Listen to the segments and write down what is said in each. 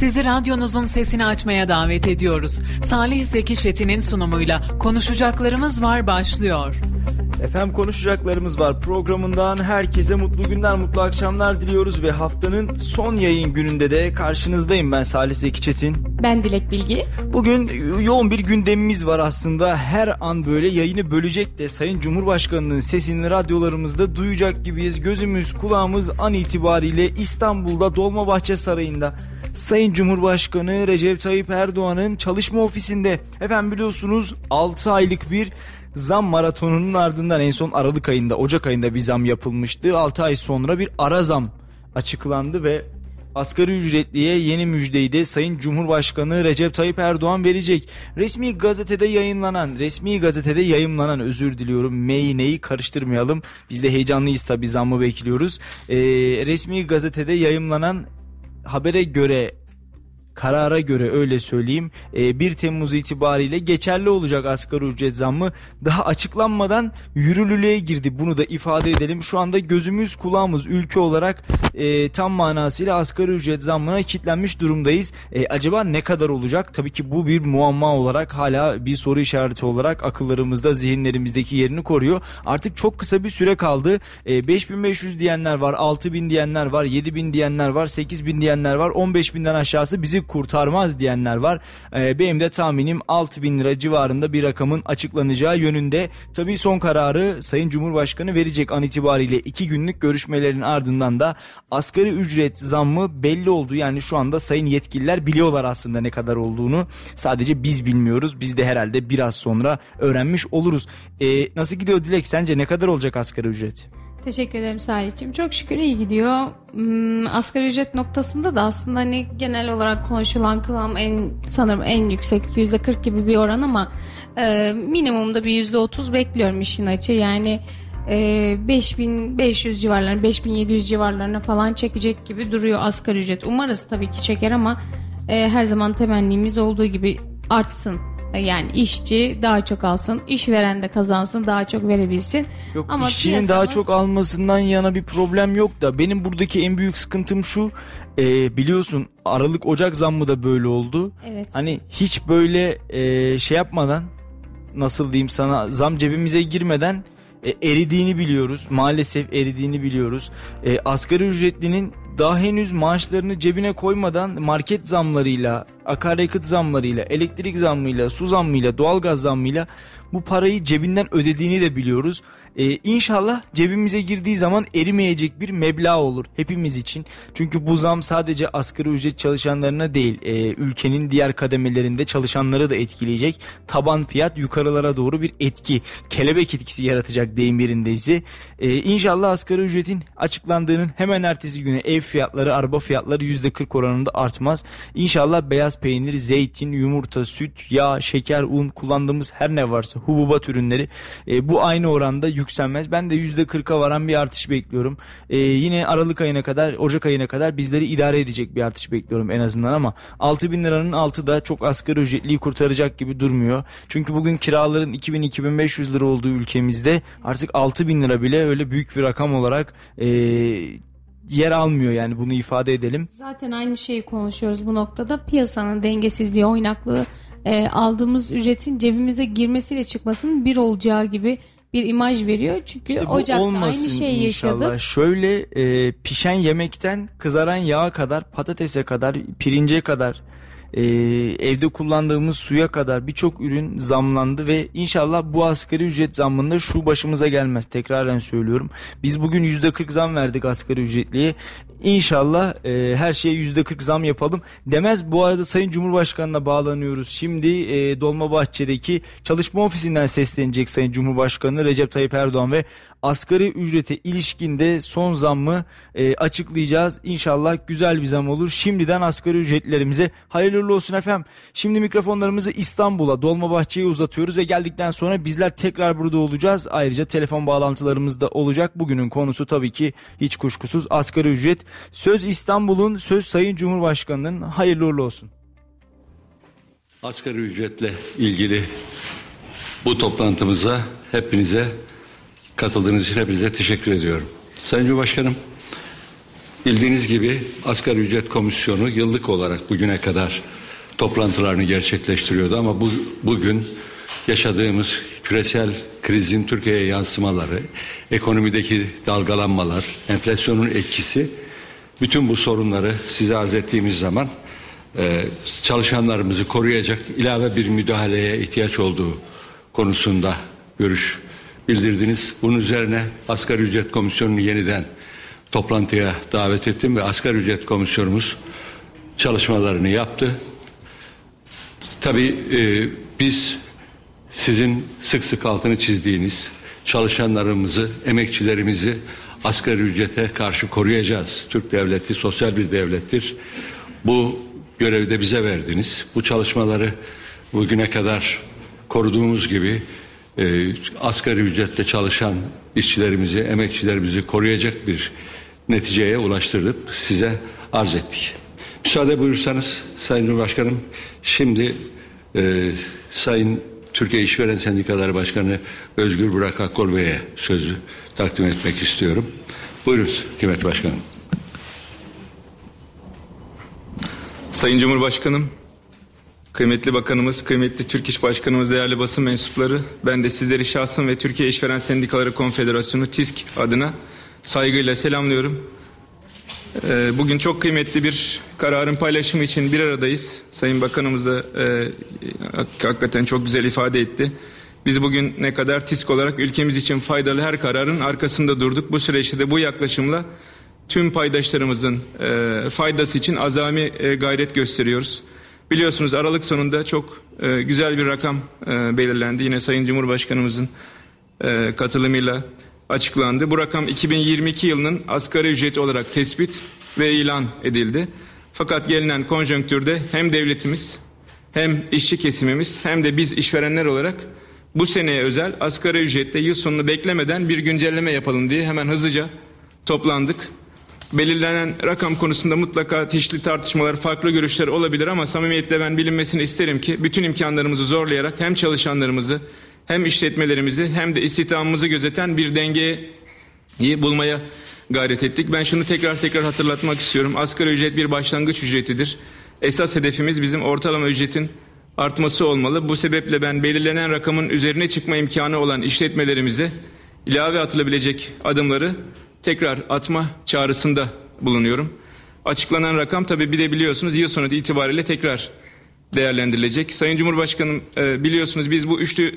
Sizi radyonuzun sesini açmaya davet ediyoruz. Salih Zeki Çetin'in sunumuyla Konuşacaklarımız Var başlıyor. Efendim, Konuşacaklarımız Var programından herkese mutlu günler, mutlu akşamlar diliyoruz ve haftanın son yayın gününde de karşınızdayım. Ben Salih Zeki Çetin. Ben Dilek Bilgi. Bugün yoğun bir gündemimiz var aslında. Her an böyle yayını bölecek de Sayın Cumhurbaşkanı'nın sesini radyolarımızda duyacak gibiyiz. Gözümüz kulağımız an itibariyle İstanbul'da Dolmabahçe Sarayı'nda. Sayın Cumhurbaşkanı Recep Tayyip Erdoğan'ın çalışma ofisinde. Efendim, biliyorsunuz 6 aylık bir zam maratonunun ardından en son Aralık ayında, Ocak ayında bir zam yapılmıştı. 6 ay sonra bir ara zam açıklandı ve asgari ücretliye yeni müjdeyi de Sayın Cumhurbaşkanı Recep Tayyip Erdoğan verecek. Resmi gazetede yayımlanan meyneyi karıştırmayalım. Biz de heyecanlıyız tabii, zammı bekliyoruz. Resmi gazetede yayımlanan karara göre öyle söyleyeyim, 1 Temmuz itibariyle geçerli olacak asgari ücret zammı. Daha açıklanmadan yürürlülüğe girdi, bunu da ifade edelim. Şu anda gözümüz kulağımız ülke olarak tam manasıyla asgari ücret zammına kilitlenmiş durumdayız. Acaba ne kadar olacak? Tabii ki bu bir muamma olarak, hala bir soru işareti olarak akıllarımızda, zihinlerimizdeki yerini koruyor. Artık çok kısa bir süre kaldı. 5500 diyenler var, 6000 diyenler var, 7000 diyenler var, 8000 diyenler var, 15.000'den aşağısı bizi kurtarmaz diyenler var. Benim de tahminim 6.000 lira civarında bir rakamın açıklanacağı yönünde. Tabii son kararı Sayın Cumhurbaşkanı verecek an itibariyle. 2 günlük görüşmelerin ardından da asgari ücret zammı belli oldu. Yani şu anda sayın yetkililer biliyorlar aslında ne kadar olduğunu. Sadece biz bilmiyoruz. Biz de herhalde biraz sonra öğrenmiş oluruz. Nasıl gidiyor Dilek? Sence ne kadar olacak asgari ücret? Teşekkür ederim Salih'ciğim. Çok şükür iyi gidiyor. Asgari ücret noktasında da aslında hani genel olarak konuşulan kıvam sanırım en yüksek %40 gibi bir oran, ama minimumda bir %30 bekliyorum işin açığı. Yani 5500 civarlarına, 5700 civarlarına falan çekecek gibi duruyor asgari ücret. Umarız tabii ki çeker, ama her zaman temennimiz olduğu gibi artsın. Yani işçi daha çok alsın, işveren de kazansın, daha çok verebilsin. Yok, ama işçinin daha çok almasından yana bir problem yok da benim buradaki en büyük sıkıntım şu. Biliyorsun Aralık Ocak zammı da böyle oldu. Evet. Hani hiç böyle şey yapmadan, nasıl diyeyim sana, zam cebimize girmeden eridiğini biliyoruz. Maalesef eridiğini biliyoruz. Asgari ücretlinin daha henüz maaşlarını cebine koymadan market zamlarıyla, akaryakıt zamlarıyla, elektrik zammıyla, su zammıyla, doğalgaz zammıyla bu parayı cebinden ödediğini de biliyoruz. İnşallah cebimize girdiği zaman erimeyecek bir meblağ olur hepimiz için. Çünkü bu zam sadece asgari ücret çalışanlarına değil, ülkenin diğer kademelerinde çalışanları da etkileyecek. Taban fiyat yukarılara doğru bir etki, kelebek etkisi yaratacak deyim yerindeyse. İnşallah asgari ücretin açıklandığının hemen ertesi güne ev fiyatları, araba fiyatları %40 oranında artmaz. İnşallah beyaz peynir, zeytin, yumurta, süt, yağ, şeker, un, kullandığımız her ne varsa hububat ürünleri bu aynı oranda yükselmez. Ben de %40'a varan bir artış bekliyorum. Yine Aralık ayına kadar, Ocak ayına kadar bizleri idare edecek bir artış bekliyorum en azından, ama 6.000 liranın altı da çok asgari ücretliyi kurtaracak gibi durmuyor. Çünkü bugün kiraların 2000-2500 lira olduğu ülkemizde artık 6.000 lira bile öyle büyük bir rakam olarak yer almıyor, yani bunu ifade edelim. Zaten aynı şeyi konuşuyoruz bu noktada. Piyasanın dengesizliği, oynaklığı aldığımız ücretin cebimize girmesiyle çıkmasının bir olacağı gibi bir imaj veriyor. Çünkü işte Ocak'ta aynı şeyi yaşadık. Şöyle pişen yemekten kızaran yağa kadar, patatese kadar, pirince kadar, evde kullandığımız suya kadar birçok ürün zamlandı ve inşallah bu asgari ücret zammında şu başımıza gelmez. Tekraren söylüyorum. Biz bugün %40 zam verdik asgari ücretliye. İnşallah her şeye %40 zam yapalım demez. Bu arada Sayın Cumhurbaşkanı'na bağlanıyoruz. Şimdi Dolmabahçe'deki çalışma ofisinden seslenecek Sayın Cumhurbaşkanı Recep Tayyip Erdoğan ve asgari ücrete ilişkinde son zammı açıklayacağız. İnşallah güzel bir zam olur. Şimdiden asgari ücretlerimize hayırlı olsun efendim. Şimdi mikrofonlarımızı İstanbul'a, Dolmabahçe'ye uzatıyoruz ve geldikten sonra bizler tekrar burada olacağız. Ayrıca telefon bağlantılarımız da olacak. Bugünün konusu tabii ki hiç kuşkusuz asgari ücret. Söz İstanbul'un, söz Sayın Cumhurbaşkanı'nın. Hayırlı uğurlu olsun. Asgari ücretle ilgili bu toplantımıza hepinize katıldığınız için hepinize teşekkür ediyorum. Sayın Cumhurbaşkanım, Bildiğiniz gibi Asgari Ücret Komisyonu yıllık olarak bugüne kadar toplantılarını gerçekleştiriyordu ama bugün yaşadığımız küresel krizin Türkiye'ye yansımaları, ekonomideki dalgalanmalar, enflasyonun etkisi, bütün bu sorunları size arz ettiğimiz zaman çalışanlarımızı koruyacak ilave bir müdahaleye ihtiyaç olduğu konusunda görüş bildirdiniz. Bunun üzerine Asgari Ücret Komisyonu'nu yeniden toplantıya davet ettim ve Asgari Ücret Komisyonumuz çalışmalarını yaptı. Tabii biz sizin sık sık altını çizdiğiniz çalışanlarımızı, emekçilerimizi asgari ücrete karşı koruyacağız. Türk devleti sosyal bir devlettir. Bu görevi de bize verdiniz. Bu çalışmaları bugüne kadar koruduğumuz gibi asgari ücretle çalışan işçilerimizi, emekçilerimizi koruyacak bir neticeye ulaştırıp size arz ettik. Müsaade buyursanız Sayın Cumhurbaşkanım, şimdi Sayın Türkiye İşveren Sendikaları Başkanı Özgür Burak Akkol Bey'e sözü takdim etmek istiyorum. Buyurunuz kıymetli başkanım. Sayın Cumhurbaşkanım, kıymetli bakanımız, kıymetli Türk İş Başkanımız, değerli basın mensupları, ben de sizleri şahsım ve Türkiye İşveren Sendikaları Konfederasyonu TİSK adına saygıyla selamlıyorum. Bugün çok kıymetli bir kararın paylaşımı için bir aradayız. Sayın Bakanımız da hakikaten çok güzel ifade etti. Biz bugün ne kadar TİSK olarak ülkemiz için faydalı her kararın arkasında durduk. Bu süreçte de bu yaklaşımla tüm paydaşlarımızın faydası için azami gayret gösteriyoruz. Biliyorsunuz Aralık sonunda çok güzel bir rakam belirlendi. Yine Sayın Cumhurbaşkanımızın katılımıyla açıklandı. Bu rakam 2022 yılının asgari ücreti olarak tespit ve ilan edildi. Fakat gelinen konjonktürde hem devletimiz hem işçi kesimimiz hem de biz işverenler olarak bu seneye özel asgari ücrette yıl sonunu beklemeden bir güncelleme yapalım diye hemen hızlıca toplandık. Belirlenen rakam konusunda mutlaka çeşitli tartışmalar, farklı görüşler olabilir ama samimiyetle ben bilinmesini isterim ki bütün imkanlarımızı zorlayarak hem çalışanlarımızı hem işletmelerimizi hem de istihdamımızı gözeten bir dengeyi bulmaya gayret ettik. Ben şunu tekrar hatırlatmak istiyorum. Asgari ücret bir başlangıç ücretidir. Esas hedefimiz bizim ortalama ücretin artması olmalı. Bu sebeple ben belirlenen rakamın üzerine çıkma imkanı olan işletmelerimize ilave atılabilecek adımları tekrar atma çağrısında bulunuyorum. Açıklanan rakam tabii bir de biliyorsunuz yıl sonu itibariyle tekrar değerlendirilecek. Sayın Cumhurbaşkanım, biliyorsunuz biz bu üçlü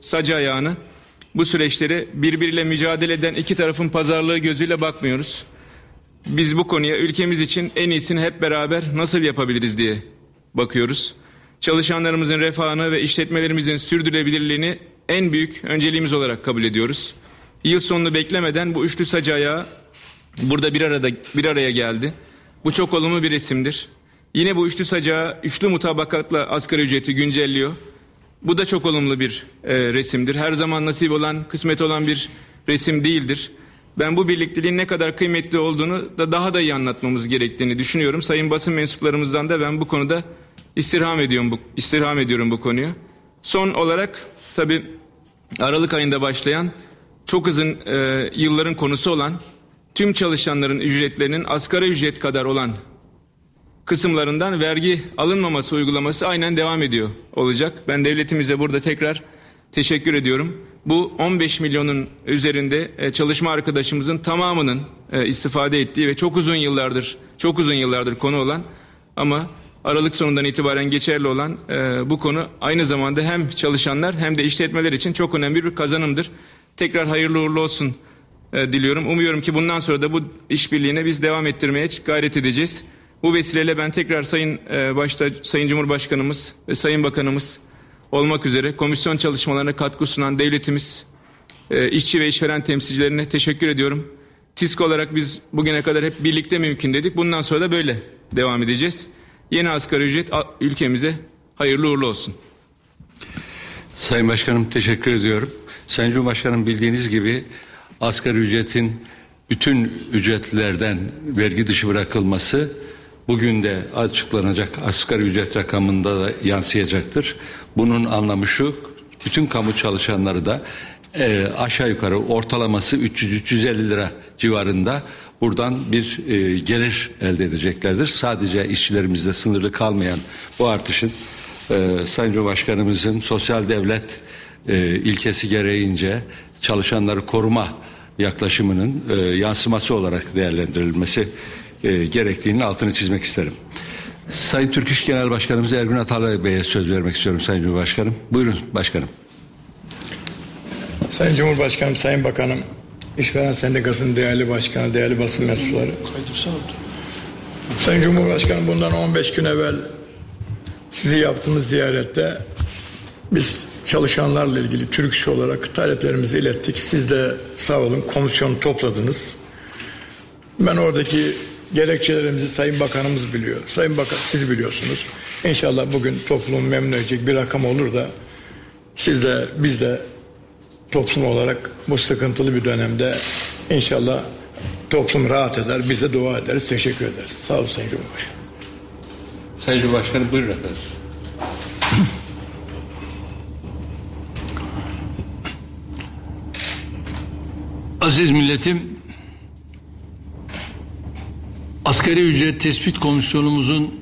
sac ayağını, bu süreçleri birbiriyle mücadele eden iki tarafın pazarlığı gözüyle bakmıyoruz. Biz bu konuya ülkemiz için en iyisini hep beraber nasıl yapabiliriz diye bakıyoruz. Çalışanlarımızın refahını ve işletmelerimizin sürdürülebilirliğini en büyük önceliğimiz olarak kabul ediyoruz. Yıl sonunu beklemeden bu üçlü sac ayağı burada bir araya geldi. Bu çok olumlu bir resimdir. Yine bu üçlü sacağı üçlü mutabakatla asgari ücreti güncelliyor. Bu da çok olumlu bir resimdir. Her zaman nasip olan, kısmet olan bir resim değildir. Ben bu birlikteliğin ne kadar kıymetli olduğunu da daha da iyi anlatmamız gerektiğini düşünüyorum. Sayın basın mensuplarımızdan da ben bu konuda istirham ediyorum bu konuyu. Son olarak tabii Aralık ayında başlayan çok uzun yılların konusu olan tüm çalışanların ücretlerinin asgari ücret kadar olan kısımlarından vergi alınmaması uygulaması aynen devam ediyor olacak. Ben devletimize burada tekrar teşekkür ediyorum. Bu 15 milyonun üzerinde çalışma arkadaşımızın tamamının istifade ettiği ve çok uzun yıllardır konu olan ama Aralık sonundan itibaren geçerli olan bu konu aynı zamanda hem çalışanlar hem de işletmeler için çok önemli bir kazanımdır. Tekrar hayırlı uğurlu olsun diliyorum. Umuyorum ki bundan sonra da bu işbirliğine biz devam ettirmeye gayret edeceğiz. Bu vesileyle ben tekrar başta Sayın Cumhurbaşkanımız ve Sayın Bakanımız olmak üzere komisyon çalışmalarına katkı sunan devletimiz, işçi ve işveren temsilcilerine teşekkür ediyorum. TİSK olarak biz bugüne kadar hep birlikte mümkün dedik. Bundan sonra da böyle devam edeceğiz. Yeni asgari ücret ülkemize hayırlı uğurlu olsun. Sayın Başkanım teşekkür ediyorum. Sayın Cumhurbaşkanım bildiğiniz gibi asgari ücretin bütün ücretlerden vergi dışı bırakılması bugün de açıklanacak asgari ücret rakamında da yansıyacaktır. Bunun anlamı şu, bütün kamu çalışanları da aşağı yukarı ortalaması 300-350 lira civarında buradan bir gelir elde edeceklerdir. Sadece işçilerimizde sınırlı kalmayan bu artışın Sayın Cumhurbaşkanımızın sosyal devlet ilkesi gereğince çalışanları koruma yaklaşımının yansıması olarak değerlendirilmesi gerektiğinin altını çizmek isterim. Sayın Türk İş Genel Başkanımız Ergün Atalay Bey'e söz vermek istiyorum Sayın Cumhurbaşkanım. Buyurun Başkanım. Sayın Cumhurbaşkanım, Sayın Bakanım, İşveren Sendikası'nın değerli başkanı, değerli basın mensupları. Sayın Cumhurbaşkanım, bundan 15 gün evvel sizi yaptığımız ziyarette biz çalışanlarla ilgili Türk İş olarak taleplerimizi ilettik. Siz de sağ olun komisyonu topladınız. Ben oradaki gerekçelerimizi Sayın Bakanımız biliyor. Sayın Bakan, siz biliyorsunuz. İnşallah bugün toplumu memnun edecek bir rakam olur da siz de biz de toplum olarak bu sıkıntılı bir dönemde inşallah toplum rahat eder. Biz de dua ederiz. Teşekkür ederiz. Sağ olun Sayın Cumhurbaşkanım. Sayın Cumhurbaşkanım buyurun efendim. Aziz milletim, Asgari Ücret Tespit Komisyonumuzun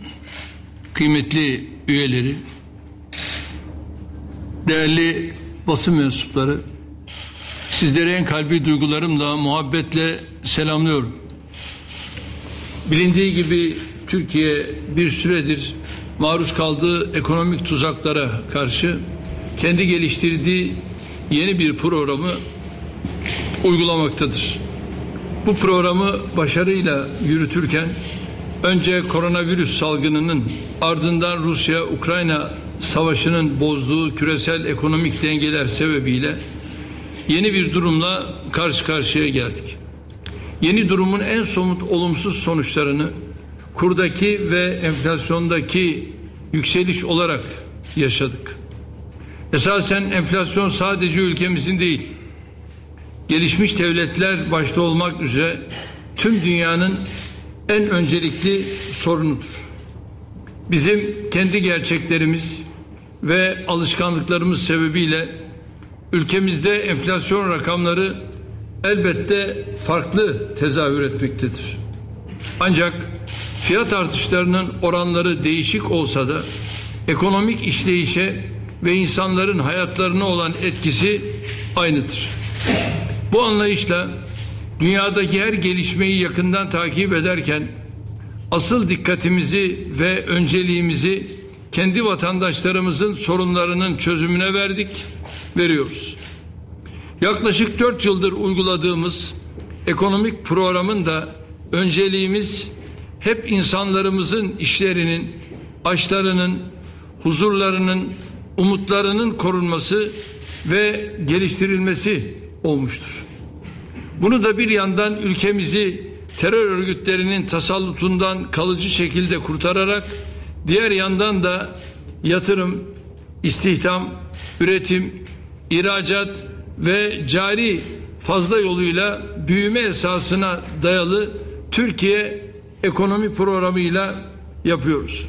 kıymetli üyeleri, değerli basın mensupları, sizlere en kalbi duygularımla, muhabbetle selamlıyorum. Bilindiği gibi Türkiye bir süredir maruz kaldığı ekonomik tuzaklara karşı kendi geliştirdiği yeni bir programı uygulamaktadır. Bu programı başarıyla yürütürken önce koronavirüs salgınının, ardından Rusya-Ukrayna savaşının bozduğu küresel ekonomik dengeler sebebiyle yeni bir durumla karşı karşıya geldik. Yeni durumun en somut olumsuz sonuçlarını kurdaki ve enflasyondaki yükseliş olarak yaşadık. Esasen enflasyon sadece ülkemizin değil, gelişmiş devletler başta olmak üzere tüm dünyanın en öncelikli sorunudur. Bizim kendi gerçeklerimiz ve alışkanlıklarımız sebebiyle ülkemizde enflasyon rakamları elbette farklı tezahür etmektedir. Ancak fiyat artışlarının oranları değişik olsa da ekonomik işleyişe ve insanların hayatlarına olan etkisi aynıdır. Bu anlayışla dünyadaki her gelişmeyi yakından takip ederken asıl dikkatimizi ve önceliğimizi kendi vatandaşlarımızın sorunlarının çözümüne veriyoruz. Yaklaşık 4 yıldır uyguladığımız ekonomik programın da önceliğimiz hep insanlarımızın işlerinin, açlarının, huzurlarının, umutlarının korunması ve geliştirilmesi olmuştur. Bunu da bir yandan ülkemizi terör örgütlerinin tasallutundan kalıcı şekilde kurtararak, diğer yandan da yatırım, istihdam, üretim, ihracat ve cari fazla yoluyla büyüme esasına dayalı Türkiye ekonomi programıyla yapıyoruz.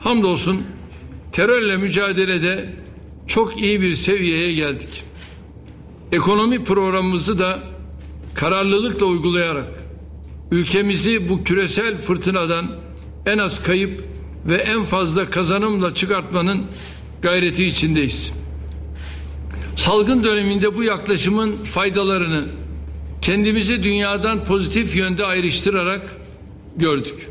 Hamdolsun terörle mücadelede çok iyi bir seviyeye geldik. Ekonomi programımızı da kararlılıkla uygulayarak ülkemizi bu küresel fırtınadan en az kayıp ve en fazla kazanımla çıkartmanın gayreti içindeyiz. Salgın döneminde bu yaklaşımın faydalarını kendimizi dünyadan pozitif yönde ayrıştırarak gördük.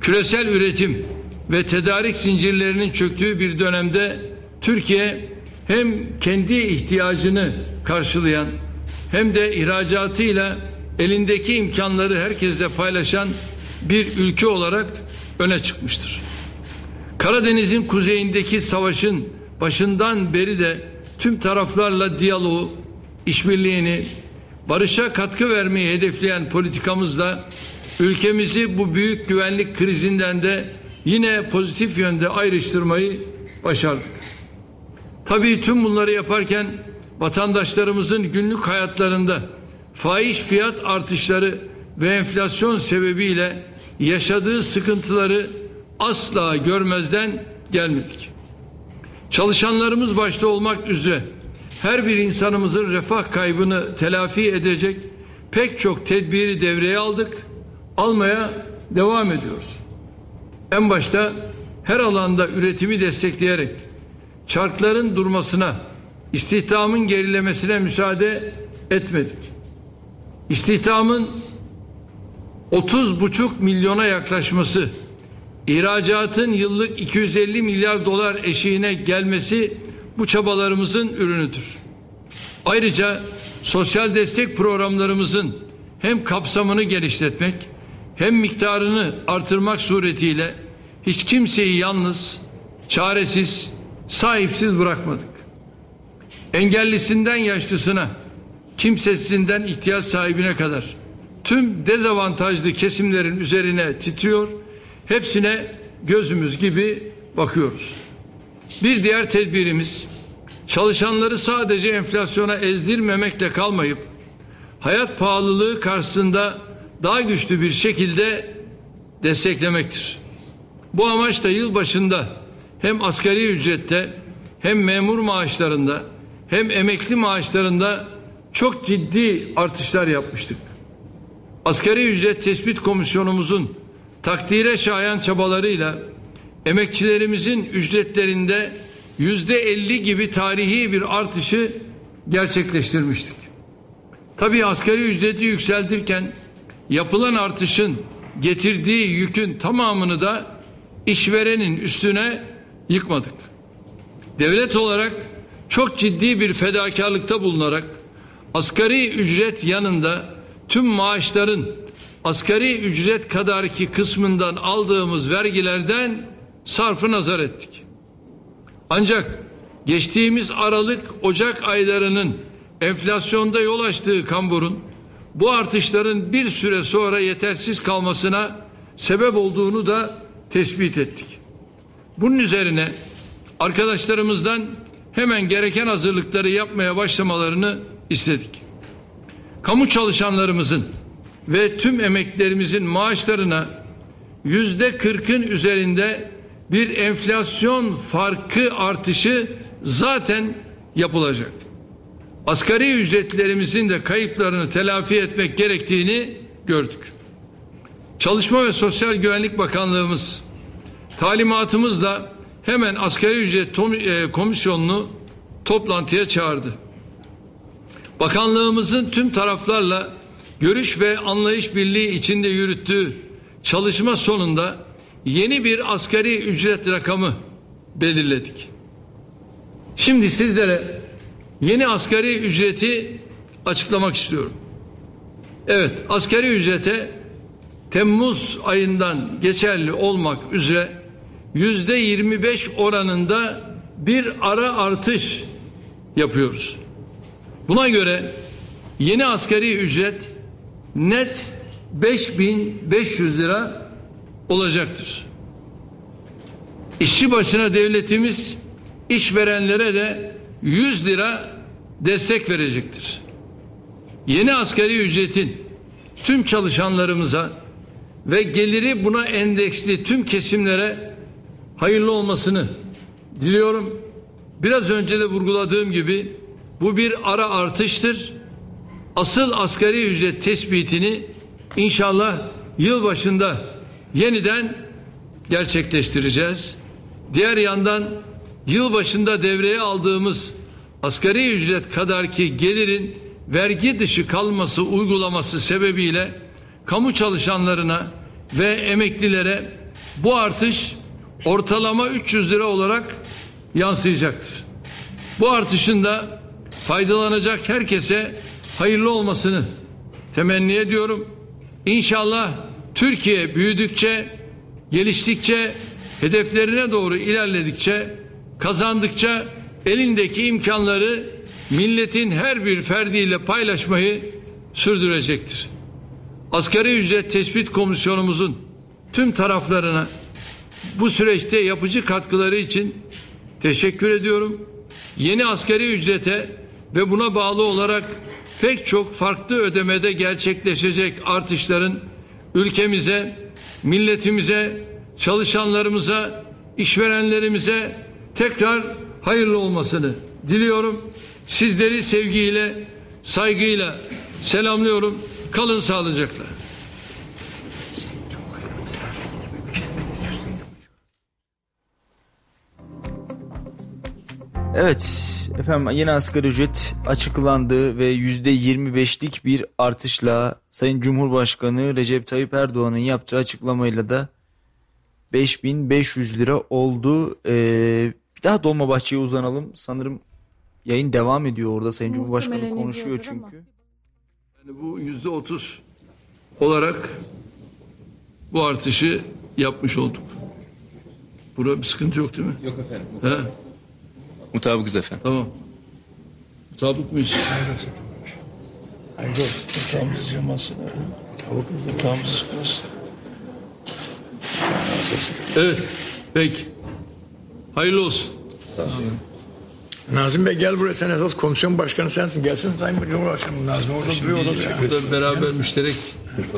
Küresel üretim ve tedarik zincirlerinin çöktüğü bir dönemde Türkiye hem kendi ihtiyacını karşılayan hem de ihracatıyla elindeki imkanları herkesle paylaşan bir ülke olarak öne çıkmıştır. Karadeniz'in kuzeyindeki savaşın başından beri de tüm taraflarla diyaloğu, işbirliğini, barışa katkı vermeyi hedefleyen politikamızla ülkemizi bu büyük güvenlik krizinden de yine pozitif yönde ayrıştırmayı başardık. Tabii tüm bunları yaparken vatandaşlarımızın günlük hayatlarında fahiş fiyat artışları ve enflasyon sebebiyle yaşadığı sıkıntıları asla görmezden gelmedik. Çalışanlarımız başta olmak üzere her bir insanımızın refah kaybını telafi edecek pek çok tedbiri devreye aldık, almaya devam ediyoruz. En başta her alanda üretimi destekleyerek çarkların durmasına, istihdamın gerilemesine müsaade etmedik. İstihdamın 30,5 milyona yaklaşması, ihracatın yıllık 250 milyar dolar eşiğine gelmesi bu çabalarımızın ürünüdür. Ayrıca sosyal destek programlarımızın hem kapsamını genişletmek hem miktarını artırmak suretiyle hiç kimseyi yalnız, çaresiz, sahipsiz bırakmadık. Engellisinden yaşlısına, kimsesizinden ihtiyaç sahibine kadar tüm dezavantajlı kesimlerin üzerine titriyor, hepsine gözümüz gibi bakıyoruz. Bir diğer tedbirimiz, çalışanları sadece enflasyona ezdirmemekle kalmayıp hayat pahalılığı karşısında daha güçlü bir şekilde desteklemektir. Bu amaçla yıl başında hem asgari ücrette hem memur maaşlarında hem emekli maaşlarında çok ciddi artışlar yapmıştık. Asgari Ücret Tespit Komisyonumuzun takdire şayan çabalarıyla emekçilerimizin ücretlerinde %50 gibi tarihi bir artışı gerçekleştirmiştik. Tabii asgari ücreti yükseltirken yapılan artışın getirdiği yükün tamamını da işverenin üstüne yıkmadık. Devlet olarak çok ciddi bir fedakarlıkta bulunarak asgari ücret yanında tüm maaşların asgari ücret kadarki kısmından aldığımız vergilerden sarfı nazar ettik. Ancak geçtiğimiz Aralık-Ocak aylarının enflasyonda yol açtığı kamburun bu artışların bir süre sonra yetersiz kalmasına sebep olduğunu da tespit ettik. Bunun üzerine arkadaşlarımızdan hemen gereken hazırlıkları yapmaya başlamalarını istedik. Kamu çalışanlarımızın ve tüm emeklilerimizin maaşlarına %40'ın üzerinde bir enflasyon farkı artışı zaten yapılacak. Asgari ücretlerimizin de kayıplarını telafi etmek gerektiğini gördük. Çalışma ve Sosyal Güvenlik Bakanlığımız talimatımızla hemen Asgari Ücret Komisyonu'nu toplantıya çağırdı. Bakanlığımızın tüm taraflarla görüş ve anlayış birliği içinde yürüttüğü çalışma sonunda yeni bir asgari ücret rakamı belirledik. Şimdi sizlere yeni asgari ücreti açıklamak istiyorum. Evet, asgari ücrete Temmuz ayından geçerli olmak üzere %25 oranında bir ara artış yapıyoruz. Buna göre yeni asgari ücret net 5.500 lira olacaktır. İşçi başına devletimiz işverenlere de 100 lira destek verecektir. Yeni asgari ücretin tüm çalışanlarımıza ve geliri buna endeksli tüm kesimlere hayırlı olmasını diliyorum. Biraz önce de vurguladığım gibi bu bir ara artıştır. Asıl asgari ücret tespitini inşallah yıl başında yeniden gerçekleştireceğiz. Diğer yandan yıl başında devreye aldığımız asgari ücret kadarki gelirin vergi dışı kalması uygulaması sebebiyle kamu çalışanlarına ve emeklilere bu artış ortalama 300 lira olarak yansıyacaktır. Bu artışın da faydalanacak herkese hayırlı olmasını temenni ediyorum. İnşallah Türkiye büyüdükçe, geliştikçe, hedeflerine doğru ilerledikçe, kazandıkça elindeki imkanları milletin her bir ferdiyle paylaşmayı sürdürecektir. Asgari Ücret Tespit Komisyonumuzun tüm taraflarına bu süreçte yapıcı katkıları için teşekkür ediyorum. Yeni asgari ücrete ve buna bağlı olarak pek çok farklı ödemede gerçekleşecek artışların ülkemize, milletimize, çalışanlarımıza, işverenlerimize tekrar hayırlı olmasını diliyorum. Sizleri sevgiyle, saygıyla selamlıyorum. Kalın sağlıcakla. Evet efendim, yeni asgari ücret açıklandı ve %25'lik bir artışla Sayın Cumhurbaşkanı Recep Tayyip Erdoğan'ın yaptığı açıklamayla da 5.500 lira oldu. Bir daha Dolmabahçe'ye uzanalım. Sanırım yayın devam ediyor orada. Sayın Cumhurbaşkanı konuşuyor çünkü. Yani bu %30 olarak bu artışı yapmış olduk. Burada bir sıkıntı yok değil mi? Yok efendim. He? Mutabıkız efendim. Tamam. Mutabık mıyız? Hayır. Mutabıkız yılmasın. Mutabıkız yılmasın. Evet. Peki. Hayırlı olsun. Sağ olun. Nazım Bey gel buraya, sen esas komisyon başkanı sensin. Gelsin Sayın Cumhurbaşkanı Nazım. Orada duruyor. Burada beraber müşterek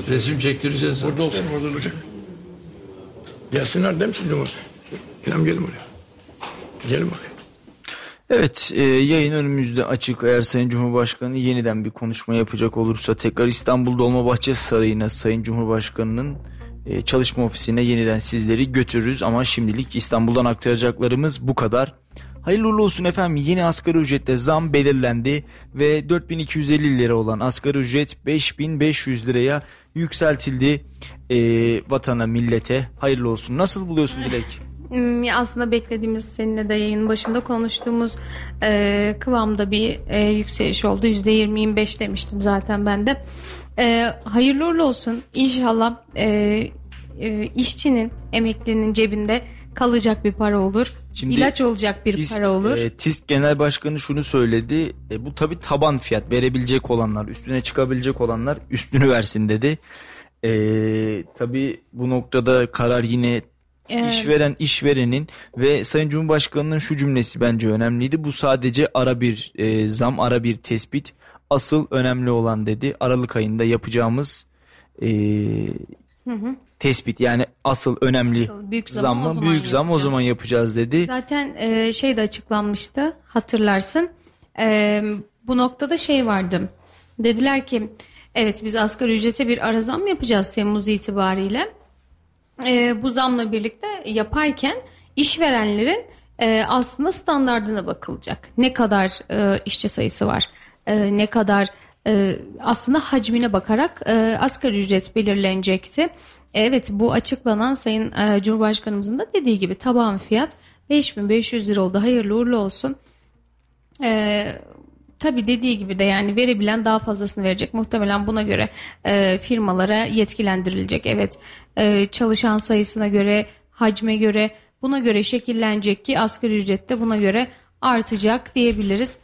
resim çektireceğiz. Burada olsun. Orada duracak. Gelsinler değil misin Cumhurbaşkanı? İlham gelin buraya. Gelin buraya. Evet, yayın önümüzde açık. Eğer Sayın Cumhurbaşkanı yeniden bir konuşma yapacak olursa tekrar İstanbul Dolmabahçe Sarayı'na, Sayın Cumhurbaşkanı'nın çalışma ofisine yeniden sizleri götürürüz. Ama şimdilik İstanbul'dan aktaracaklarımız bu kadar. Hayırlı uğurlu olsun efendim. Yeni asgari ücrette zam belirlendi ve 4250 lira olan asgari ücret 5500 liraya yükseltildi. Vatana, millete hayırlı olsun. Nasıl buluyorsun Dilek? Aslında beklediğimiz, seninle de yayının başında konuştuğumuz kıvamda bir yükseliş oldu. %20-25 demiştim zaten ben de. Hayırlı uğurlu olsun. İnşallah işçinin, emeklinin cebinde kalacak bir para olur. Şimdi ilaç olacak bir para olur. TİSK Genel Başkanı şunu söyledi. Bu tabii taban fiyat, verebilecek olanlar, üstüne çıkabilecek olanlar üstünü versin dedi. Tabii bu noktada karar yine İşveren, işverenin ve Sayın Cumhurbaşkanı'nın şu cümlesi bence önemliydi. Bu sadece ara bir zam, ara bir tespit. Asıl önemli olan dedi, Aralık ayında yapacağımız tespit. Yani asıl önemli büyük zam o zaman yapacağız dedi. Zaten şey de açıklanmıştı, hatırlarsın. Bu noktada şey vardı. Dediler ki evet, biz asgari ücrete bir ara zam yapacağız Temmuz itibariyle. Bu zamla birlikte yaparken işverenlerin aslında standardına bakılacak. Ne kadar işçi sayısı var, ne kadar aslında hacmine bakarak asgari ücret belirlenecekti. Evet, bu açıklanan Sayın Cumhurbaşkanımızın da dediği gibi taban fiyat 5500 lira oldu. Hayırlı uğurlu olsun. Tabii dediği gibi de yani verebilen daha fazlasını verecek. Muhtemelen buna göre firmalara yetkilendirilecek. Evet, çalışan sayısına göre, hacme göre, buna göre şekillenecek ki asgari ücret de buna göre artacak diyebiliriz.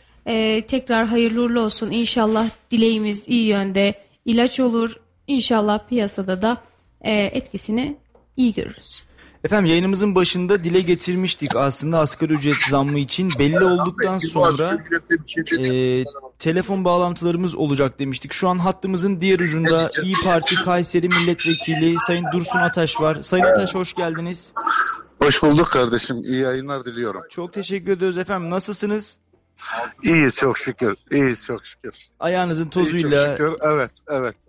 Tekrar hayırlı uğurlu olsun. İnşallah dileğimiz iyi yönde, ilaç olur. İnşallah piyasada da etkisini iyi görürüz. Efendim, yayınımızın başında dile getirmiştik aslında asgari ücret zammı için belli olduktan sonra telefon bağlantılarımız olacak demiştik. Şu an hattımızın diğer ucunda İYİ Parti Kayseri Milletvekili Sayın Dursun Ateş var. Sayın Ateş, hoş geldiniz. Hoş bulduk kardeşim. İyi yayınlar diliyorum. Çok teşekkür ediyoruz efendim. Nasılsınız? İyiyiz çok şükür. Ayağınızın tozuyla. İyi, çok şükür.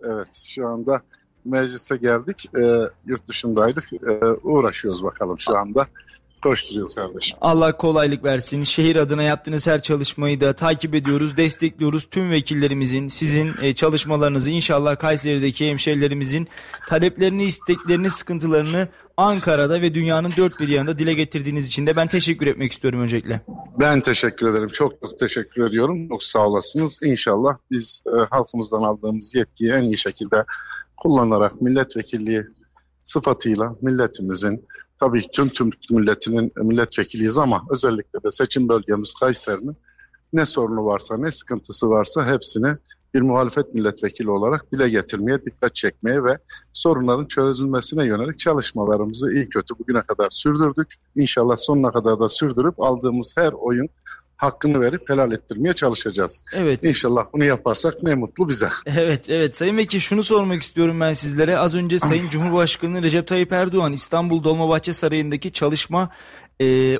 Evet. Şu anda meclise geldik, yurt dışındaydık, uğraşıyoruz bakalım şu anda, koşturuyoruz kardeşim. Allah kolaylık versin, şehir adına yaptığınız her çalışmayı da takip ediyoruz, destekliyoruz. Tüm vekillerimizin, sizin çalışmalarınızı inşallah Kayseri'deki hemşehrilerimizin taleplerini, isteklerini, sıkıntılarını Ankara'da ve dünyanın dört bir yanında dile getirdiğiniz için de ben teşekkür etmek istiyorum öncelikle. Ben teşekkür ederim, çok teşekkür ediyorum, çok sağ olasınız. İnşallah biz halkımızdan aldığımız yetkiyi en iyi şekilde kullanarak milletvekilliği sıfatıyla milletimizin, tabii tüm milletinin milletvekiliyiz ama özellikle de seçim bölgemiz Kayseri'nin ne sorunu varsa, ne sıkıntısı varsa hepsini bir muhalefet milletvekili olarak dile getirmeye, dikkat çekmeye ve sorunların çözülmesine yönelik çalışmalarımızı iyi kötü bugüne kadar sürdürdük. İnşallah sonuna kadar da sürdürüp aldığımız her oyun hakkını verip helal ettirmeye çalışacağız. Evet. İnşallah bunu yaparsak ne mutlu bize. Evet. Sayın Vekil, şunu sormak istiyorum ben sizlere. Az önce Sayın Cumhurbaşkanı Recep Tayyip Erdoğan İstanbul Dolmabahçe Sarayı'ndaki çalışma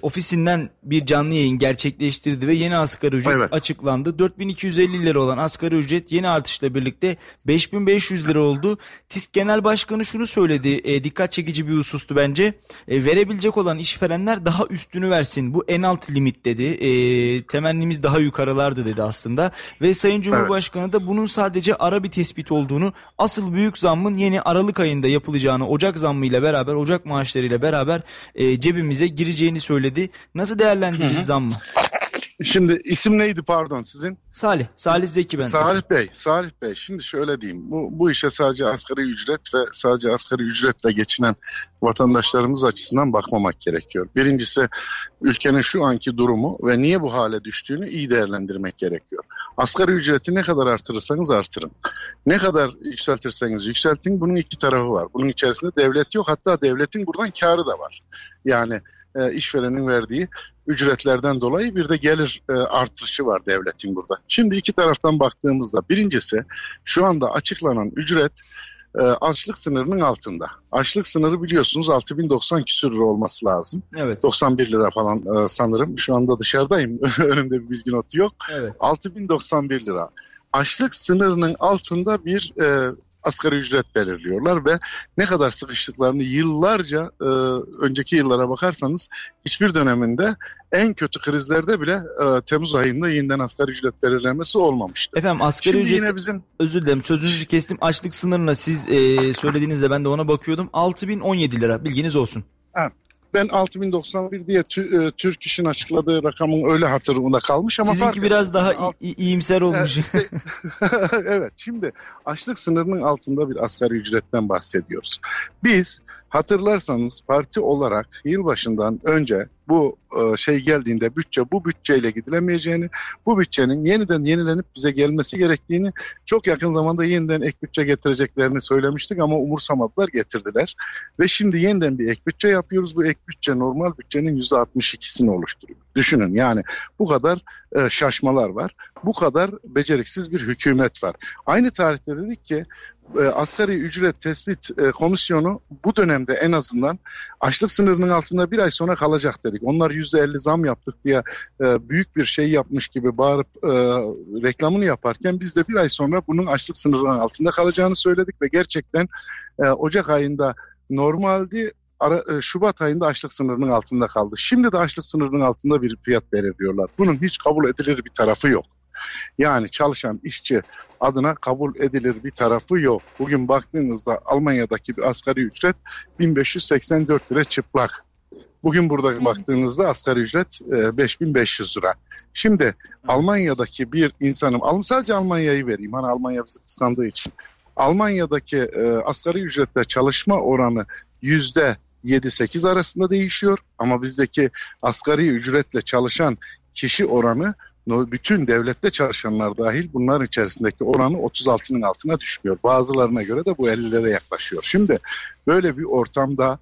ofisinden bir canlı yayın gerçekleştirdi ve yeni asgari ücret açıklandı. 4250 lira olan asgari ücret yeni artışla birlikte 5500 lira oldu. TİSK Genel Başkanı şunu söyledi, dikkat çekici bir husustu bence. Verebilecek olan işverenler daha üstünü versin. Bu en alt limit dedi. Temennimiz daha yukarılardı dedi aslında. Ve Sayın Cumhurbaşkanı da bunun sadece ara bir tespit olduğunu, asıl büyük zammın yeni Aralık ayında yapılacağını, Ocak zammıyla beraber, Ocak maaşlarıyla beraber cebimize gireceğini söyledi. Nasıl değerlendiririz zammı? Şimdi isim neydi pardon sizin? Salih Zeki ben. Salih Bey. Şimdi şöyle diyeyim. Bu işe sadece asgari ücret ve sadece asgari ücretle geçinen vatandaşlarımız açısından bakmamak gerekiyor. Birincisi ülkenin şu anki durumu ve niye bu hale düştüğünü iyi değerlendirmek gerekiyor. Asgari ücreti ne kadar artırırsanız artırın, ne kadar yükseltirseniz yükseltin, bunun iki tarafı var. Bunun içerisinde devlet yok, hatta devletin buradan kârı da var. Yani işverenin verdiği ücretlerden dolayı bir de gelir artışı var devletin burada. Şimdi iki taraftan baktığımızda birincisi şu anda açıklanan ücret açlık sınırının altında. Açlık sınırı biliyorsunuz 6090 küsur lira olması lazım. Evet. 91 lira falan sanırım. Şu anda dışarıdayım. Önümde bir bilgi notu yok. Evet. 6091 lira. Açlık sınırının altında bir asgari ücret belirliyorlar ve ne kadar sıkıştıklarını yıllarca, önceki yıllara bakarsanız hiçbir döneminde en kötü krizlerde bile Temmuz ayında yeniden asgari ücret belirlenmesi olmamıştı. Efendim asgari şimdi ücret, yine bizim... özür dilerim sözünüzü kestim, açlık sınırına siz söylediğinizde ben de ona bakıyordum, 6017 lira bilginiz olsun. Evet. Ben 6091 diye Türk İş'in açıkladığı rakamın öyle hatırımda kalmış ama sizinki biraz daha iyimser olmuş. Evet, şimdi açlık sınırının altında bir asgari ücretten bahsediyoruz. Biz hatırlarsanız parti olarak yılbaşından önce bu şey geldiğinde bu bütçeyle gidilemeyeceğini, bu bütçenin yeniden yenilenip bize gelmesi gerektiğini, çok yakın zamanda yeniden ek bütçe getireceklerini söylemiştik ama umursamadılar, getirdiler. Ve şimdi yeniden bir ek bütçe yapıyoruz. Bu ek bütçe normal bütçenin %62'sini oluşturuyor. Düşünün yani bu kadar şaşmalar var. Bu kadar beceriksiz bir hükümet var. Aynı tarihte dedik ki Asgari Ücret Tespit Komisyonu bu dönemde en azından açlık sınırının altında bir ay sonra kalacak dedik. Onlar %50 zam yaptık diye büyük bir şey yapmış gibi bağırıp reklamını yaparken biz de bir ay sonra bunun açlık sınırının altında kalacağını söyledik ve gerçekten Ocak ayında normaldi. Şubat ayında açlık sınırının altında kaldı. Şimdi de açlık sınırının altında bir fiyat belirliyorlar. Bunun hiç kabul edilir bir tarafı yok. Yani çalışan işçi adına kabul edilir bir tarafı yok. Bugün baktığınızda Almanya'daki bir asgari ücret 1584 lira çıplak. Bugün burada baktığınızda asgari ücret 5500 lira. Şimdi Almanya'daki bir insanım, sadece Almanya'yı vereyim. Hani Almanya bizi kıskandığı için. Almanya'daki asgari ücrette çalışma oranı %7-8 arasında değişiyor. Ama bizdeki asgari ücretle çalışan kişi oranı bütün devlette çalışanlar dahil bunların içerisindeki oranı 36'nın altına düşmüyor. Bazılarına göre de bu 50'lere yaklaşıyor. Şimdi böyle bir ortamda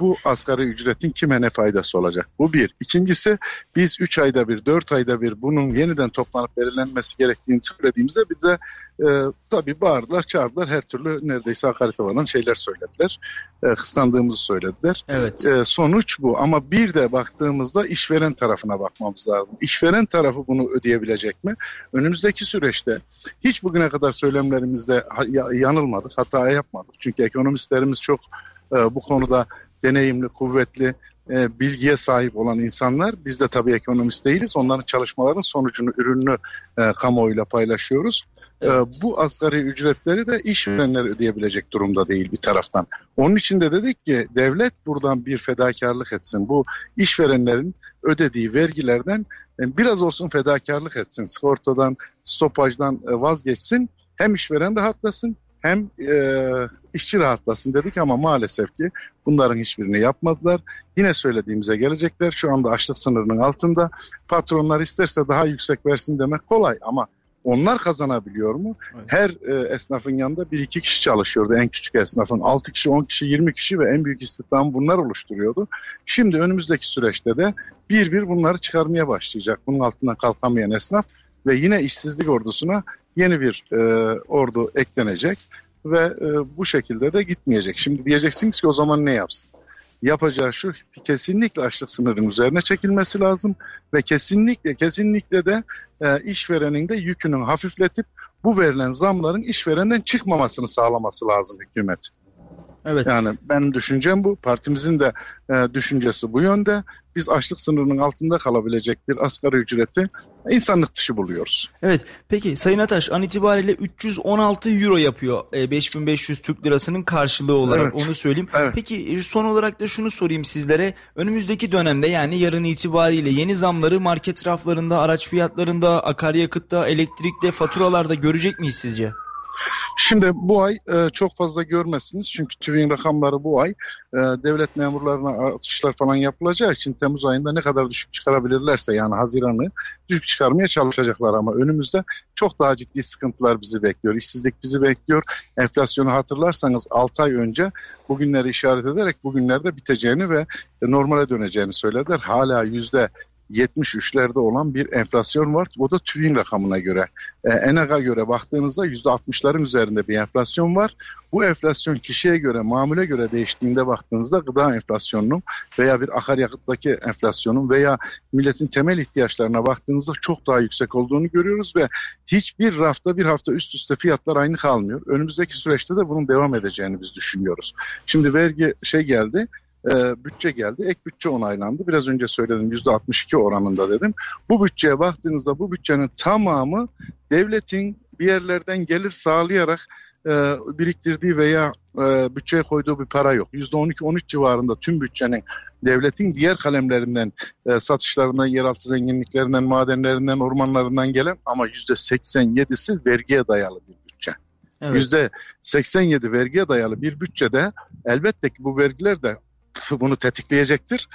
bu asgari ücretin kime ne faydası olacak? Bu bir. İkincisi biz 3 ayda bir, 4 ayda bir bunun yeniden toplanıp belirlenmesi gerektiğini söylediğimizde bize tabii bağırdılar, çağırdılar, her türlü neredeyse hakarete varan şeyler söylediler. Kıskandığımızı söylediler. Evet. Sonuç bu ama bir de baktığımızda işveren tarafına bakmamız lazım. İşveren tarafı bunu ödeyebilecek mi? Önümüzdeki süreçte hiç bugüne kadar söylemlerimizde yanılmadık, hata yapmadık. Çünkü ekonomistlerimiz çok bu konuda deneyimli, kuvvetli, bilgiye sahip olan insanlar. Biz de tabii ekonomist değiliz. Onların çalışmalarının sonucunu, ürününü kamuoyuyla paylaşıyoruz. Evet. Bu asgari ücretleri de işverenler ödeyebilecek durumda değil bir taraftan. Onun için de dedik ki devlet buradan bir fedakarlık etsin. Bu işverenlerin ödediği vergilerden biraz olsun fedakarlık etsin. Sigortadan, stopajdan vazgeçsin. Hem işveren rahatlasın, hem işçi rahatlasın dedik ama maalesef ki bunların hiçbirini yapmadılar. Yine söylediğimize gelecekler. Şu anda açlık sınırının altında. Patronlar isterse daha yüksek versin demek kolay ama onlar kazanabiliyor mu? Evet. Her esnafın yanında 1-2 kişi çalışıyordu. En küçük esnafın 6 kişi, 10 kişi, 20 kişi ve en büyük istihdamı bunlar oluşturuyordu. Şimdi önümüzdeki süreçte de bir bir bunları çıkarmaya başlayacak. Bunun altından kalkamayan esnaf ve yine işsizlik ordusuna yeni bir ordu eklenecek ve bu şekilde de gitmeyecek. Şimdi diyeceksiniz ki o zaman ne yapsın? yapacağı şu: kesinlikle açlık sınırının üzerine çekilmesi lazım ve kesinlikle de işverenin de yükünü hafifletip bu verilen zamların işverenden çıkmamasını sağlaması lazım hükümet. Evet. Yani benim düşüncem bu. Partimizin de düşüncesi bu yönde. Biz açlık sınırının altında kalabilecek bir asgari ücreti insanlık dışı buluyoruz. Evet. Peki Sayın Ataş, an itibariyle 316 euro yapıyor 5500 Türk lirasının karşılığı olarak, evet, onu söyleyeyim. Evet. Peki son olarak da şunu sorayım sizlere. Önümüzdeki dönemde, yani yarın itibariyle yeni zamları market raflarında, araç fiyatlarında, akaryakıtta, elektrikte, faturalarda görecek miyiz sizce? Şimdi bu ay çok fazla görmezsiniz. Çünkü TÜİK'in rakamları bu ay. Devlet memurlarına artışlar falan yapılacağı için Temmuz ayında ne kadar düşük çıkarabilirlerse, yani Haziran'ı düşük çıkarmaya çalışacaklar, ama önümüzde çok daha ciddi sıkıntılar bizi bekliyor. İşsizlik bizi bekliyor. Enflasyonu hatırlarsanız 6 ay önce bugünleri işaret ederek bugünlerde biteceğini ve normale döneceğini söylediler. Hala %73'lerde olan bir enflasyon var. O da TÜİK'in rakamına göre. ENAG'a göre baktığınızda %60'ların üzerinde bir enflasyon var. Bu enflasyon kişiye göre, mamule göre değiştiğinde baktığınızda gıda enflasyonunun veya bir akaryakıttaki enflasyonun veya milletin temel ihtiyaçlarına baktığınızda çok daha yüksek olduğunu görüyoruz ve hiçbir rafta bir hafta üst üste fiyatlar aynı kalmıyor. Önümüzdeki süreçte de bunun devam edeceğini biz düşünüyoruz. Şimdi vergi geldi. Bütçe geldi. Ek bütçe onaylandı. Biraz önce söyledim, %62 oranında dedim. Bu bütçeye baktığınızda bu bütçenin tamamı devletin bir yerlerden gelir sağlayarak biriktirdiği veya bütçeye koyduğu bir para yok. %12-13 civarında tüm bütçenin devletin diğer kalemlerinden, satışlarından, yeraltı zenginliklerinden, madenlerinden, ormanlarından gelen, ama %87'si vergiye dayalı bir bütçe. Evet. %87 vergiye dayalı bir bütçede elbette ki bu vergiler de bunu tetikleyecektir.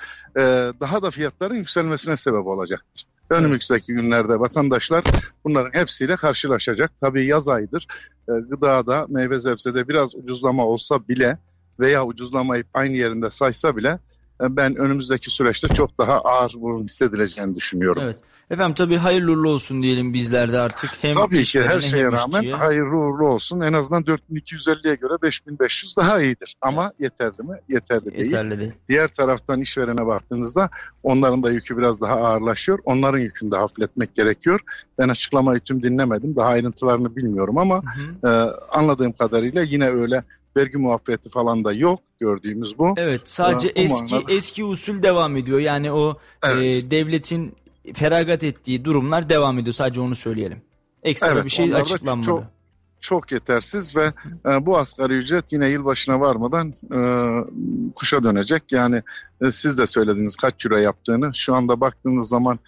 Daha da fiyatların yükselmesine sebep olacaktır. Önümüzdeki günlerde vatandaşlar bunların hepsiyle karşılaşacak. Tabii yaz ayıdır. Gıdada, meyve sebzede biraz ucuzlama olsa bile veya ucuzlamayıp aynı yerinde saysa bile ben önümüzdeki süreçte çok daha ağır bunun hissedileceğini düşünüyorum. Evet. Efendim tabii hayırlı uğurlu olsun diyelim bizler de artık. Hem tabii ki her şeye rağmen işçiye hayırlı uğurlu olsun. En azından 4250'ye göre 5500 daha iyidir. Ama evet, yeterli mi? Yeterli değil. Diğer taraftan işverene baktığınızda onların da yükü biraz daha ağırlaşıyor. Onların yükünü de hafifletmek gerekiyor. Ben açıklamayı tüm dinlemedim. Daha ayrıntılarını bilmiyorum ama anladığım kadarıyla yine öyle vergi muafiyeti falan da yok, gördüğümüz bu. Evet, sadece eski usul devam ediyor. Yani o, evet, devletin feragat ettiği durumlar devam ediyor. Sadece onu söyleyelim. Ekstra, evet, bir şey açıklanmadı. Çok yetersiz ve bu asgari ücret yine yılbaşına varmadan kuşa dönecek. Yani siz de söylediniz kaç euro yaptığını. Şu anda baktığınız zaman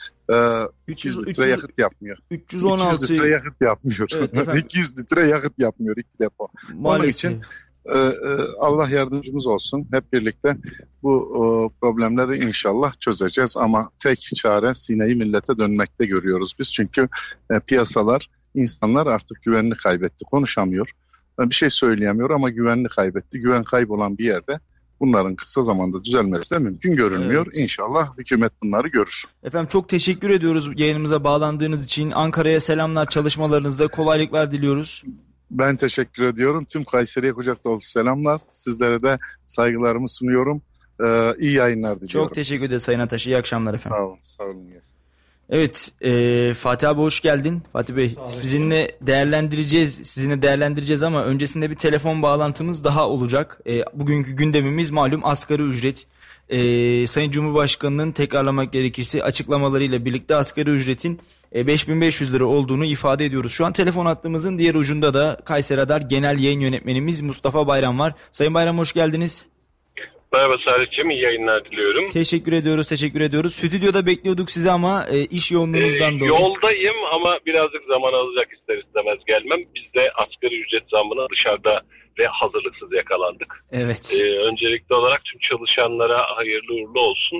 200 litre yakıt yapmıyor. 316 litre yakıt yapmıyor. Evet, 200 litre yakıt yapmıyor iki depo. Maalesef. Onun için Allah yardımcımız olsun. Hep birlikte bu problemleri inşallah çözeceğiz. Ama tek çare sineyi millete dönmekte görüyoruz biz. Çünkü piyasalar, insanlar artık güvenini kaybetti. Konuşamıyor. Bir şey söyleyemiyor ama güvenini kaybetti. Güven kaybolan bir yerde bunların kısa zamanda düzelmesi de mümkün görünmüyor. Evet. İnşallah hükümet bunları görür. Efendim çok teşekkür ediyoruz yayınımıza bağlandığınız için. Ankara'ya selamlar, çalışmalarınızda kolaylıklar diliyoruz. Ben teşekkür ediyorum. Tüm Kayseri'ye kucak dolusu selamlar. Sizlere de saygılarımı sunuyorum. İyi yayınlar diliyorum. Çok teşekkür ederim Sayın Ataş. İyi akşamlar efendim. Sağ olun. Evet, Fatih abi hoş geldin. Fatih Bey, sizinle değerlendireceğiz ama öncesinde bir telefon bağlantımız daha olacak. Bugünkü gündemimiz malum asgari ücret. Sayın Cumhurbaşkanı'nın, tekrarlamak gerekirse, açıklamalarıyla birlikte asgari ücretin 5500 lira olduğunu ifade ediyoruz. Şu an telefon hattımızın diğer ucunda da Kayseri Radar Genel Yayın Yönetmenimiz Mustafa Bayram var. Sayın Bayram hoş geldiniz. Merhaba Salih'cim, iyi yayınlar diliyorum. Teşekkür ediyoruz. Stüdyoda bekliyorduk sizi ama iş yoğunluğunuzdan dolayı. Yoldayım ama birazcık zaman alacak, ister istemez gelmem. Biz de asgari ücret zammına dışarıda ve hazırlıksız yakalandık. Evet. Öncelikli olarak tüm çalışanlara hayırlı uğurlu olsun.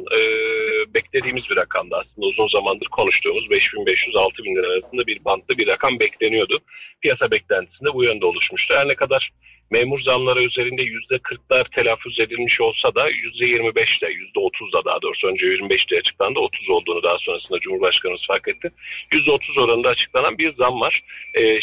Beklediğimiz bir rakamda aslında uzun zamandır konuştuğumuz 5500-6000 lira arasında bir bantta bir rakam bekleniyordu. Piyasa beklentisinde bu yönde oluşmuştu. Her ne kadar memur zamları üzerinde %40'lar telaffuz edilmiş olsa da %25'le, %30'da daha doğrusu önce 25'te açıklandı, 30 olduğunu daha sonrasında Cumhurbaşkanımız fark etti. %30 oranında açıklanan bir zam var.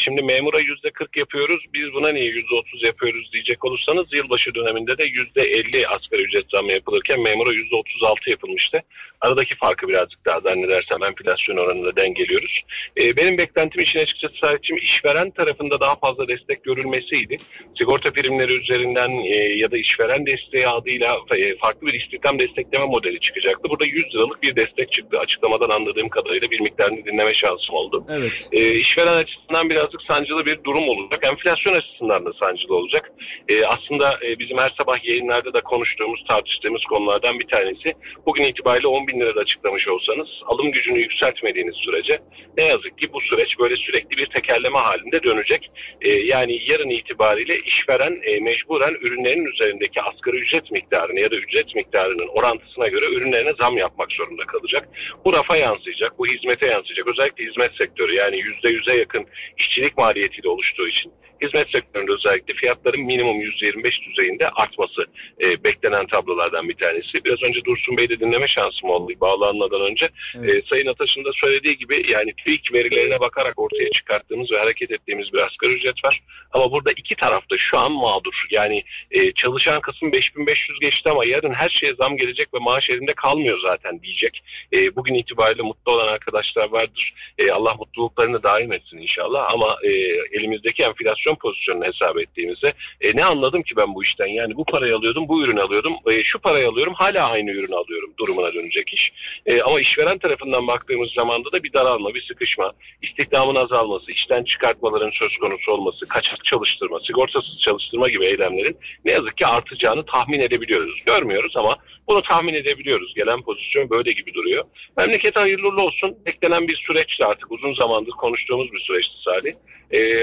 Şimdi memura %40 yapıyoruz, biz buna niye %30 yapıyoruz diyecek olursanız yılbaşı döneminde de %50 asgari ücret zammı yapılırken memura %36 yapılmıştı. Aradaki farkı birazcık daha zannedersem enflasyon oranında dengeliyoruz. Benim beklentim işin açıkçası sadece işveren tarafında daha fazla destek görülmesiydi. Sigorta primleri üzerinden ya da işveren desteği adıyla farklı bir istihdam destekleme modeli çıkacaktı. Burada 100 liralık bir destek çıktı. Açıklamadan anladığım kadarıyla bir miktarını dinleme şansım oldu. Evet. İşveren açısından birazcık sancılı bir durum olacak. Enflasyon açısından da sancılı olacak. Aslında bizim her sabah yayınlarda da konuştuğumuz, tartıştığımız konulardan bir tanesi. Bugün itibariyle 10 bin lirada açıklamış olsanız alım gücünü yükseltmediğiniz sürece ne yazık ki bu süreç böyle sürekli bir tekerleme halinde dönecek. Yani yarın itibariyle işveren mecburen ürünlerin üzerindeki asgari ücret miktarını ya da ücret miktarının orantısına göre ürünlerine zam yapmak zorunda kalacak. Bu rafa yansıyacak, bu hizmete yansıyacak. Özellikle hizmet sektörü, yani %100'e yakın işçilik maliyetiyle oluştuğu için hizmet sektöründe özellikle fiyatların minimum %25 düzeyinde artması beklenen tablolardan bir tanesi. Biraz önce Dursun Bey'de dinleme şansım oldu bağlanmadan önce. Evet. Sayın Ataş'ın da söylediği gibi, yani TÜİK verilerine bakarak ortaya çıkarttığımız ve hareket ettiğimiz bir asgari ücret var. Ama burada iki tarafta şu an mağdur. Yani çalışan kısım 5500 geçti ama yarın her şeye zam gelecek ve maaş elinde kalmıyor zaten diyecek. Bugün itibariyle mutlu olan arkadaşlar vardır. Allah mutluluklarını daim etsin inşallah, ama elimizdeki enflasyon pozisyonunu hesap ettiğimizde ne anladım ki ben bu işten? Yani bu parayı alıyordum, bu ürünü alıyordum, şu parayı alıyorum, hala aynı ürünü alıyorum durumuna dönecek iş. Ama işveren tarafından baktığımız zamanda da bir daralma, bir sıkışma, istihdamın azalması, işten çıkartmaların söz konusu olması, kaçak çalıştırma, sigortasız çalıştırma gibi eylemlerin ne yazık ki artacağını tahmin edebiliyoruz. Görmüyoruz ama bunu tahmin edebiliyoruz. Gelen pozisyon böyle gibi duruyor. Memleket hayırlı uğurlu olsun. Beklenen bir süreçti, artık uzun zamandır konuştuğumuz bir süreçti Salih.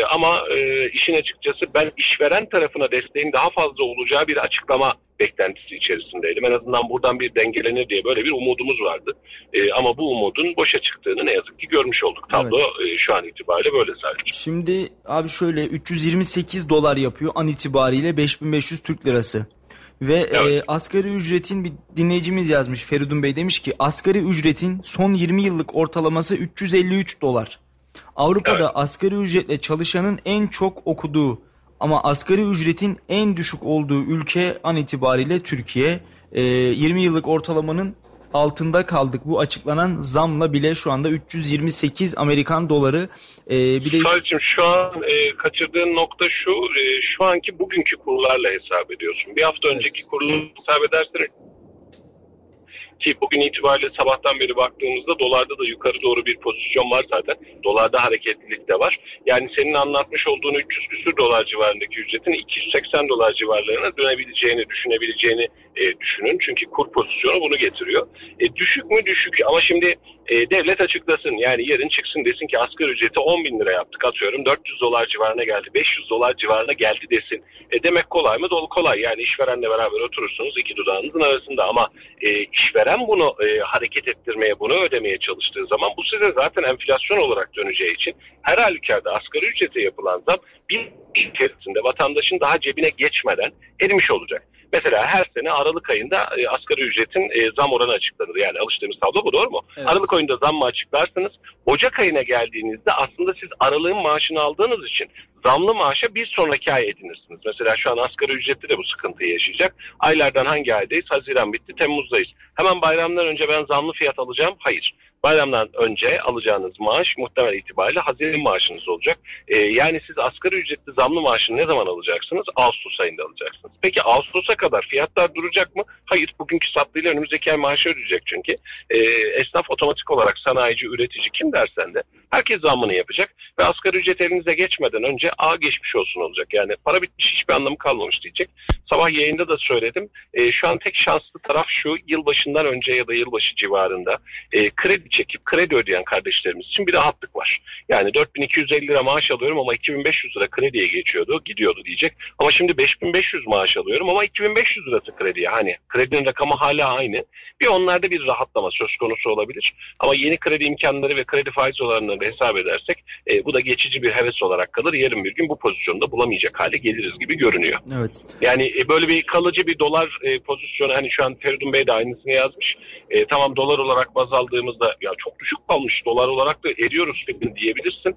Ama işin açıkçası ben işveren tarafına desteğin daha fazla olacağı bir açıklama beklentisi içerisindeydim. En azından buradan bir dengelenir diye böyle bir umudumuz vardı. Ama bu umudun boşa çıktığını ne yazık ki görmüş olduk. Tablo evet. Şu an itibariyle böyle sadece. Şimdi abi şöyle $328 yapıyor an itibariyle 5500 Türk lirası. Ve evet. Asgari ücretin bir dinleyicimiz yazmış, Feridun Bey demiş ki asgari ücretin son 20 yıllık ortalaması $353. Avrupa'da evet. Asgari ücretle çalışanın en çok okuduğu ama asgari ücretin en düşük olduğu ülke an itibariyle Türkiye. 20 yıllık ortalamanın altında kaldık. Bu açıklanan zamla bile şu anda $328. Bir de... Salih'cim şu an kaçırdığın nokta şu. Şu anki bugünkü kurlarla hesap ediyorsun. Bir hafta önceki kurlarla hesap edersen... Ki bugün itibariyle sabahtan beri baktığımızda dolarda da yukarı doğru bir pozisyon var zaten. Dolarda hareketlilik de var. Yani senin anlatmış olduğun 300 küsür dolar civarındaki ücretin $280 civarlarına dönebileceğini, düşünebileceğini düşünün. Çünkü kur pozisyonu bunu getiriyor. Düşük mü? Düşük. Ama şimdi devlet açıklasın. Yani yarın çıksın desin ki asgari ücreti 10 bin lira yaptık atıyorum. $400 civarına geldi. $500 civarına geldi desin. Demek kolay mı? Dolu kolay. Yani işverenle beraber oturursunuz iki dudağınızın arasında. Ama işveren bunu hareket ettirmeye, bunu ödemeye çalıştığı zaman bu size zaten enflasyon olarak döneceği için her halükarda asgari ücrete yapılan zam bir içerisinde vatandaşın daha cebine geçmeden erimiş olacak. Mesela her sene Aralık ayında asgari ücretin zam oranı açıklanır. Yani alıştığımız tablo bu, doğru mu? Evet. Aralık ayında zam mı açıklarsınız? Ocak ayına geldiğinizde aslında siz aralığın maaşını aldığınız için zamlı maaşa bir sonraki ay edinirsiniz. Mesela şu an asgari ücretli de bu sıkıntıyı yaşayacak. Aylardan hangi aydayız? Haziran bitti, Temmuz'dayız. Hemen bayramdan önce ben zamlı fiyat alacağım. Hayır. Bayramdan önce alacağınız maaş muhtemel itibariyle Haziran maaşınız olacak. Yani siz asgari ücretli zamlı maaşını ne zaman alacaksınız? Ağustos ayında alacaksınız. Peki Ağustos'a kadar fiyatlar duracak mı? Hayır. Bugünkü sattığıyla önümüzdeki ay maaşı ödeyecek çünkü. Esnaf otomatik olarak sanayici, üretici kim dersen de herkes zammını yapacak ve asgari ücret elinize geçmeden önce geçmiş olsun olacak. Yani para bitmiş, hiçbir anlamı kalmamış diyecek. Sabah yayında da söyledim. Şu an tek şanslı taraf şu, yılbaşından önce ya da yılbaşı civarında kredi kredi çekip kredi ödeyen kardeşlerimiz için bir rahatlık var. Yani 4.250 lira maaş alıyorum ama 2.500 lira krediye gidiyordu diyecek. Ama şimdi 5.500 maaş alıyorum ama 2.500 lirası krediye. Hani kredinin rakamı hala aynı. Bir onlarda bir rahatlama söz konusu olabilir. Ama yeni kredi imkanları ve kredi faiz oranlarını hesap edersek bu da geçici bir heves olarak kalır. Yarın bir gün bu pozisyonda bulamayacak hale geliriz gibi görünüyor. Evet. Yani böyle bir kalıcı bir dolar pozisyonu, hani şu an Feridun Bey de aynısını yazmış. Tamam, dolar olarak baz aldığımızda ya çok düşük kalmış, dolar olarak da ediyoruz diyebilirsin.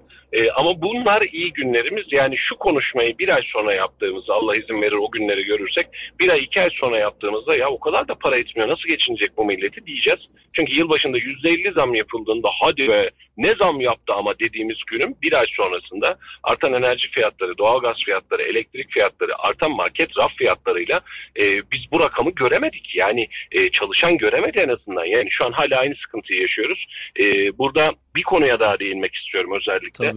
Ama bunlar iyi günlerimiz. Yani şu konuşmayı bir ay sonra yaptığımızda, Allah izin verir o günleri görürsek, bir ay iki ay sonra yaptığımızda ya o kadar da para etmiyor, nasıl geçinecek bu milleti diyeceğiz. Çünkü yılbaşında %50 zam yapıldığında hadi be ne zam yaptı ama dediğimiz günün bir ay sonrasında artan enerji fiyatları, doğalgaz fiyatları, elektrik fiyatları, artan market raf fiyatlarıyla biz bu rakamı göremedik. Yani çalışan göremedi en azından. Yani şu an hala aynı sıkıntıyı yaşıyoruz. Burada bir konuya daha değinmek istiyorum özellikle.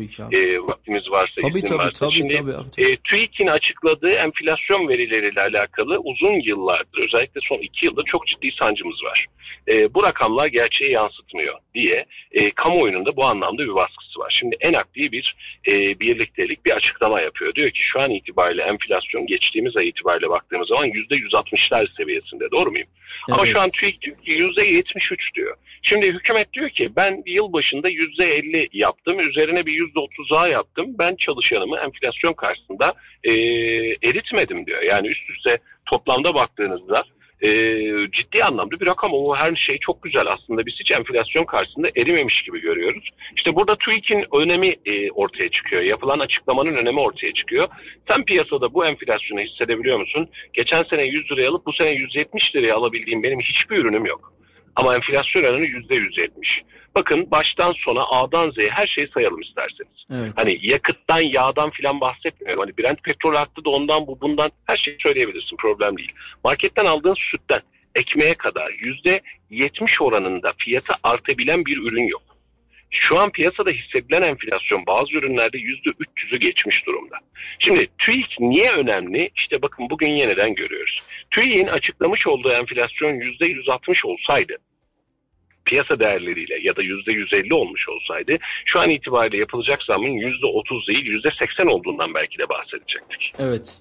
Vaktimiz varsa, izin varsa. Şimdi TÜİK'in açıkladığı enflasyon verileriyle alakalı uzun yıllardır, özellikle son 2 yılda çok ciddi sancımız var. Bu rakamlar gerçeği yansıtmıyor diye kamuoyunun da bu anlamda bir baskısı var. Şimdi ENAG diye bir birliktelik bir açıklama yapıyor. Diyor ki şu an itibariyle enflasyon, geçtiğimiz ay itibariyle baktığımız zaman %160'lar seviyesinde, doğru muyum? Evet. Ama şu an TÜİK diyor ki %73 diyor. Şimdi hükümet diyor ki ben yıl başında %50 yaptım, üzerine bir %30'a yaptım. Ben çalışanımı enflasyon karşısında eritmedim diyor. Yani üst üste toplamda baktığınızda ciddi anlamda bir rakam ama her şey çok güzel aslında, biz hiç enflasyon karşısında erimemiş gibi görüyoruz. İşte burada TÜİK'in önemi ortaya çıkıyor, yapılan açıklamanın önemi ortaya çıkıyor. Sen piyasada bu enflasyonu hissedebiliyor musun? Geçen sene 100 liraya alıp bu sene 170 liraya alabildiğim benim hiçbir ürünüm yok. Ama enflasyon oranı %170. Bakın baştan sona, A'dan Z'ye her şeyi sayalım isterseniz. Evet. Hani yakıttan, yağdan filan bahsetmiyorum. Hani Brent petrol arttı da ondan bu bundan her şeyi söyleyebilirsin, problem değil. Marketten aldığın sütten ekmeğe kadar %70 oranında fiyatı artabilen bir ürün yok. Şu an piyasada hissedilen enflasyon bazı ürünlerde %300'ü geçmiş durumda. Şimdi TÜİK niye önemli? İşte bakın bugün yeniden görüyoruz. TÜİK'in açıklamış olduğu enflasyon %160 olsaydı, piyasa değerleriyle, ya da %150 olmuş olsaydı, şu an itibariyle yapılacak zamın %30 değil %80 olduğundan belki de bahsedecektik. Evet.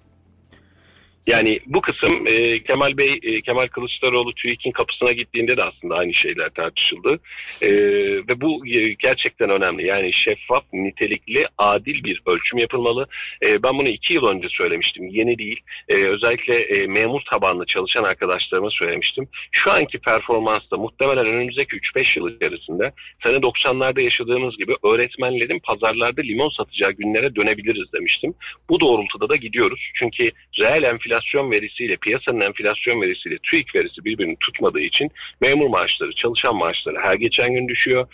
Yani bu kısım Kemal Bey, Kemal Kılıçdaroğlu TÜİK'in kapısına gittiğinde de aslında aynı şeyler tartışıldı. Ve bu gerçekten önemli. Yani şeffaf, nitelikli, adil bir ölçüm yapılmalı. Ben bunu 2 yıl önce söylemiştim. Yeni değil. Özellikle memur tabanlı çalışan arkadaşlarıma söylemiştim. Şu anki performansla muhtemelen önümüzdeki 3-5 yıl içerisinde sene 90'larda yaşadığımız gibi öğretmenlerin pazarlarda limon satacağı günlere dönebiliriz demiştim. Bu doğrultuda da gidiyoruz. Çünkü reel enflasyon verisiyle, piyasanın enflasyon verisiyle TÜİK verisi birbirini tutmadığı için memur maaşları, çalışan maaşları her geçen gün düşüyor.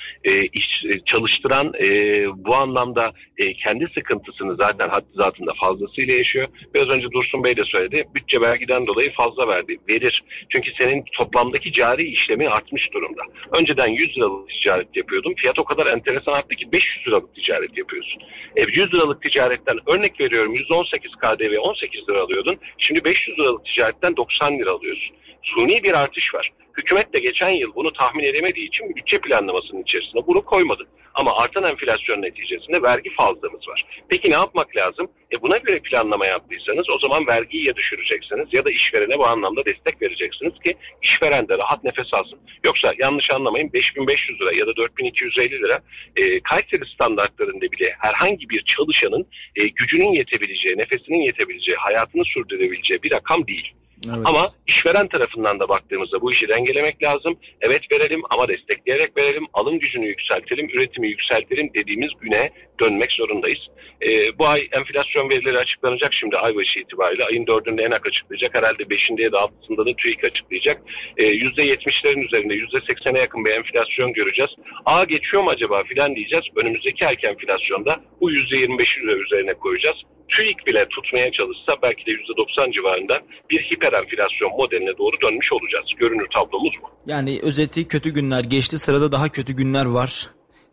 Çalıştıran bu anlamda kendi sıkıntısını zaten haddi zatında fazlasıyla yaşıyor. Biraz önce Dursun Bey de söyledi. Bütçe vergiden dolayı fazla verir. Çünkü senin toplamdaki cari işlemin artmış durumda. Önceden 100 liralık ticaret yapıyordum. Fiyat o kadar enteresan arttı ki 500 liralık ticaret yapıyorsun. 100 liralık ticaretten örnek veriyorum, %18 KDV 18 lira alıyordun. Şimdi 500 liralık ticaretten 90 lira alıyorsun. Suni bir artış var. Hükümet de geçen yıl bunu tahmin edemediği için bütçe planlamasının içerisine bunu koymadı. Ama artan enflasyon neticesinde vergi fazlamız var. Peki ne yapmak lazım? Buna göre planlama yaptıysanız o zaman vergiyi ya düşüreceksiniz ya da işverene bu anlamda destek vereceksiniz ki işveren de rahat nefes alsın. Yoksa yanlış anlamayın, 5.500 lira ya da 4.250 lira Kayseri standartlarında bile herhangi bir çalışanın gücünün yetebileceği, nefesinin yetebileceği, hayatını sürdürebileceği bir rakam değil. Evet. Ama işveren tarafından da baktığımızda bu işi dengelemek lazım. Evet verelim ama destekleyerek verelim, alım gücünü yükseltelim, üretimi yükseltelim dediğimiz güne dönmek zorundayız. Bu ay enflasyon verileri açıklanacak şimdi ay başı itibariyle. Ayın 4'ünde ENAG açıklayacak, herhalde 5'inde ya da 6'sında da TÜİK açıklayacak. %70'lerin üzerinde %80'e yakın bir enflasyon göreceğiz. Aa geçiyor mu acaba filan diyeceğiz. Önümüzdeki ayki enflasyonda bu %25'i üzerine koyacağız. TÜİK bile tutmaya çalışsa belki de %90 civarında bir hiperenflasyon modeline doğru dönmüş olacağız. Görünür tablomuz bu. Yani özeti kötü günler geçti, sırada daha kötü günler var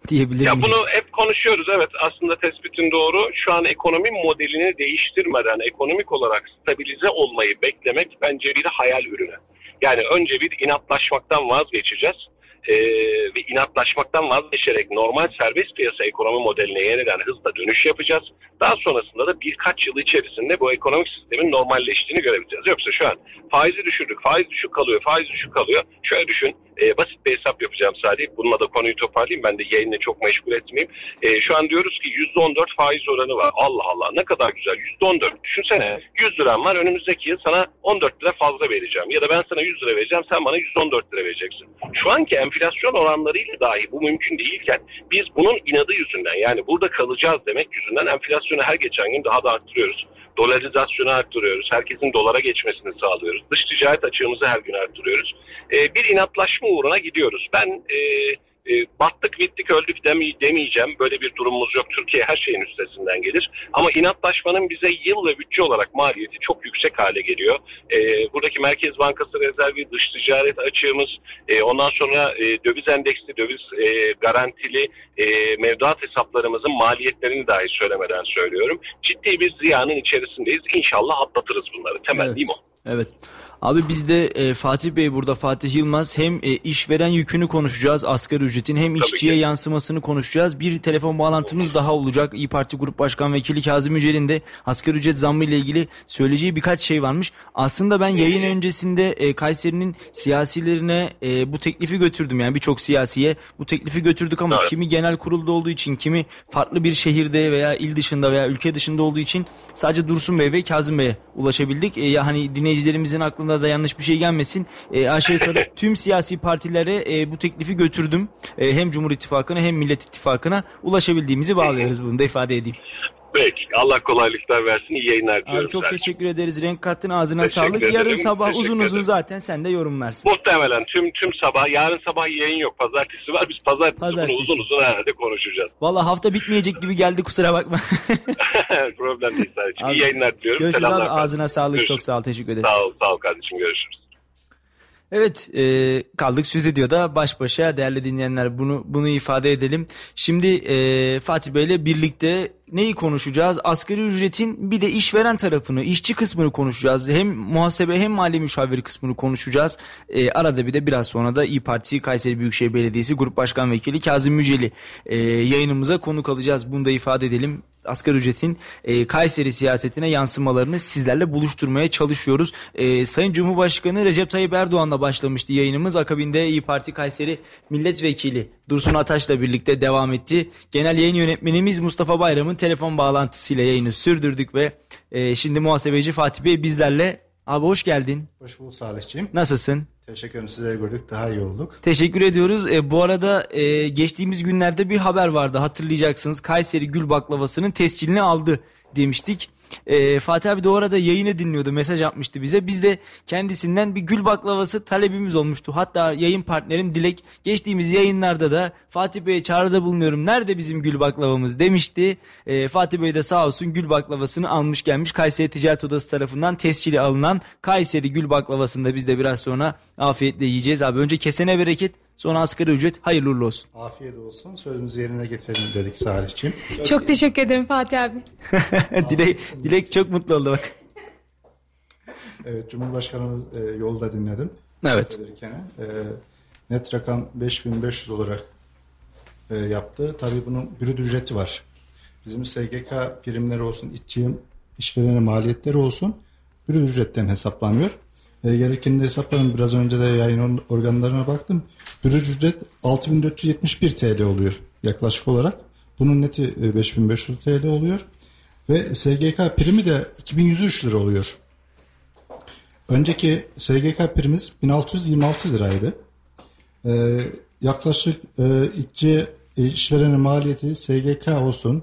diyebilir miyiz? Bunu hep konuşuyoruz, evet, aslında tespitin doğru. Şu an ekonomi modelini değiştirmeden ekonomik olarak stabilize olmayı beklemek bence bir hayal ürünü. Yani önce bir inatlaşmaktan vazgeçeceğiz. ve inatlaşmaktan vazgeçerek normal serbest piyasa ekonomi modeline yeniden hızla dönüş yapacağız. Daha sonrasında da birkaç yıl içerisinde bu ekonomik sistemin normalleştiğini görebileceğiz. Yoksa şu an faizi düşürdük, faiz düşük kalıyor, faiz düşük kalıyor. Şöyle düşün, basit bir hesap yapacağım sadece. Bununla da konuyu toparlayayım, ben de yayını çok meşgul etmeyeyim. Şu an diyoruz ki %14 faiz oranı var. Allah Allah, ne kadar güzel, %14. Düşünsene, 100 liram var, önümüzdeki yıl sana 14 lira fazla vereceğim. Ya da ben sana 100 lira vereceğim, sen bana 114 lira vereceksin. Şu anki enflasyon oranlarıyla dahi bu mümkün değilken biz bunun inadı yüzünden, yani burada kalacağız demek yüzünden enflasyonu her geçen gün daha da arttırıyoruz. Dolarizasyonu arttırıyoruz. Herkesin dolara geçmesini sağlıyoruz. Dış ticaret açığımızı her gün arttırıyoruz. Bir inatlaşma uğruna gidiyoruz. Ben battık, bittik, öldük demeyeceğim. Böyle bir durumumuz yok. Türkiye her şeyin üstesinden gelir. Ama inatlaşmanın bize yıl ve bütçe olarak maliyeti çok yüksek hale geliyor. Buradaki Merkez Bankası rezervi, dış ticaret açığımız, ondan sonra döviz endeksli, döviz garantili mevduat hesaplarımızın maliyetlerini dahi söylemeden söylüyorum. Ciddi bir ziyanın içerisindeyiz. İnşallah atlatırız bunları. Temel evet. Değil mi o? Evet. Abi biz de Fatih Bey burada, Fatih Yılmaz, hem işveren yükünü konuşacağız asgari ücretin, hem tabii işçiye ki yansımasını konuşacağız. Bir telefon bağlantımız daha olacak. İYİ Parti Grup Başkan Vekili Kazım Yücel'in de asgari ücret zammı ile ilgili söyleyeceği birkaç şey varmış. Aslında ben yayın öncesinde Kayseri'nin siyasilerine bu teklifi götürdüm. Yani birçok siyasiye bu teklifi götürdük ama evet, kimi genel kurulda olduğu için, kimi farklı bir şehirde veya il dışında veya ülke dışında olduğu için sadece Dursun Bey ve Kazım Bey'e ulaşabildik. Ya hani dinleyicilerimizin aklına da yanlış bir şey gelmesin. Aşağı yukarı tüm siyasi partilere bu teklifi götürdüm. Hem Cumhur İttifakı'na hem Millet İttifakı'na ulaşabildiğimizi bağlıyoruz. Bunu da ifade edeyim. Peki. Allah kolaylıklar versin. İyi yayınlar diliyorum. Abi çok zaten teşekkür ederiz. Renk kattın. Ağzına teşekkür sağlık. Ederim. Yarın sabah teşekkür uzun ederim. Uzun zaten sen de yorumlarsın. Muhtemelen tüm sabah. Yarın sabah yayın yok. Pazartesi var. Biz pazartesi bunu uzun uzun herhalde konuşacağız. Valla hafta bitmeyecek gibi geldi. Kusura bakma. Problem değil sadece. Abi, İyi yayınlar diliyorum. Görüşürüz. Selamlar abi. Ağzına sağlık. Görüşürüz. Çok sağ ol. Teşekkür ederiz. Sağ ol kardeşim. Görüşürüz. Evet, kaldık stüdyoda baş başa değerli dinleyenler, bunu ifade edelim. Şimdi Fatih Bey'le birlikte neyi konuşacağız? Asgari ücretin bir de işveren tarafını, işçi kısmını konuşacağız. Hem muhasebe hem mali müşavir kısmını konuşacağız. Arada bir de biraz sonra da İYİ Parti Kayseri Büyükşehir Belediyesi Grup Başkan Vekili Kazım Yücel'i yayınımıza konuk alacağız. Bunu da ifade edelim. Asgari ücretin Kayseri siyasetine yansımalarını sizlerle buluşturmaya çalışıyoruz. Sayın Cumhurbaşkanı Recep Tayyip Erdoğan'la başlamıştı yayınımız. Akabinde İYİ Parti Kayseri Milletvekili Dursun Ateş'le birlikte devam etti. Genel yayın yönetmenimiz Mustafa Bayram'ın telefon bağlantısıyla yayını sürdürdük ve şimdi muhasebeci Fatih Bey bizlerle. Abi hoş geldin. Hoş bulduk Salih'ciğim. Nasılsın? Teşekkür ederim, sizleri gördük, daha iyi olduk. Teşekkür ediyoruz. Bu arada geçtiğimiz günlerde bir haber vardı, hatırlayacaksınız. Kayseri Gül Baklavası'nın tescilini aldı demiştik. Fatih abi de orada yayını dinliyordu, mesaj atmıştı bize. Biz de kendisinden bir gül baklavası talebimiz olmuştu. Hatta yayın partnerim Dilek geçtiğimiz yayınlarda da Fatih Bey'e çağrıda bulunuyorum, nerede bizim gül baklavamız demişti. Fatih Bey de sağ olsun gül baklavasını almış gelmiş. Kayseri Ticaret Odası tarafından tescili alınan Kayseri gül baklavasını da biz de biraz sonra afiyetle yiyeceğiz abi. Önce kesene bereket, sonra asgari ücret, hayırlı uğurlu olsun. Afiyet olsun. Sözümüzü yerine getirelim dedik Salih'ciğim. Çok teşekkür ederim Fatih abi. Dilek çok mutlu oldu bak. Evet, Cumhurbaşkanımız yolda dinledim. Evet. Net rakam 5.500 olarak yaptı. Tabii bunun brüt ücreti var. Bizim SGK primleri olsun, işverene maliyetleri olsun, brüt ücretten hesaplanıyor. Gerekinde hesaplarım, biraz önce de yayın organlarına baktım. Brüt ücret 6.471 TL oluyor yaklaşık olarak. Bunun neti 5.500 TL oluyor. Ve SGK primi de 2.103 lira oluyor. Önceki SGK primimiz 1.626 liraydı. Yaklaşık işverenin maliyeti SGK olsun,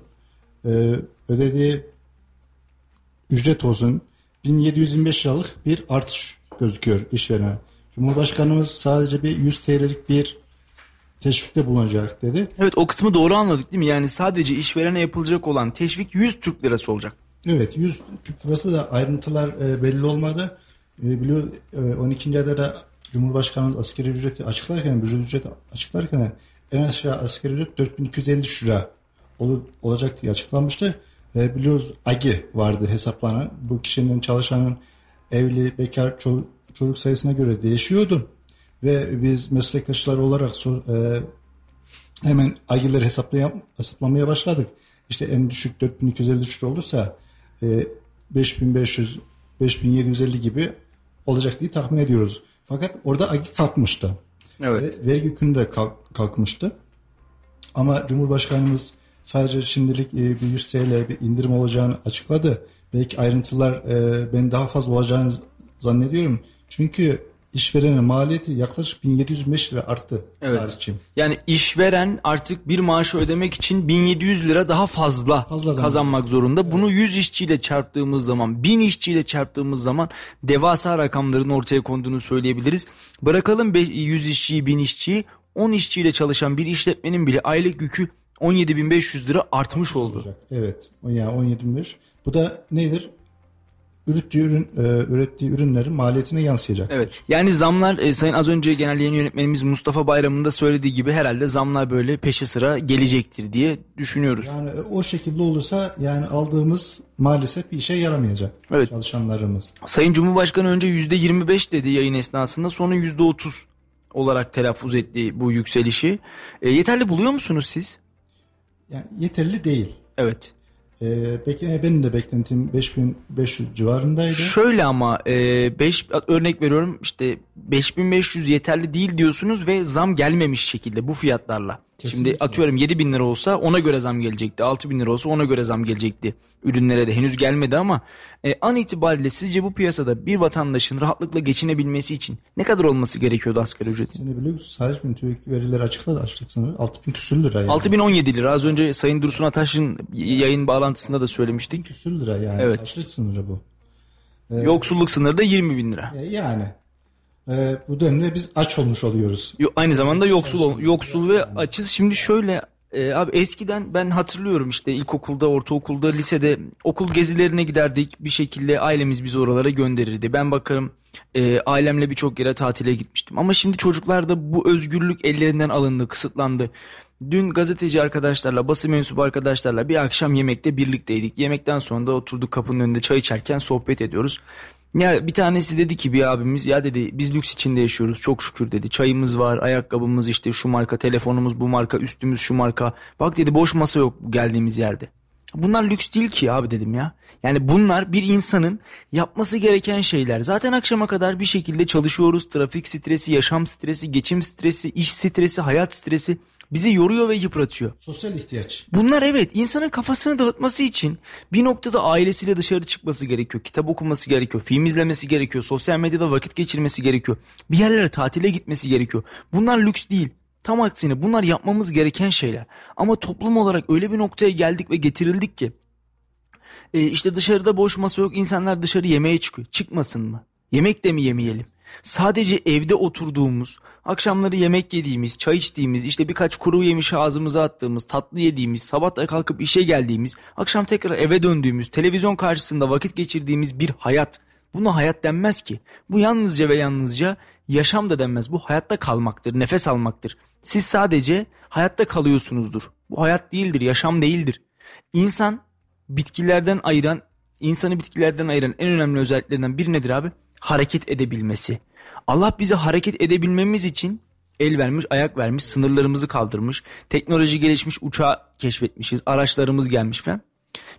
ödediği ücret olsun, 1725 liralık bir artış gözüküyor işverene. Cumhurbaşkanımız sadece bir 100 TL'lik bir teşvikte bulunacak dedi. Evet, o kısmı doğru anladık değil mi? Yani sadece işverene yapılacak olan teşvik 100 Türk Lirası olacak. Evet, 100 Türk Lirası da ayrıntılar belli olmadı. 12. ayda da Cumhurbaşkanımız asgari ücreti açıklarken, en aşağı asgari ücret 4253 lira olacak diye açıklanmıştı. Biliyoruz, agi vardı hesaplanan. Bu kişinin, çalışanın evli, bekar, çocuk sayısına göre değişiyordu. ve biz meslektaşlar olarak hemen ayları hesaplamaya başladık. İşte en düşük 4253 olursa 5500, 5750 gibi olacak diye tahmin ediyoruz. Fakat orada agi kalkmıştı. Evet. Vergi yükünü de kalkmıştı. Ama Cumhurbaşkanımız sadece şimdilik bir 100 TL bir indirim olacağını açıkladı. Belki ayrıntılar ben daha fazla olacağını zannediyorum. Çünkü işverenin maliyeti yaklaşık 1705 lira arttı. Evet. Yani işveren artık bir maaşı ödemek için 1700 lira daha fazla kazanmak zorunda. Evet. Bunu 100 işçiyle çarptığımız zaman, 1000 işçiyle çarptığımız zaman devasa rakamların ortaya konduğunu söyleyebiliriz. Bırakalım 100 işçiyi, 1000 işçiyi, 10 işçiyle çalışan bir işletmenin bile aylık yükü 17.500 lira artmış oldu. Olacak. Evet. Yani 17.500. Bu da nedir? Ürettiği ürünlerin maliyetine yansıyacak. Evet. Yani zamlar sayın az önce genel yayın yönetmenimiz Mustafa Bayram'ın da söylediği gibi herhalde zamlar böyle peşi sıra gelecektir diye düşünüyoruz. Yani o şekilde olursa yani aldığımız maalesef bir işe yaramayacak. Evet. Çalışanlarımız. Sayın Cumhurbaşkanı önce %25 dedi yayın esnasında, sonra %30 olarak telaffuz etti bu yükselişi. Yeterli buluyor musunuz siz? Yani yeterli değil. Evet. Benim de beklentim 5500 civarındaydı. Şöyle ama örnek veriyorum işte 5500 yeterli değil diyorsunuz ve zam gelmemiş şekilde bu fiyatlarla. Kesinlikle. Şimdi atıyorum 7000 lira olsa ona göre zam gelecekti. 6000 lira olsa ona göre zam gelecekti. Ürünlere de henüz gelmedi ama an itibariyle sizce bu piyasada bir vatandaşın rahatlıkla geçinebilmesi için ne kadar olması gerekiyordu asgari ücretin? Ne biliyorsun? Sadece TÜİK verileri açıkladı. Açtık sanırım. 6000 küsür lira. Yani. 6017 lira. Az önce Sayın Dursun Ateş'in yayın bağlantısında da söylemiştik. 6000 küsür lira yani. Evet. Açlık sınırı bu. Yoksulluk sınırı da 20.000 lira. Yani. Bu dönemde biz aç olmuş oluyoruz. Aynı zamanda yoksul ve açız. Şimdi şöyle abi eskiden ben hatırlıyorum işte ilkokulda, ortaokulda, lisede okul gezilerine giderdik. Bir şekilde ailemiz bizi oralara gönderirdi. Ben bakarım ailemle birçok yere tatile gitmiştim. Ama şimdi çocuklarda bu özgürlük ellerinden alındı, kısıtlandı. Dün gazeteci arkadaşlarla, basın mensubu arkadaşlarla bir akşam yemekte birlikteydik. Yemekten sonra da oturduk kapının önünde çay içerken sohbet ediyoruz. Ya bir tanesi dedi ki bir abimiz, ya dedi biz lüks içinde yaşıyoruz çok şükür dedi. Çayımız var, ayakkabımız işte şu marka, telefonumuz bu marka, üstümüz şu marka. Bak dedi boş masa yok geldiğimiz yerde. Bunlar lüks değil ki abi dedim ya. Yani bunlar bir insanın yapması gereken şeyler. Zaten akşama kadar bir şekilde çalışıyoruz. Trafik stresi, yaşam stresi, geçim stresi, iş stresi, hayat stresi bizi yoruyor ve yıpratıyor. Sosyal ihtiyaç. Bunlar evet insanın kafasını dağıtması için bir noktada ailesiyle dışarı çıkması gerekiyor. Kitap okuması gerekiyor. Film izlemesi gerekiyor. Sosyal medyada vakit geçirmesi gerekiyor. Bir yerlere tatile gitmesi gerekiyor. Bunlar lüks değil. Tam aksine bunlar yapmamız gereken şeyler. Ama toplum olarak öyle bir noktaya geldik ve getirildik ki işte dışarıda boş masa yok, insanlar dışarı yemeğe çıkıyor. Çıkmasın mı? Yemek de mi yemeyelim? Sadece evde oturduğumuz, akşamları yemek yediğimiz, çay içtiğimiz, işte birkaç kuru yemiş ağzımıza attığımız, tatlı yediğimiz, sabah da kalkıp işe geldiğimiz, akşam tekrar eve döndüğümüz, televizyon karşısında vakit geçirdiğimiz bir hayat. Buna hayat denmez ki. Bu yalnızca ve yalnızca yaşam da denmez. Bu hayatta kalmaktır, nefes almaktır. Siz sadece hayatta kalıyorsunuzdur. Bu hayat değildir, yaşam değildir. İnsanı bitkilerden ayıran en önemli özelliklerinden biri nedir abi? Hareket edebilmesi. Allah bize hareket edebilmemiz için el vermiş, ayak vermiş, sınırlarımızı kaldırmış. Teknoloji gelişmiş, uçağı keşfetmişiz, araçlarımız gelmiş falan.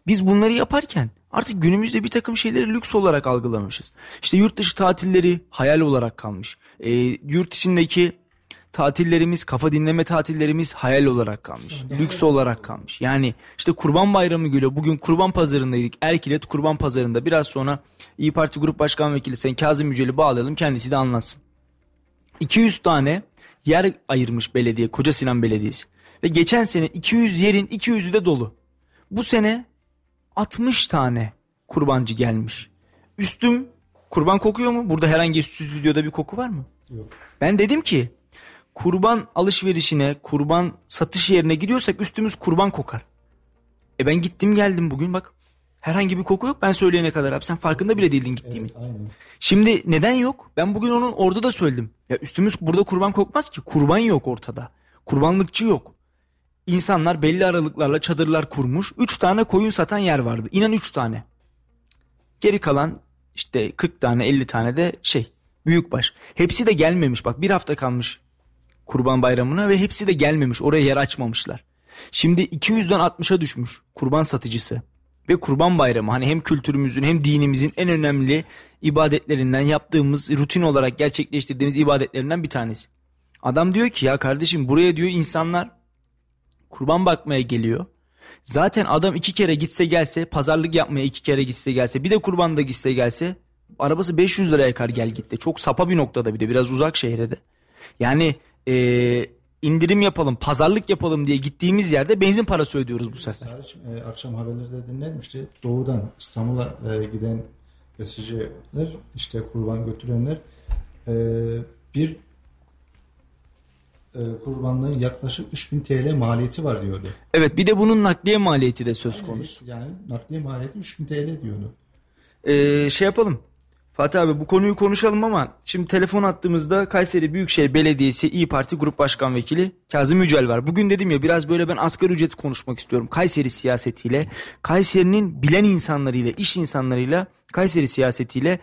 Biz bunları yaparken artık günümüzde bir takım şeyleri lüks olarak algılamışız. İşte yurt dışı tatilleri hayal olarak kalmış. Yurt içindeki tatillerimiz, kafa dinleme tatillerimiz hayal olarak kalmış. Lüks olarak kalmış. Yani işte Kurban Bayramı geliyor. Bugün Kurban Pazarı'ndaydık. Erkilet Kurban Pazarı'nda. Biraz sonra İYİ Parti Grup Başkan Vekili Sayın Kazım Yücel'i bağlayalım. Kendisi de anlatsın. 200 tane yer ayırmış belediye. Koca Sinan Belediyesi. Ve geçen sene 200 yerin 200'ü de dolu. Bu sene 60 tane kurbancı gelmiş. Üstüm kurban kokuyor mu? Burada herhangi stüdyoda bir koku var mı? Yok. Ben dedim ki kurban alışverişine, kurban satış yerine gidiyorsak üstümüz kurban kokar. Ben gittim geldim bugün bak. Herhangi bir koku yok ben söyleyene kadar abi. Sen farkında bile değildin gittiğimi. Evet, aynen. Şimdi neden yok? Ben bugün onu orada da söyledim. Ya üstümüz burada kurban kokmaz ki. Kurban yok ortada. Kurbanlıkçı yok. İnsanlar belli aralıklarla çadırlar kurmuş. 3 tane koyun satan yer vardı. İnan 3 tane. Geri kalan işte 40 tane 50 tane de büyükbaş. Hepsi de gelmemiş. Bak bir hafta kalmış Kurban Bayramı'na ve hepsi de gelmemiş. Oraya yer açmamışlar. Şimdi 200'den 60'a düşmüş kurban satıcısı. Ve Kurban Bayramı hani hem kültürümüzün hem dinimizin en önemli ibadetlerinden, yaptığımız rutin olarak gerçekleştirdiğimiz ibadetlerinden bir tanesi. Adam diyor ki ya kardeşim buraya diyor insanlar kurban bakmaya geliyor. Zaten adam iki kere gitse gelse, pazarlık yapmaya iki kere gitse gelse, bir de kurban da gitse gelse arabası 500 lira yakar gel gitti. Çok sapa bir noktada, bir de biraz uzak şehre de. Yani indirim yapalım, pazarlık yapalım diye gittiğimiz yerde benzin parası ödüyoruz bu sefer. Akşam haberlerde dinlenmişti. Doğudan İstanbul'a giden besiciler, işte kurban götürenler bir kurbanlığın yaklaşık 3000 TL maliyeti var diyordu. Evet, bir de bunun nakliye maliyeti de söz konusu. Yani nakliye maliyeti 3000 TL diyordu. Şey yapalım. Fatih abi bu konuyu konuşalım ama şimdi telefon attığımızda Kayseri Büyükşehir Belediyesi İYİ Parti Grup Başkan Vekili Kazım Yücel var. Bugün dedim ya biraz böyle ben asgari ücreti konuşmak istiyorum. Kayseri siyasetiyle, Kayseri'nin bilen insanlarıyla, iş insanlarıyla, Kayseri siyasetiyle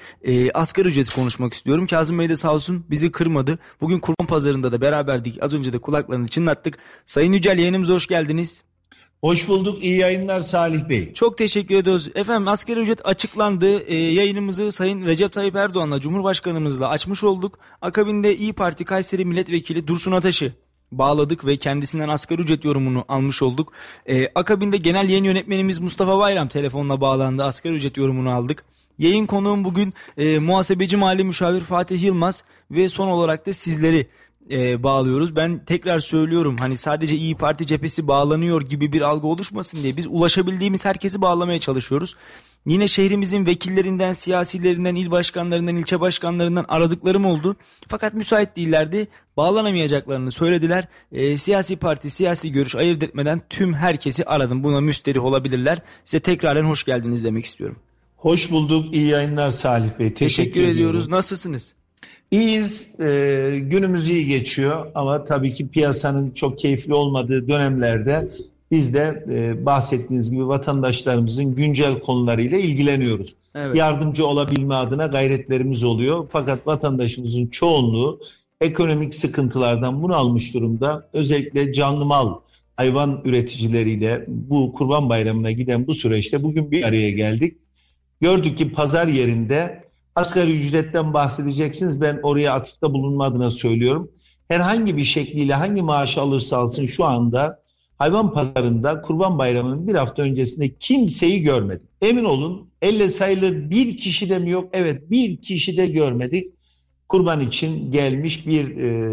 asgari ücreti konuşmak istiyorum. Kazım Bey de sağ olsun bizi kırmadı. Bugün Kurban Pazarı'nda da beraberdik. Az önce de kulaklarını çınlattık. Sayın Yücel yayınımıza hoş geldiniz. Hoş bulduk. İyi yayınlar Salih Bey. Çok teşekkür ediyoruz. Efendim asgari ücret açıklandı. Yayınımızı Sayın Recep Tayyip Erdoğan'la, Cumhurbaşkanımızla açmış olduk. Akabinde İYİ Parti Kayseri Milletvekili Dursun Ateş'i bağladık ve kendisinden asgari ücret yorumunu almış olduk. Akabinde genel yayın yönetmenimiz Mustafa Bayram telefonla bağlandı. Asgari ücret yorumunu aldık. Yayın konuğum bugün muhasebeci mali müşavir Fatih Yılmaz ve son olarak da sizleri bağlıyoruz. Ben tekrar söylüyorum hani sadece İYİ Parti cephesi bağlanıyor gibi bir algı oluşmasın diye biz ulaşabildiğimiz herkesi bağlamaya çalışıyoruz. Yine şehrimizin vekillerinden, siyasilerinden, il başkanlarından, ilçe başkanlarından aradıklarım oldu. Fakat müsait değillerdi. Bağlanamayacaklarını söylediler. Siyasi parti, siyasi görüş ayırt etmeden tüm herkesi aradım. Buna müsterih olabilirler. Size tekraren hoş geldiniz demek istiyorum. Hoş bulduk. İyi yayınlar Salih Bey. Teşekkür ediyoruz. Nasılsınız? İyiyiz, günümüz iyi geçiyor ama tabii ki piyasanın çok keyifli olmadığı dönemlerde biz de bahsettiğiniz gibi vatandaşlarımızın güncel konularıyla ilgileniyoruz. Evet. Yardımcı olabilme adına gayretlerimiz oluyor. Fakat vatandaşımızın çoğunluğu ekonomik sıkıntılardan bunalmış durumda. Özellikle canlı mal, hayvan üreticileriyle bu Kurban Bayramı'na giden bu süreçte bugün bir araya geldik. Gördük ki pazar yerinde asgari ücretten bahsedeceksiniz. Ben oraya atıfta bulunma adına söylüyorum. Herhangi bir şekliyle hangi maaşı alırsa alsın şu anda hayvan pazarında Kurban Bayramı'nın bir hafta öncesinde kimseyi görmedik. Emin olun elle sayılır bir kişi de mi yok? Evet, bir kişi de görmedik. Kurban için gelmiş bir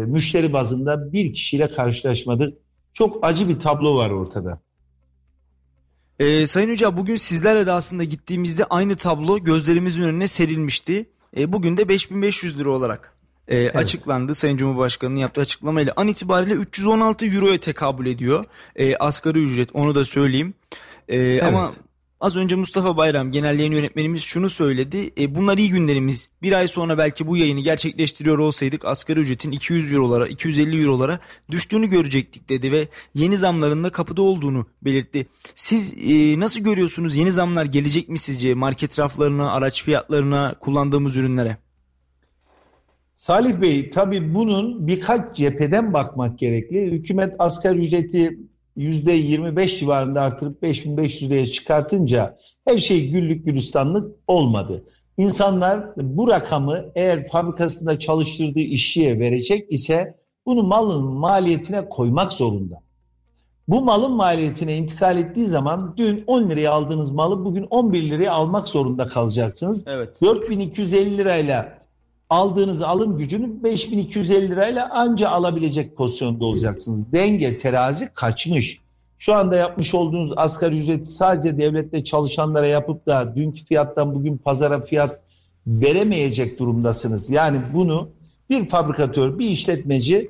müşteri bazında bir kişiyle karşılaşmadık. Çok acı bir tablo var ortada. Sayın Hoca bugün sizlerle de aslında gittiğimizde aynı tablo gözlerimizin önüne serilmişti. Bugün de 5500 lira olarak açıklandı. Sayın Cumhurbaşkanı'nın yaptığı açıklamayla an itibariyle 316 euroya tekabül ediyor. Asgari ücret, onu da söyleyeyim. Evet. Ama az önce Mustafa Bayram genel yayın yönetmenimiz şunu söyledi. Bunlar iyi günlerimiz. Bir ay sonra belki bu yayını gerçekleştiriyor olsaydık asgari ücretin 200 eurolara, 250 eurolara düştüğünü görecektik dedi ve yeni zamların da kapıda olduğunu belirtti. Siz nasıl görüyorsunuz? Yeni zamlar gelecek mi sizce market raflarına, araç fiyatlarına, kullandığımız ürünlere? Salih Bey, tabii bunun birkaç cepheden bakmak gerekli. Hükümet asgari ücreti %25 civarında artırıp 5500 liraya çıkartınca her şey güllük gülistanlık olmadı. İnsanlar bu rakamı eğer fabrikasında çalıştırdığı işçiye verecek ise bunu malın maliyetine koymak zorunda. Bu malın maliyetine intikal ettiği zaman dün 10 liraya aldığınız malı bugün 11 liraya almak zorunda kalacaksınız. Evet. 4250 lirayla aldığınız alım gücünü 5250 lirayla anca alabilecek pozisyonda olacaksınız. Denge, terazi kaçmış. Şu anda yapmış olduğunuz asgari ücreti sadece devlette çalışanlara yapıp da dünkü fiyattan bugün pazara fiyat veremeyecek durumdasınız. Yani bunu bir fabrikatör, bir işletmeci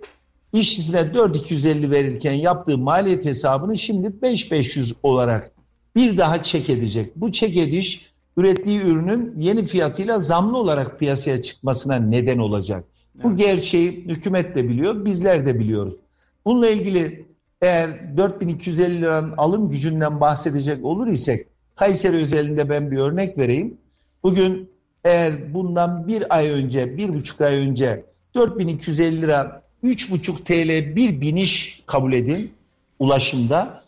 işçisine 4250 verirken yaptığı maliyet hesabını şimdi 5500 olarak bir daha çek edecek. Bu çek ediş ürettiği ürünün yeni fiyatıyla zamlı olarak piyasaya çıkmasına neden olacak. Evet. Bu gerçeği hükümet de biliyor, bizler de biliyoruz. Bununla ilgili eğer 4250 liranın alım gücünden bahsedecek olur isek, Kayseri özelinde ben bir örnek vereyim. Bugün eğer bundan bir ay önce, 1,5 ay önce 4.250 lira 3,5 TL bir biniş kabul edin ulaşımda.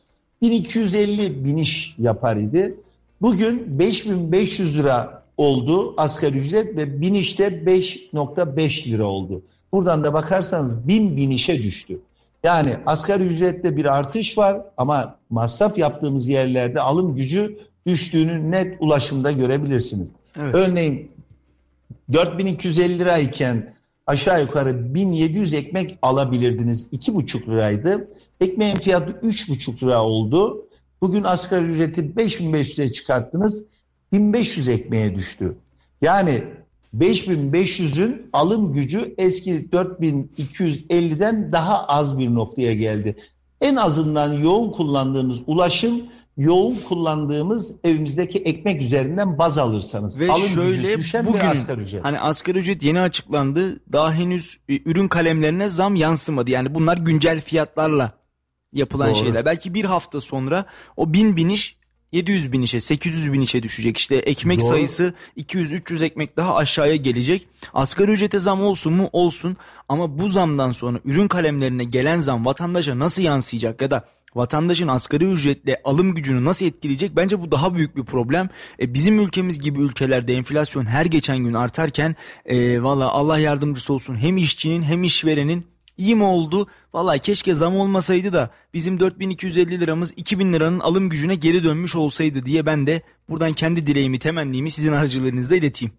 1.250 biniş yapar idi. Bugün 5.500 lira oldu asgari ücret ve binişte 5.5 lira oldu. Buradan da bakarsanız 1.000 binişe düştü. Yani asgari ücrette bir artış var ama masraf yaptığımız yerlerde alım gücü düştüğünü net ulaşımda görebilirsiniz. Evet. Örneğin 4.250 lirayken aşağı yukarı 1.700 ekmek alabilirdiniz. 2,5 liraydı. Ekmeğin fiyatı 3,5 lira oldu. Bugün asgari ücreti 5.500'e çıkarttınız. 1.500 ekmeğe düştü. Yani 5.500'ün alım gücü eski 4.250'den daha az bir noktaya geldi. En azından yoğun kullandığımız ulaşım, yoğun kullandığımız evimizdeki ekmek üzerinden baz alırsanız. Ve alım şöyle bugün hani asgari ücret yeni açıklandı. Daha henüz ürün kalemlerine zam yansımadı. Yani bunlar güncel fiyatlarla yapılan doğru şeyler. Belki bir hafta sonra o 1000 biniş 700 binişe, 800 binişe düşecek. İşte ekmek doğru sayısı 200-300 ekmek daha aşağıya gelecek. Asgari ücrete zam olsun mu? Olsun. Ama bu zamdan sonra ürün kalemlerine gelen zam vatandaşa nasıl yansıyacak ya da vatandaşın asgari ücretle alım gücünü nasıl etkileyecek? Bence bu daha büyük bir problem. Bizim ülkemiz gibi ülkelerde enflasyon her geçen gün artarken valla Allah yardımcısı olsun hem işçinin hem işverenin. İyi mi oldu? Vallahi keşke zam olmasaydı da bizim 4.250 liramız 2.000 liranın alım gücüne geri dönmüş olsaydı diye ben de buradan kendi dileğimi, temennimi sizin aracılığınızla ileteyim.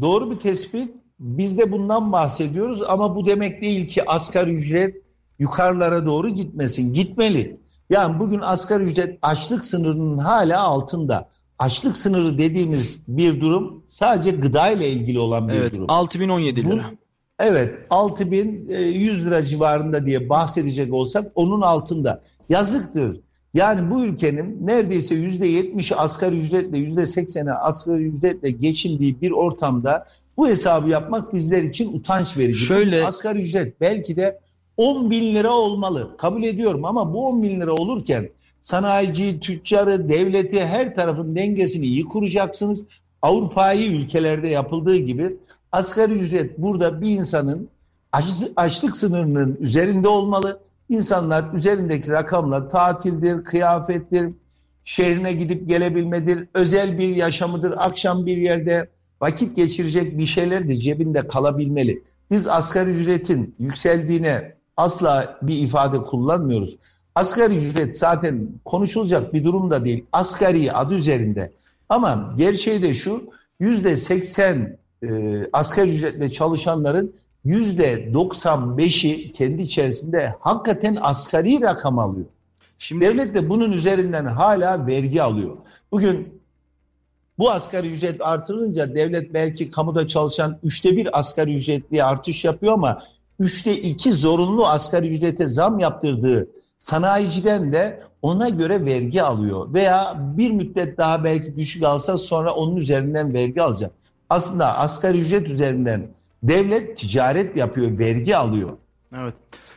Doğru bir tespit. Biz de bundan bahsediyoruz ama bu demek değil ki asgari ücret yukarılara doğru gitmesin. Gitmeli. Yani bugün asgari ücret açlık sınırının hala altında. Açlık sınırı dediğimiz bir durum sadece gıda ile ilgili olan bir durum. 6.017 lira. Evet, 6.100 lira civarında diye bahsedecek olsak onun altında. Yazıktır. Yani bu ülkenin neredeyse %70'i asgari ücretle, %80'i asgari ücretle geçindiği bir ortamda bu hesabı yapmak bizler için utanç verici. Şöyle, asgari ücret belki de 10.000 lira olmalı. Kabul ediyorum ama bu 10.000 lira olurken sanayici, tüccarı, devleti her tarafın dengesini iyi kuracaksınız. Avrupa'yı ülkelerde yapıldığı gibi. Asgari ücret burada bir insanın açlık sınırının üzerinde olmalı. İnsanlar üzerindeki rakamla tatildir, kıyafettir, şehrine gidip gelebilmedir, özel bir yaşamıdır, akşam bir yerde vakit geçirecek bir şeyler de cebinde kalabilmeli. Biz asgari ücretin yükseldiğine asla bir ifade kullanmıyoruz. Asgari ücret zaten konuşulacak bir durum da değil. Asgari adı üzerinde. Ama gerçeği de şu, %80 asgari ücretle çalışanların %95'i kendi içerisinde hakikaten asgari rakam alıyor. Şimdi devlet de bunun üzerinden hala vergi alıyor. Bugün bu asgari ücret artırılınca devlet belki kamuda çalışan 1/3 asgari ücretli artış yapıyor ama 2/3 zorunlu asgari ücrete zam yaptırdığı sanayiciden de ona göre vergi alıyor. Veya bir müddet daha belki düşük alsa sonra onun üzerinden vergi alacak. Aslında asgari ücret üzerinden devlet ticaret yapıyor, vergi alıyor. Evet.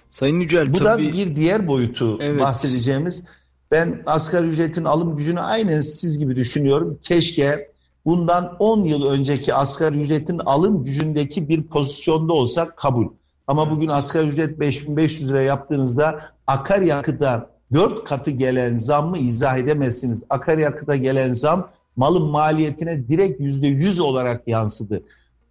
Sayın Yücel, bu tabii da bir diğer boyutu bahsedeceğimiz. Ben asgari ücretin alım gücünü aynen siz gibi düşünüyorum. Keşke bundan 10 yıl önceki asgari ücretin alım gücündeki bir pozisyonda olsak kabul. Ama bugün asgari ücret 5.500 lira yaptığınızda akaryakıta 4 katı gelen zammı izah edemezsiniz. Akaryakıta gelen zam malın maliyetine direkt %100 olarak yansıdı.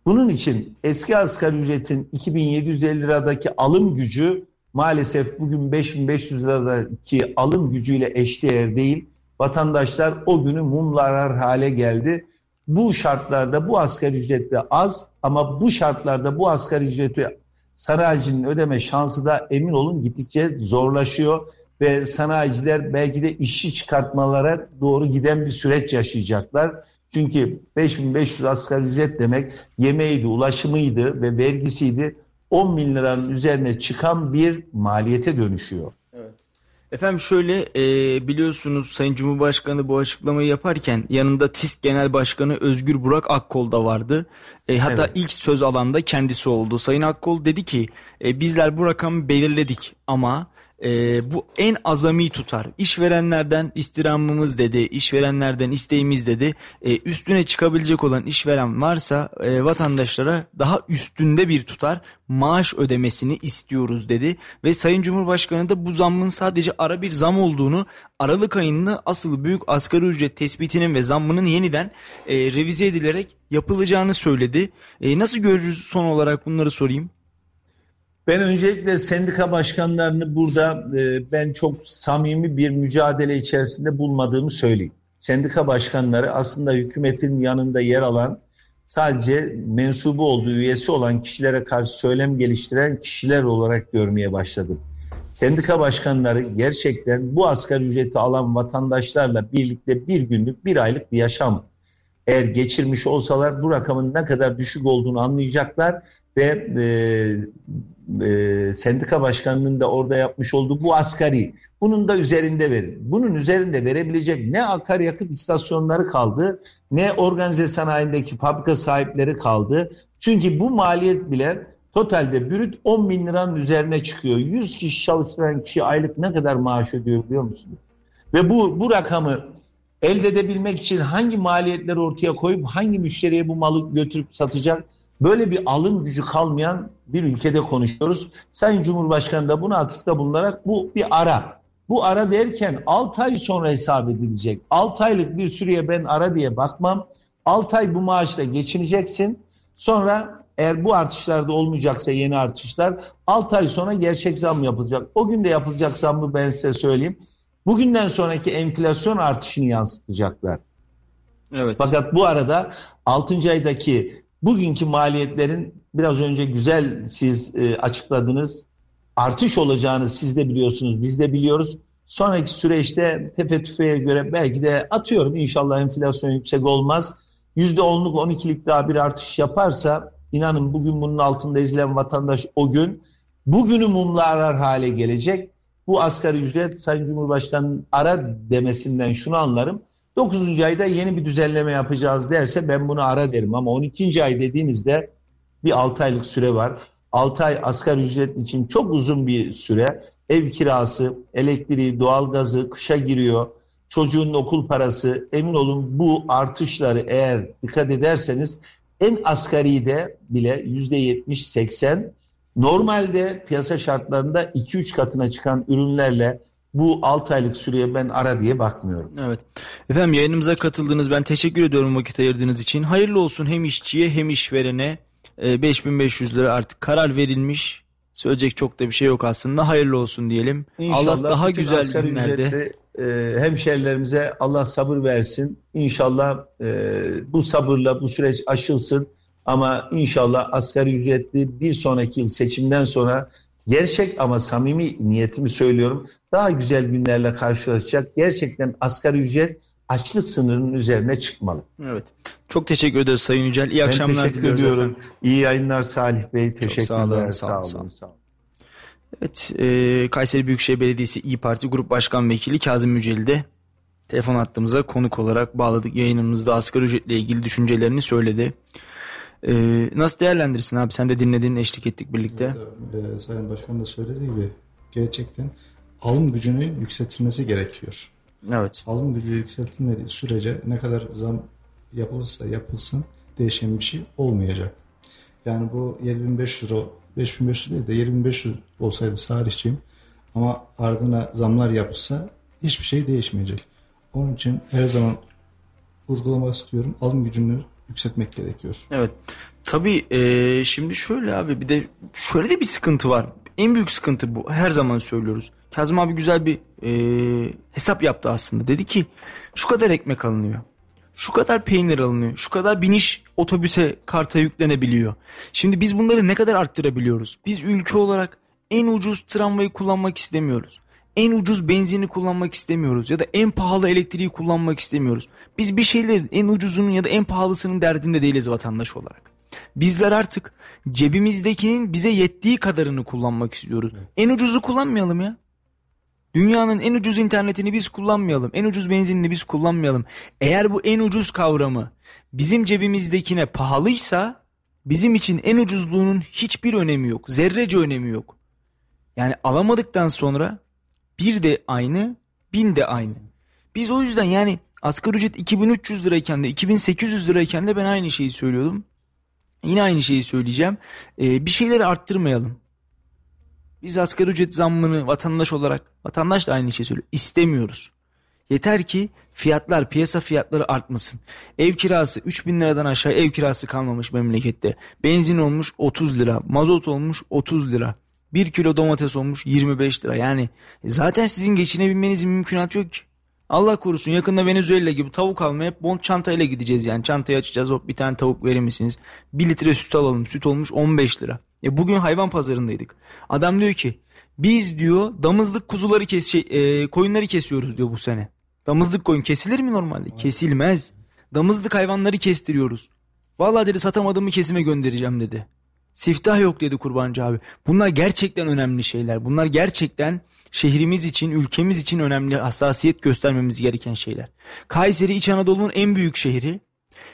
Bunun için eski asgari ücretin 2.750 liradaki alım gücü maalesef bugün 5.500 liradaki alım gücüyle eşdeğer değil. Vatandaşlar o günü mumla arar hale geldi. Bu şartlarda bu asgari ücret de az ama bu şartlarda bu asgari ücreti sanayicinin ödeme şansı da emin olun gittikçe zorlaşıyor. Ve sanayiciler belki de işçi çıkartmalara doğru giden bir süreç yaşayacaklar. Çünkü 5.500 asgari ücret demek yemeğiydi, ulaşımıydı ve vergisiydi. 10.000 liranın üzerine çıkan bir maliyete dönüşüyor. Evet. Efendim şöyle biliyorsunuz Sayın Cumhurbaşkanı bu açıklamayı yaparken yanında TİSK Genel Başkanı Özgür Burak Akkol da vardı. Hatta ilk söz alan da kendisi oldu. Sayın Akkol dedi ki bizler bu rakamı belirledik ama bu en azami tutar. İşverenlerden istirhamımız dedi, işverenlerden isteğimiz dedi. Üstüne çıkabilecek olan işveren varsa vatandaşlara daha üstünde bir tutar maaş ödemesini istiyoruz dedi. Ve Sayın Cumhurbaşkanı da bu zammın sadece ara bir zam olduğunu, Aralık ayında asıl büyük asgari ücret tespitinin ve zammının yeniden revize edilerek yapılacağını söyledi. Nasıl görürüz, son olarak bunları sorayım. Ben öncelikle sendika başkanlarını burada ben çok samimi bir mücadele içerisinde bulmadığımı söyleyeyim. Sendika başkanları aslında hükümetin yanında yer alan, sadece mensubu olduğu, üyesi olan kişilere karşı söylem geliştiren kişiler olarak görmeye başladım. Sendika başkanları gerçekten bu asgari ücreti alan vatandaşlarla birlikte bir günlük, bir aylık bir yaşam eğer geçirmiş olsalar bu rakamın ne kadar düşük olduğunu anlayacaklar ve sendika başkanının da orada yapmış olduğu bu asgari, bunun da üzerinde verin. Bunun üzerinde verebilecek ne akaryakıt istasyonları kaldı, ne organize sanayindeki fabrika sahipleri kaldı. Çünkü bu maliyet bile totalde brüt 10 bin liranın üzerine çıkıyor. 100 kişi çalıştıran kişi aylık ne kadar maaş ödüyor biliyor musunuz? Ve bu rakamı elde edebilmek için hangi maliyetleri ortaya koyup hangi müşteriye bu malı götürüp satacak? Böyle bir alım gücü kalmayan bir ülkede konuşuyoruz. Sayın Cumhurbaşkanı da buna atıfta bulunarak bu bir ara. Bu ara derken 6 ay sonra hesap edilecek. 6 aylık bir süreye ben ara diye bakmam. 6 ay bu maaşla geçineceksin. Sonra eğer bu artışlarda olmayacaksa yeni artışlar 6 ay sonra gerçek zam yapılacak. O gün de yapılacak zammı ben size söyleyeyim. Bugünden sonraki enflasyon artışını yansıtacaklar. Evet. Fakat bu arada 6. aydaki bugünkü maliyetlerin biraz önce güzel siz açıkladınız. Artış olacağını siz de biliyorsunuz, biz de biliyoruz. Sonraki süreçte tepe tüfeğe göre belki de atıyorum inşallah enflasyon yüksek olmaz. %10'luk 12'lik daha bir artış yaparsa inanın bugün bunun altında ezilen vatandaş o gün bugünü mumla arar hale gelecek. Bu asgari ücret Sayın Cumhurbaşkanı'nın ara demesinden şunu anlarım. 9. ayda yeni bir düzenleme yapacağız derse ben bunu ara derim. Ama 12. ay dediğinizde bir 6 aylık süre var. 6 ay asgari ücret için çok uzun bir süre. Ev kirası, elektriği, doğalgazı kışa giriyor. Çocuğun okul parası. Emin olun bu artışları eğer dikkat ederseniz en asgari de bile %70-80. Normalde piyasa şartlarında 2-3 katına çıkan ürünlerle bu 6 aylık süreye ben ara diye bakmıyorum. Evet. Efendim yayınımıza katıldınız. Ben teşekkür ediyorum vakit ayırdığınız için. Hayırlı olsun hem işçiye hem işverene. 5500 lira artık karar verilmiş. Söyleyecek çok da bir şey yok aslında. Hayırlı olsun diyelim. İnşallah Allah daha güzel günlerde. Hemşehrilerimize Allah sabır versin. İnşallah bu sabırla bu süreç aşılsın. Ama inşallah asgari ücretli bir sonraki yıl seçimden sonra gerçek ama samimi niyetimi söylüyorum. Daha güzel günlerle karşılaşacak. Gerçekten asgari ücret açlık sınırının üzerine çıkmalı. Evet. Çok teşekkür ederiz Sayın Yücel. İyi akşamlar diliyorum. Efendim. İyi yayınlar Salih Bey. Teşekkürler. Sağ olun. Evet. Kayseri Büyükşehir Belediyesi İYİ Parti Grup Başkan Vekili Kazım Yücel'i de telefon hattımıza konuk olarak bağladık. Yayınımızda asgari ücretle ilgili düşüncelerini söyledi. Nasıl değerlendirirsin abi? Sen de dinledin, eşlik ettik birlikte. Evet, Sayın Başkan da söylediği gibi gerçekten alım gücünün yükseltilmesi gerekiyor. Evet. Alım gücü yükseltilmediği sürece ne kadar zam yapılırsa yapılsın değişen bir şey olmayacak. Yani bu 7500 lira, 5500 değil de 7500 olsaydı sarışçıyım ama ardına zamlar yapılsa hiçbir şey değişmeyecek. Onun için her zaman vurgulamak istiyorum alım gücünü yükseltmek gerekiyor. Evet. Tabii şimdi şöyle abi bir de şöyle de bir sıkıntı var. En büyük sıkıntı bu. Her zaman söylüyoruz. Kazım abi güzel bir hesap yaptı aslında. Dedi ki şu kadar ekmek alınıyor. Şu kadar peynir alınıyor. Şu kadar biniş otobüse karta yüklenebiliyor. Şimdi biz bunları ne kadar arttırabiliyoruz? Biz ülke olarak en ucuz tramvayı kullanmak istemiyoruz. En ucuz benzini kullanmak istemiyoruz ya da en pahalı elektriği kullanmak istemiyoruz. Biz bir şeylerin en ucuzunun ya da en pahalısının derdinde değiliz vatandaş olarak. Bizler artık cebimizdekinin bize yettiği kadarını kullanmak istiyoruz. Evet. En ucuzu kullanmayalım ya. Dünyanın en ucuz internetini biz kullanmayalım. En ucuz benzinini biz kullanmayalım. Eğer bu en ucuz kavramı bizim cebimizdekine pahalıysa bizim için en ucuzluğunun hiçbir önemi yok. Zerrece önemi yok. Yani alamadıktan sonra bir de aynı, bin de aynı. Biz o yüzden yani asgari ücret 2300 lirayken de 2800 lirayken de ben aynı şeyi söylüyordum. Yine aynı şeyi söyleyeceğim. Bir şeyleri arttırmayalım. Biz asgari ücret zammını vatandaş olarak, vatandaş da aynı şeyi söylüyor, İstemiyoruz. Yeter ki fiyatlar, piyasa fiyatları artmasın. Ev kirası 3000 liradan aşağı ev kirası kalmamış memlekette. Benzin olmuş 30 lira, mazot olmuş 30 lira. 1 kilo domates olmuş 25 lira. Yani zaten sizin geçinebilmenizin mümkünatı yok ki. Allah korusun yakında Venezuela gibi tavuk almaya hep bond çantayla gideceğiz yani. Çantayı açacağız, hop bir tane tavuk verir misiniz? 1 litre süt alalım, süt olmuş 15 lira. Bugün hayvan pazarındaydık. Adam diyor ki biz diyor damızlık kuzuları koyunları kesiyoruz diyor bu sene. Damızlık koyun kesilir mi normalde? Kesilmez. Damızlık hayvanları kestiriyoruz. Vallahi dedi satamadığımı kesime göndereceğim dedi. Siftah yok dedi kurbancı abi. Bunlar gerçekten önemli şeyler. Bunlar gerçekten şehrimiz için, ülkemiz için önemli, hassasiyet göstermemiz gereken şeyler. Kayseri İç Anadolu'nun en büyük şehri.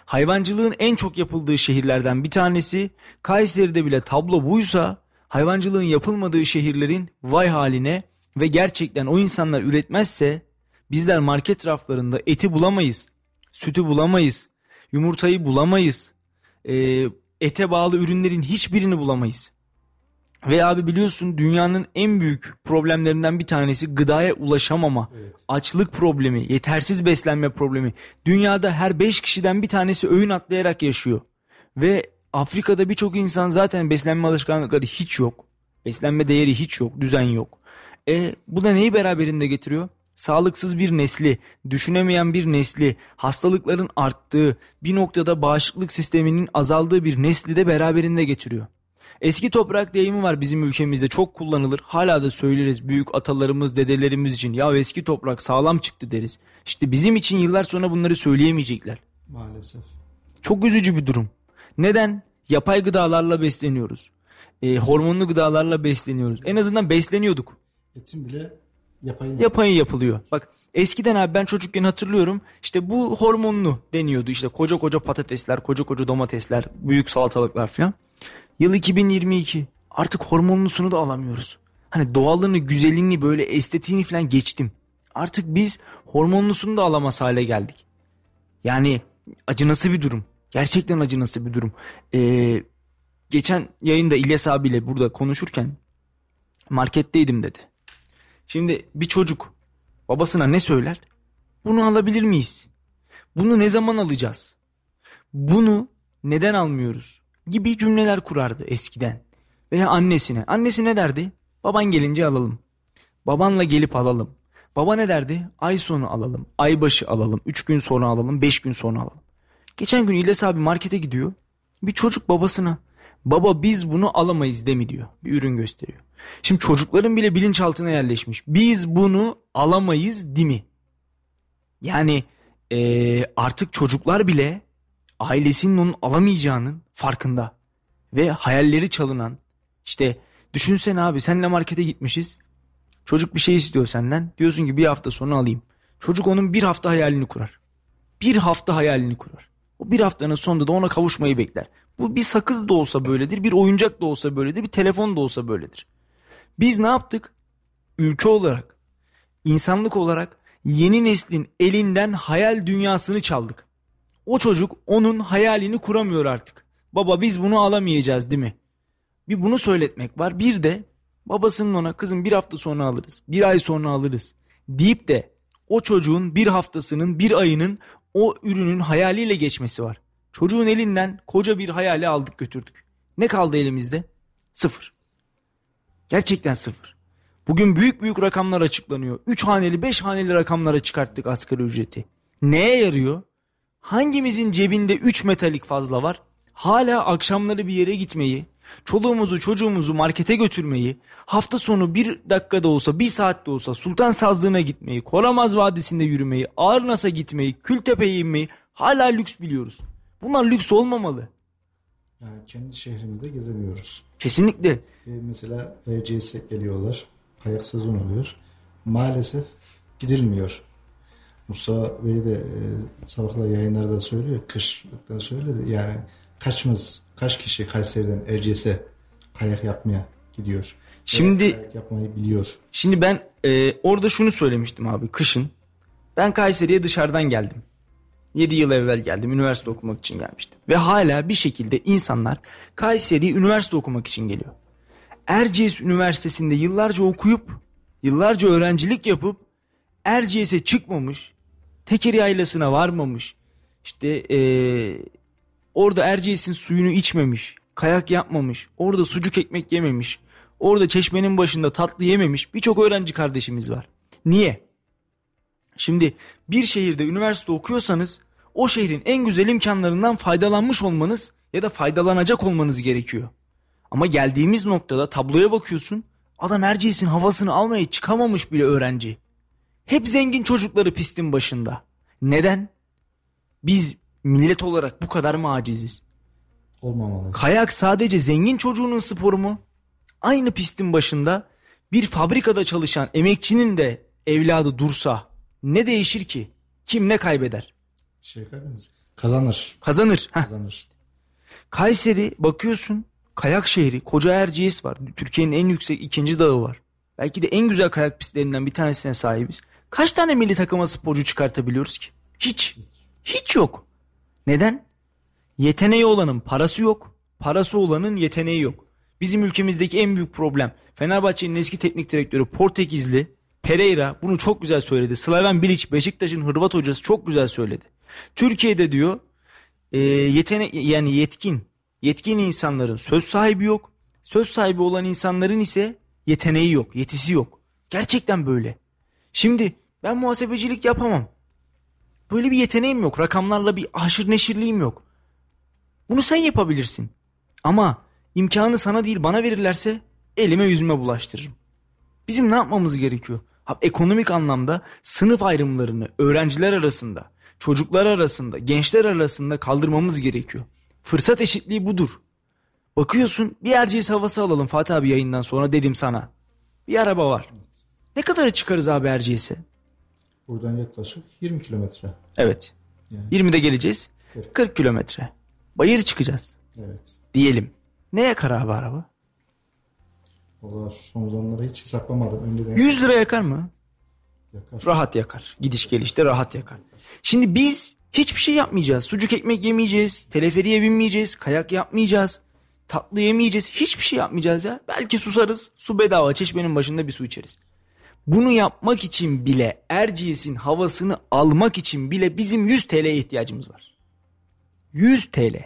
Hayvancılığın en çok yapıldığı şehirlerden bir tanesi. Kayseri'de bile tablo buysa hayvancılığın yapılmadığı şehirlerin vay haline ve gerçekten o insanlar üretmezse bizler market raflarında eti bulamayız, sütü bulamayız, yumurtayı bulamayız, ete bağlı ürünlerin hiçbirini bulamayız. Ve abi biliyorsun dünyanın en büyük problemlerinden bir tanesi gıdaya ulaşamama, evet, açlık problemi, yetersiz beslenme problemi. Dünyada her 5 kişiden bir tanesi öğün atlayarak yaşıyor. Ve Afrika'da birçok insan zaten beslenme alışkanlıkları hiç yok. Beslenme değeri hiç yok, düzen yok. Bu da neyi beraberinde getiriyor? Sağlıksız bir nesli, düşünemeyen bir nesli, hastalıkların arttığı, bir noktada bağışıklık sisteminin azaldığı bir nesli de beraberinde getiriyor. Eski toprak deyimi var bizim ülkemizde, çok kullanılır. Hala da söyleriz büyük atalarımız, dedelerimiz için. Ya eski toprak sağlam çıktı deriz. İşte bizim için yıllar sonra bunları söyleyemeyecekler. Maalesef. Çok üzücü bir durum. Neden? Yapay gıdalarla besleniyoruz. Hormonlu gıdalarla besleniyoruz. En azından besleniyorduk. Etin bile yapayı yapılıyor. Bak eskiden abi ben çocukken hatırlıyorum işte bu hormonlu deniyordu. İşte koca koca patatesler, koca koca domatesler, büyük salatalıklar falan. Yıl 2022 artık hormonlusunu da alamıyoruz. Hani doğalını, güzelini, böyle estetiğini falan geçtim. Artık biz hormonlusunu da alamaz hale geldik. Yani acınası bir durum. Gerçekten acınası bir durum. Geçen yayında İlyas abiyle burada konuşurken marketteydim dedi. Şimdi bir çocuk babasına ne söyler? Bunu alabilir miyiz? Bunu ne zaman alacağız? Bunu neden almıyoruz? Gibi cümleler kurardı eskiden. Veya annesine. Annesi ne derdi? Baban gelince alalım. Babanla gelip alalım. Baba ne derdi? Ay sonu alalım. Ay başı alalım. 3 gün sonra alalım. 5 gün sonra alalım. Geçen gün İlyas abi markete gidiyor. Bir çocuk babasına baba biz bunu alamayız demi diyor. Bir ürün gösteriyor. Şimdi çocukların bile bilinçaltına yerleşmiş. Biz bunu alamayız dimi. Yani artık çocuklar bile ailesinin onun alamayacağının farkında. Ve hayalleri çalınan. İşte düşünsene abi seninle markete gitmişiz. Çocuk bir şey istiyor senden. Diyorsun ki bir hafta sonra alayım. Çocuk onun bir hafta hayalini kurar. Bir hafta hayalini kurar. O bir haftanın sonunda da ona kavuşmayı bekler. Bu bir sakız da olsa böyledir, bir oyuncak da olsa böyledir, bir telefon da olsa böyledir. Biz ne yaptık? Ülke olarak, insanlık olarak yeni neslin elinden hayal dünyasını çaldık. O çocuk onun hayalini kuramıyor artık. Baba biz bunu alamayacağız değil mi? Bir bunu söyletmek var. Bir de babasının ona kızım bir hafta sonra alırız, bir ay sonra alırız deyip de o çocuğun bir haftasının, bir ayının o ürünün hayaliyle geçmesi var. Çocuğun elinden koca bir hayali aldık götürdük. Ne kaldı elimizde? Sıfır. Gerçekten sıfır. Bugün büyük büyük rakamlar açıklanıyor. 3 haneli 5 haneli rakamlara çıkarttık asgari ücreti. Neye yarıyor? Hangimizin cebinde 3 metalik fazla var? Hala akşamları bir yere gitmeyi, çoluğumuzu çocuğumuzu markete götürmeyi, hafta sonu bir dakikada olsa bir saatte olsa Sultan Sazlığı'na gitmeyi, Koramaz Vadisi'nde yürümeyi, Ağrınas'a gitmeyi, Kültepe'ye inmeyi hala lüks biliyoruz. Bunlar lüks olmamalı. Yani kendi şehrimizde gezemiyoruz. Kesinlikle. Mesela Erciyes'e geliyorlar. Ayaksız oluyor. Maalesef gidilmiyor. Mustafa Bey de sabahlar yayınlarda söylüyor. Kışlıktan söyledi. Yani kaç kişi Kayseri'den Erciyes'e kayak yapmaya gidiyor. Şimdi yapmayı biliyor. Şimdi ben orada şunu söylemiştim abi kışın. Ben Kayseri'ye dışarıdan geldim. 7 yıl evvel geldim. Üniversite okumak için gelmiştim. Ve hala bir şekilde insanlar Kayseri'ye üniversite okumak için geliyor. Erciyes Üniversitesi'nde yıllarca okuyup, yıllarca öğrencilik yapıp Erciyes'e çıkmamış, Tekeri Yaylası'na varmamış, işte orada Erciyes'in suyunu içmemiş, kayak yapmamış, orada sucuk ekmek yememiş, orada çeşmenin başında tatlı yememiş birçok öğrenci kardeşimiz var. Niye? Şimdi bir şehirde üniversite okuyorsanız o şehrin en güzel imkanlarından faydalanmış olmanız ya da faydalanacak olmanız gerekiyor. Ama geldiğimiz noktada tabloya bakıyorsun, adam Erciyes'in havasını almaya çıkamamış bile öğrenci. Hep zengin çocukları pistin başında. Neden? Biz millet olarak bu kadar mı aciziz? Olmamalı. Kayak sadece zengin çocuğunun sporu mu? Aynı pistin başında bir fabrikada çalışan emekçinin de evladı dursa ne değişir ki? Kim ne kaybeder? Kazanır. Kayseri bakıyorsun kayak şehri, koca Erciyes var. Türkiye'nin en yüksek ikinci dağı var. Belki de en güzel kayak pistlerinden bir tanesine sahibiz. Kaç tane milli takıma sporcu çıkartabiliyoruz ki? Hiç. Hiç yok. Neden? Yeteneği olanın parası yok. Parası olanın yeteneği yok. Bizim ülkemizdeki en büyük problem. Fenerbahçe'nin eski teknik direktörü Portekizli Pereira bunu çok güzel söyledi. Slaven Bilic, Beşiktaş'ın Hırvat hocası çok güzel söyledi. Türkiye'de diyor yetkin insanların söz sahibi yok. Söz sahibi olan insanların ise yeteneği yok, yetisi yok. Gerçekten böyle. Şimdi ben muhasebecilik yapamam. Böyle bir yeteneğim yok. Rakamlarla bir haşır neşirliğim yok. Bunu sen yapabilirsin. Ama imkanı sana değil bana verirlerse elime yüzüme bulaştırırım. Bizim ne yapmamız gerekiyor? Ekonomik anlamda sınıf ayrımlarını öğrenciler arasında, çocuklar arasında, gençler arasında kaldırmamız gerekiyor. Fırsat eşitliği budur. Bakıyorsun bir Erciyes havası alalım Fatih abi yayından sonra dedim sana. Bir araba var. Ne kadara çıkarız abi Erciyes'e? Buradan yaklaşık 20 kilometre. Evet. Yani 20'de geleceğiz. 40 kilometre. Bayır çıkacağız. Evet. Diyelim. Ne yakar abi araba? Valla son zamanları hiç hesaplamadım. 100 lira yakar mı? Yakar. Rahat yakar. Gidiş gelişte rahat yakar. Şimdi biz hiçbir şey yapmayacağız. Sucuk ekmek yemeyeceğiz. Teleferiye binmeyeceğiz. Kayak yapmayacağız. Tatlı yemeyeceğiz. Hiçbir şey yapmayacağız ya. Belki susarız. Su bedava. Çeşmenin başında bir su içeriz. Bunu yapmak için bile Erciyes'in havasını almak için bile bizim 100 TL'ye ihtiyacımız var. 100 TL.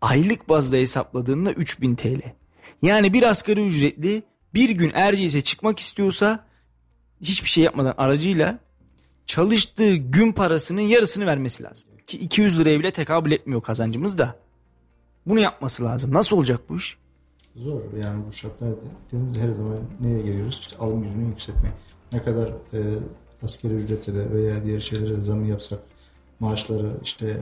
Aylık bazda hesapladığında 3000 TL. Yani bir asgari ücretli bir gün Erciyes'e çıkmak istiyorsa hiçbir şey yapmadan aracıyla çalıştığı gün parasının yarısını vermesi lazım. Ki 200 liraya bile tekabül etmiyor kazancımız da. Bunu yapması lazım. Nasıl olacak bu iş? Zor yani bu şartlarda dediğimiz her zaman neye geliyoruz? İşte alım gücünü yükseltmeye. Ne kadar asgari ücrete de veya diğer şeylere de zam yapsak maaşları işte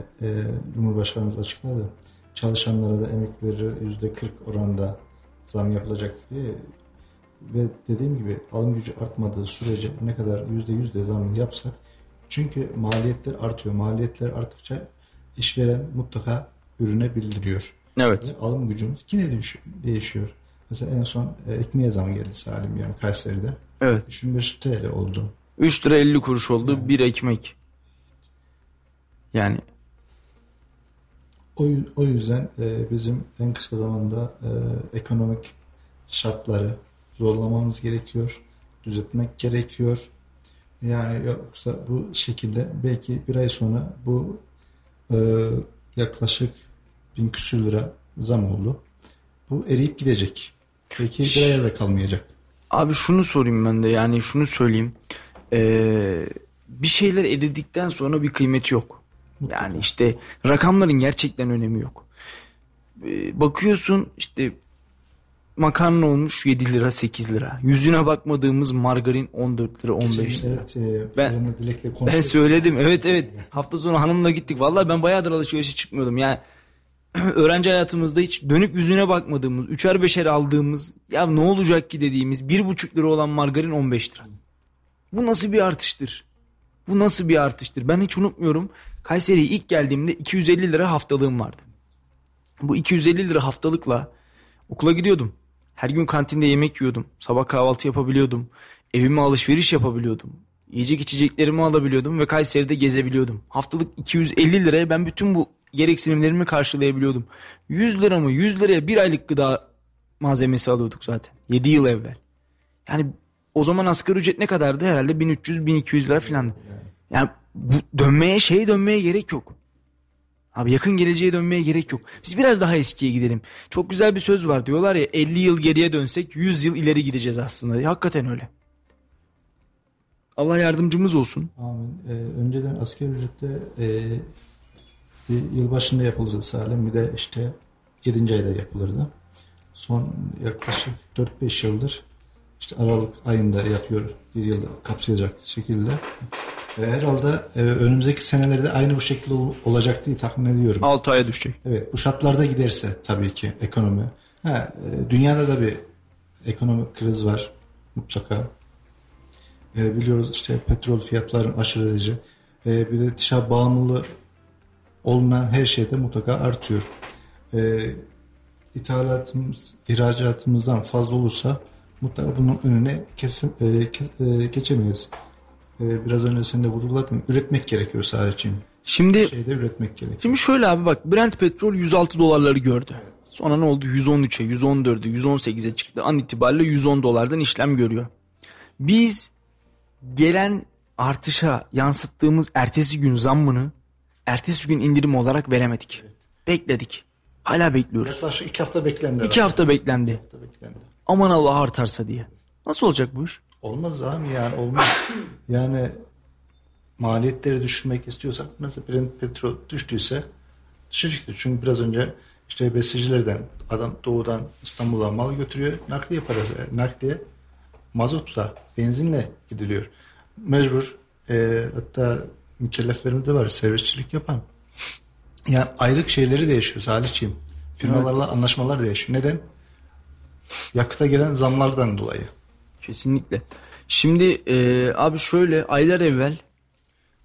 Cumhurbaşkanımız açıkladı. Çalışanlara da emeklilere %40 oranda zam yapılacak diye ve dediğim gibi alım gücü artmadığı sürece ne kadar %100 de zam yapsak çünkü maliyetler artıyor. Maliyetler arttıkça işveren mutlaka ürüne bildiriyor. Evet. Ve alım gücümüz yine değişiyor. Mesela en son ekmeğe zam geldi Salim yani Kayseri'de. Evet. 35 TL oldu. 3 lira 50 kuruş oldu yani. Bir ekmek. Yani o yüzden bizim en kısa zamanda ekonomik şartları zorlamamız gerekiyor. Düzeltmek gerekiyor. Yani yoksa bu şekilde belki bir ay sonra bu yaklaşık 1000 küsür lira zam oldu. Bu eriyip gidecek. Belki bir aya da kalmayacak. Abi şunu sorayım ben de yani şunu söyleyeyim. Bir şeyler eridikten sonra bir kıymeti yok. Yani işte rakamların gerçekten önemi yok. Bakıyorsun işte makarna olmuş 7 lira 8 lira. Yüzüne bakmadığımız margarin 14 lira 15 lira. Evet, ben söyledim evet. Hafta sonu hanımla gittik. Vallahi ben bayağıdır alışverişe çıkmıyordum. Yani öğrenci hayatımızda hiç dönüp yüzüne bakmadığımız 3'er 5'er aldığımız ya ne olacak ki dediğimiz 1,5 lira olan margarin 15 lira. Bu nasıl bir artıştır? Bu nasıl bir artıştır? Ben hiç unutmuyorum. Kayseri'ye ilk geldiğimde 250 lira haftalığım vardı. Bu 250 lira haftalıkla okula gidiyordum. Her gün kantinde yemek yiyordum. Sabah kahvaltı yapabiliyordum. Evime alışveriş yapabiliyordum. Yiyecek içeceklerimi alabiliyordum ve Kayseri'de gezebiliyordum. Haftalık 250 liraya ben bütün bu gereksinimlerimi karşılayabiliyordum. 100 liraya bir aylık gıda malzemesi alıyorduk zaten. 7 yıl evvel. Yani o zaman asgari ücret ne kadardı? Herhalde 1300-1200 lira filandı. Yani bu dönmeye gerek yok. Abi yakın geleceğe dönmeye gerek yok. Biz biraz daha eskiye gidelim. Çok güzel bir söz var, diyorlar ya, 50 yıl geriye dönsek 100 yıl ileri gideceğiz aslında. Hakikaten öyle. Allah yardımcımız olsun. Amin. Önceden asgari ücrette yılbaşında yapılırdı Salim. Bir de işte 7. ayda yapılırdı. Son yaklaşık 4-5 yıldır işte Aralık ayında yapıyor. Bir yıl kapsayacak şekilde. Herhalde önümüzdeki senelerde aynı bu şekilde olacak diye tahmin ediyorum. 6 aya düşecek. Evet, bu şartlarda giderse tabii ki ekonomi. Dünyada da bir ekonomik kriz var mutlaka. Biliyoruz işte petrol fiyatlarının aşırı derece. Bir de dışa bağımlı olmayan her şeyde mutlaka artıyor. İthalatımız, ihracatımızdan fazla olursa mutlaka bunun önüne geçemeyiz. Biraz önce sen de vurguladın. Üretmek gerekiyor sadece. Şimdi şöyle abi bak, Brent petrol 106 $'ları gördü. Sonra ne oldu? 113'e, 114'e, 118'e çıktı. An itibariyle 110 $'dan işlem görüyor. Biz gelen artışa yansıttığımız ertesi gün zammını ertesi gün indirim olarak veremedik. Evet. Bekledik. Hala bekliyoruz. Yaklaşık 2 hafta beklendi. 2 hafta beklendi. Aman Allah artarsa diye. Nasıl olacak bu iş? Olmaz abi, yani olmaz. Yani maliyetleri düşürmek istiyorsak mesela Brent petrol düştüyse düşecektir. Çünkü biraz önce işte besicilerden adam doğudan İstanbul'a mal götürüyor. Nakliye parası, nakliye mazotla, benzinle gidiliyor. Mecbur hatta mükelleflerimiz de var servisçilik yapan. Yani aylık şeyleri değişiyor Salihciğim. Firmalarla evet, anlaşmalar değişiyor. Neden? Yakıta gelen zamlardan dolayı. Kesinlikle. Şimdi abi şöyle, aylar evvel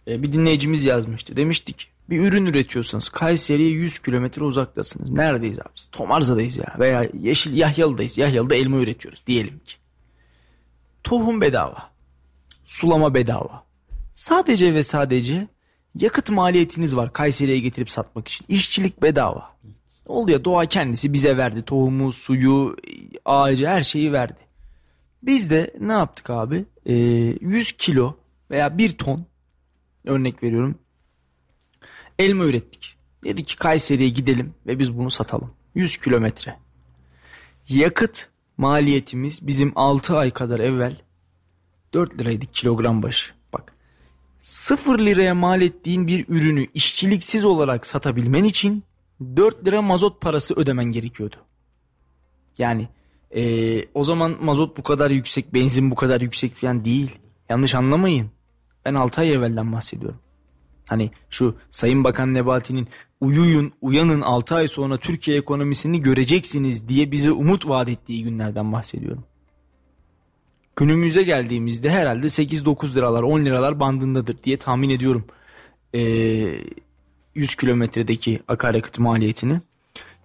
bir dinleyicimiz yazmıştı. Demişti ki bir ürün üretiyorsanız Kayseri'ye 100 kilometre uzaktasınız. Neredeyiz abi? Tomarza'dayız ya, veya Yeşil Yahyalı'dayız. Yahyalı'da elma üretiyoruz diyelim ki. Tohum bedava. Sulama bedava. Sadece ve sadece yakıt maliyetiniz var Kayseri'ye getirip satmak için. İşçilik bedava. Ne oldu ya, doğa kendisi bize verdi. Tohumu, suyu, ağacı, her şeyi verdi. Biz de ne yaptık abi? 100 kilo veya 1 ton örnek veriyorum. Elma ürettik. Dedik ki Kayseri'ye gidelim ve biz bunu satalım. 100 kilometre. Yakıt maliyetimiz bizim 6 ay kadar evvel 4 liraydı kilogram başı. Bak, 0 liraya mal ettiğin bir ürünü işçiliksiz olarak satabilmen için 4 lira mazot parası ödemen gerekiyordu. Yani o zaman mazot bu kadar yüksek, benzin bu kadar yüksek falan değil. Yanlış anlamayın. Ben 6 ay evvelden bahsediyorum. Hani şu Sayın Bakan Nebati'nin uyuyun, uyanın 6 ay sonra Türkiye ekonomisini göreceksiniz diye bize umut vaat ettiği günlerden bahsediyorum. Günümüze geldiğimizde herhalde 8-9 liralar, 10 liralar bandındadır diye tahmin ediyorum. 100 kilometredeki akaryakıt maliyetini.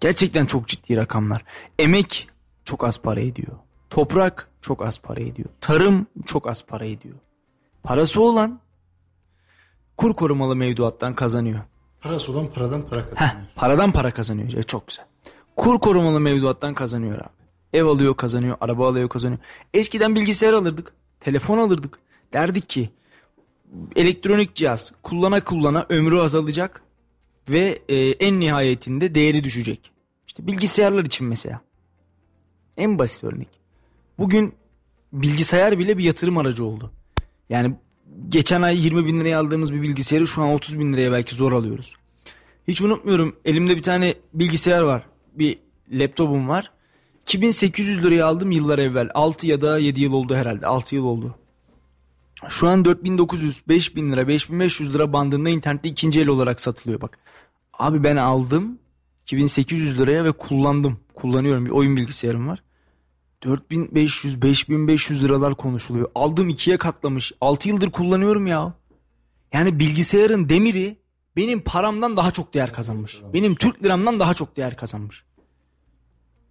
Gerçekten çok ciddi rakamlar. Emek çok az para ediyor. Toprak çok az para ediyor. Tarım çok az para ediyor. Parası olan kur korumalı mevduattan kazanıyor. Parası olan paradan para kazanıyor. Paradan para kazanıyor. Çok güzel. Kur korumalı mevduattan kazanıyor abi. Ev alıyor kazanıyor. Araba alıyor kazanıyor. Eskiden bilgisayar alırdık. Telefon alırdık. Derdik ki elektronik cihaz kullana ömrü azalacak ve en nihayetinde değeri düşecek. İşte bilgisayarlar için mesela. En basit örnek. Bugün bilgisayar bile bir yatırım aracı oldu. Yani geçen ay 20 bin liraya aldığımız bir bilgisayarı şu an 30 bin liraya belki zor alıyoruz. Hiç unutmuyorum, elimde bir tane bilgisayar var. Bir laptopum var. 2800 liraya aldım yıllar evvel. 6 ya da 7 yıl oldu herhalde. 6 yıl oldu. Şu an 4900, 5000 lira, 5500 lira bandında internette ikinci el olarak satılıyor bak. Abi ben aldım 2800 liraya ve kullanıyorum, bir oyun bilgisayarım var. 4500 liralar konuşuluyor. Aldım 2'ye katlamış. 6 yıldır kullanıyorum ya. Yani bilgisayarın demiri benim paramdan daha çok değer kazanmış. Benim Türk liramdan daha çok değer kazanmış.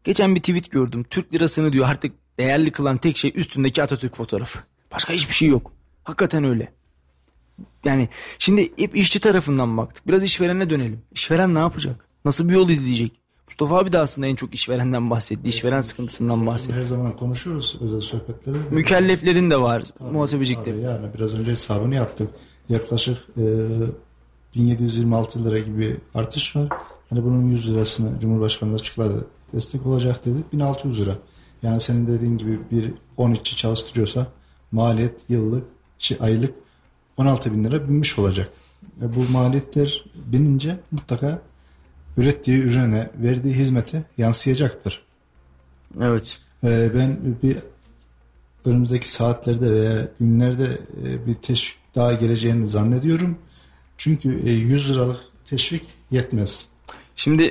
Geçen bir tweet gördüm. Türk lirasını diyor artık değerli kılan tek şey üstündeki Atatürk fotoğrafı. Başka hiçbir şey yok. Hakikaten öyle. Yani şimdi hep işçi tarafından baktık. Biraz işverene dönelim. İşveren ne yapacak? Nasıl bir yol izleyecek? Mustafa abi de aslında en çok işverenden bahsetti. İşveren sıkıntısından bahsetti. Her zaman konuşuyoruz özel sohbetlere. Mükelleflerin de var. Muhasebecilerin. Yani biraz önce hesabını yaptık. Yaklaşık 1726 lira gibi artış var. Hani bunun 100 lirasını Cumhurbaşkanı açıkladı. Destek olacak dedi. 1600 lira. Yani senin dediğin gibi bir 10 işçi çalıştırıyorsa maliyet yıllık, aylık 16.000 lira binmiş olacak. Bu maliyetler binince mutlaka ürettiği ürüne, verdiği hizmete yansıyacaktır. Evet. Ben bir önümüzdeki saatlerde veya günlerde bir teşvik daha geleceğini zannediyorum. Çünkü 100 liralık teşvik yetmez. Şimdi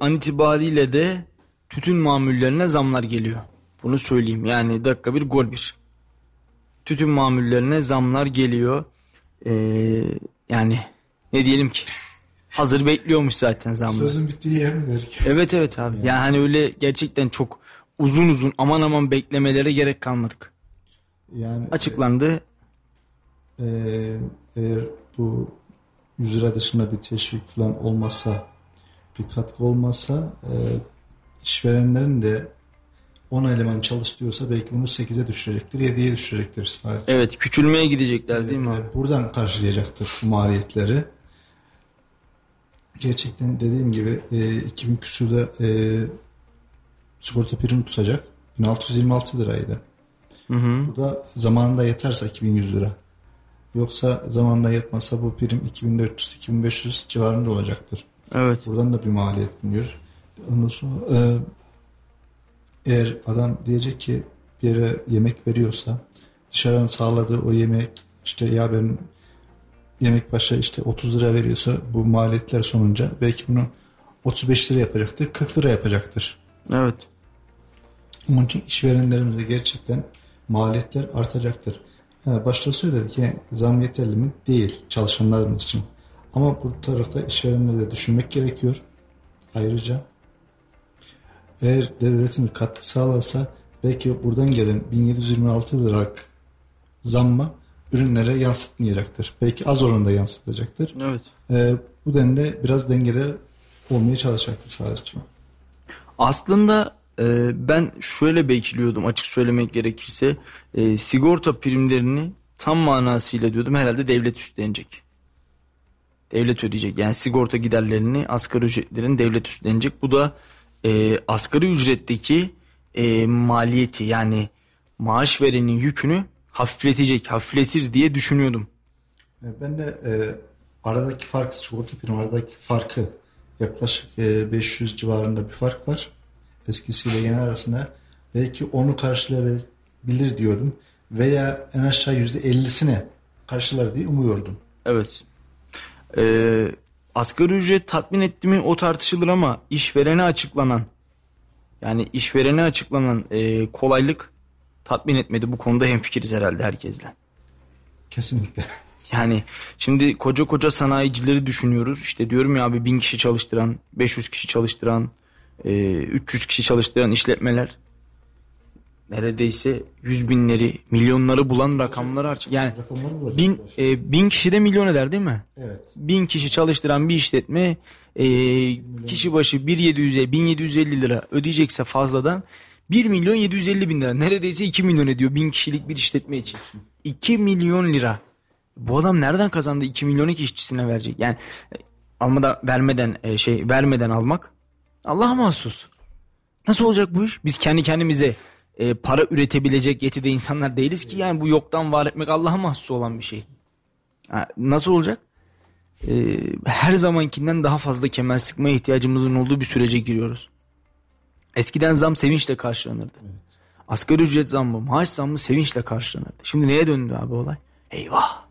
an itibariyle de tütün mamullerine zamlar geliyor. Bunu söyleyeyim. Yani dakika bir gol bir. Tütün mamullerine zamlar geliyor. Yani ne diyelim ki? Hazır bekliyormuş zaten zamlar. Sözün bittiği yer mi belki? Evet evet abi. Yani. Yani hani öyle gerçekten çok uzun uzun aman aman beklemelere gerek kalmadık. Yani açıklandı. Eğer bu 100 lira dışında bir teşvik falan olmazsa, bir katkı olmazsa işverenlerin de 10 eleman çalıştırıyorsa belki bunu 8'e düşürecektir, 7'ye düşürecektir sadece. Evet, küçülmeye gidecekler değil mi abi? Buradan karşılayacaktır bu maliyetleri. Gerçekten dediğim gibi 2000 küsürde sigorta primi tutacak. 1626 liraydı. Hı hı. Bu da zamanında yeterse 2100 lira. Yoksa zamanında yetmezse bu prim 2400-2500 civarında olacaktır. Evet. Buradan da bir maliyet biniyor. Ondan sonra eğer adam diyecek ki bir yere yemek veriyorsa dışarıdan sağladığı o yemek işte ya ben yemek başa işte 30 lira veriyorsa bu maliyetler sonucu belki bunu 35 lira yapacaktır, 40 lira yapacaktır. Evet. Onun için işverenlerimize gerçekten maliyetler artacaktır. Başta söyledik ki zam yeterli mi? Değil çalışanlarımız için. Ama bu tarafta işverenleri de düşünmek gerekiyor. Ayrıca eğer devletin katkı sağlarsa belki buradan gelen 1726 liralık zamma ürünlere yansıtmayacaktır. Belki az oranda yansıtacaktır. Evet. Bu denli biraz dengede olmaya çalışacaktır sadece. Aslında ben şöyle bekliyordum açık söylemek gerekirse. Sigorta primlerini tam manasıyla diyordum herhalde devlet üstlenecek. Devlet ödeyecek. Yani sigorta giderlerini, asgari ücretlerini devlet üstlenecek. Bu da asgari ücretteki maliyeti yani maaş verenin yükünü hafifletir diye düşünüyordum. Ben de aradaki fark, sigorta primi aradaki farkı yaklaşık 500 civarında bir fark var. Eskisiyle yeni arasında belki onu karşılayabilir diyordum. Veya en aşağı %50'sini karşılar diye umuyordum. Evet. Asgari ücret tatmin etti mi o tartışılır ama işverene açıklanan kolaylık tatmin etmedi. Bu konuda hemfikiriz herhalde herkesle. Kesinlikle. Yani şimdi koca sanayicileri düşünüyoruz. İşte diyorum ya abi 1000 kişi çalıştıran, 500 kişi çalıştıran, 300 kişi çalıştıran işletmeler neredeyse 100 binleri, milyonları bulan rakamları artık. Yani 1000 kişi de milyon eder değil mi? Evet. 1000 kişi çalıştıran bir işletme kişi başı 1750 lira ödeyecekse fazladan 1.750.000 lira. Neredeyse 2 milyon ediyor 1000 kişilik bir işletme için. 2 milyon lira. Bu adam nereden kazandı 2 milyonu ki işçisine verecek? Yani vermeden almak Allah'a mahsus. Nasıl olacak bu iş? Biz kendi kendimize para üretebilecek yetide insanlar değiliz ki. Yani bu yoktan var etmek Allah'a mahsus olan bir şey. Nasıl olacak? Her zamankinden daha fazla kemer sıkmaya ihtiyacımızın olduğu bir sürece giriyoruz. Eskiden zam sevinçle karşılanırdı. Evet. Asgari ücret zammı, maaş zammı sevinçle karşılanırdı. Şimdi neye döndü abi olay? Eyvah.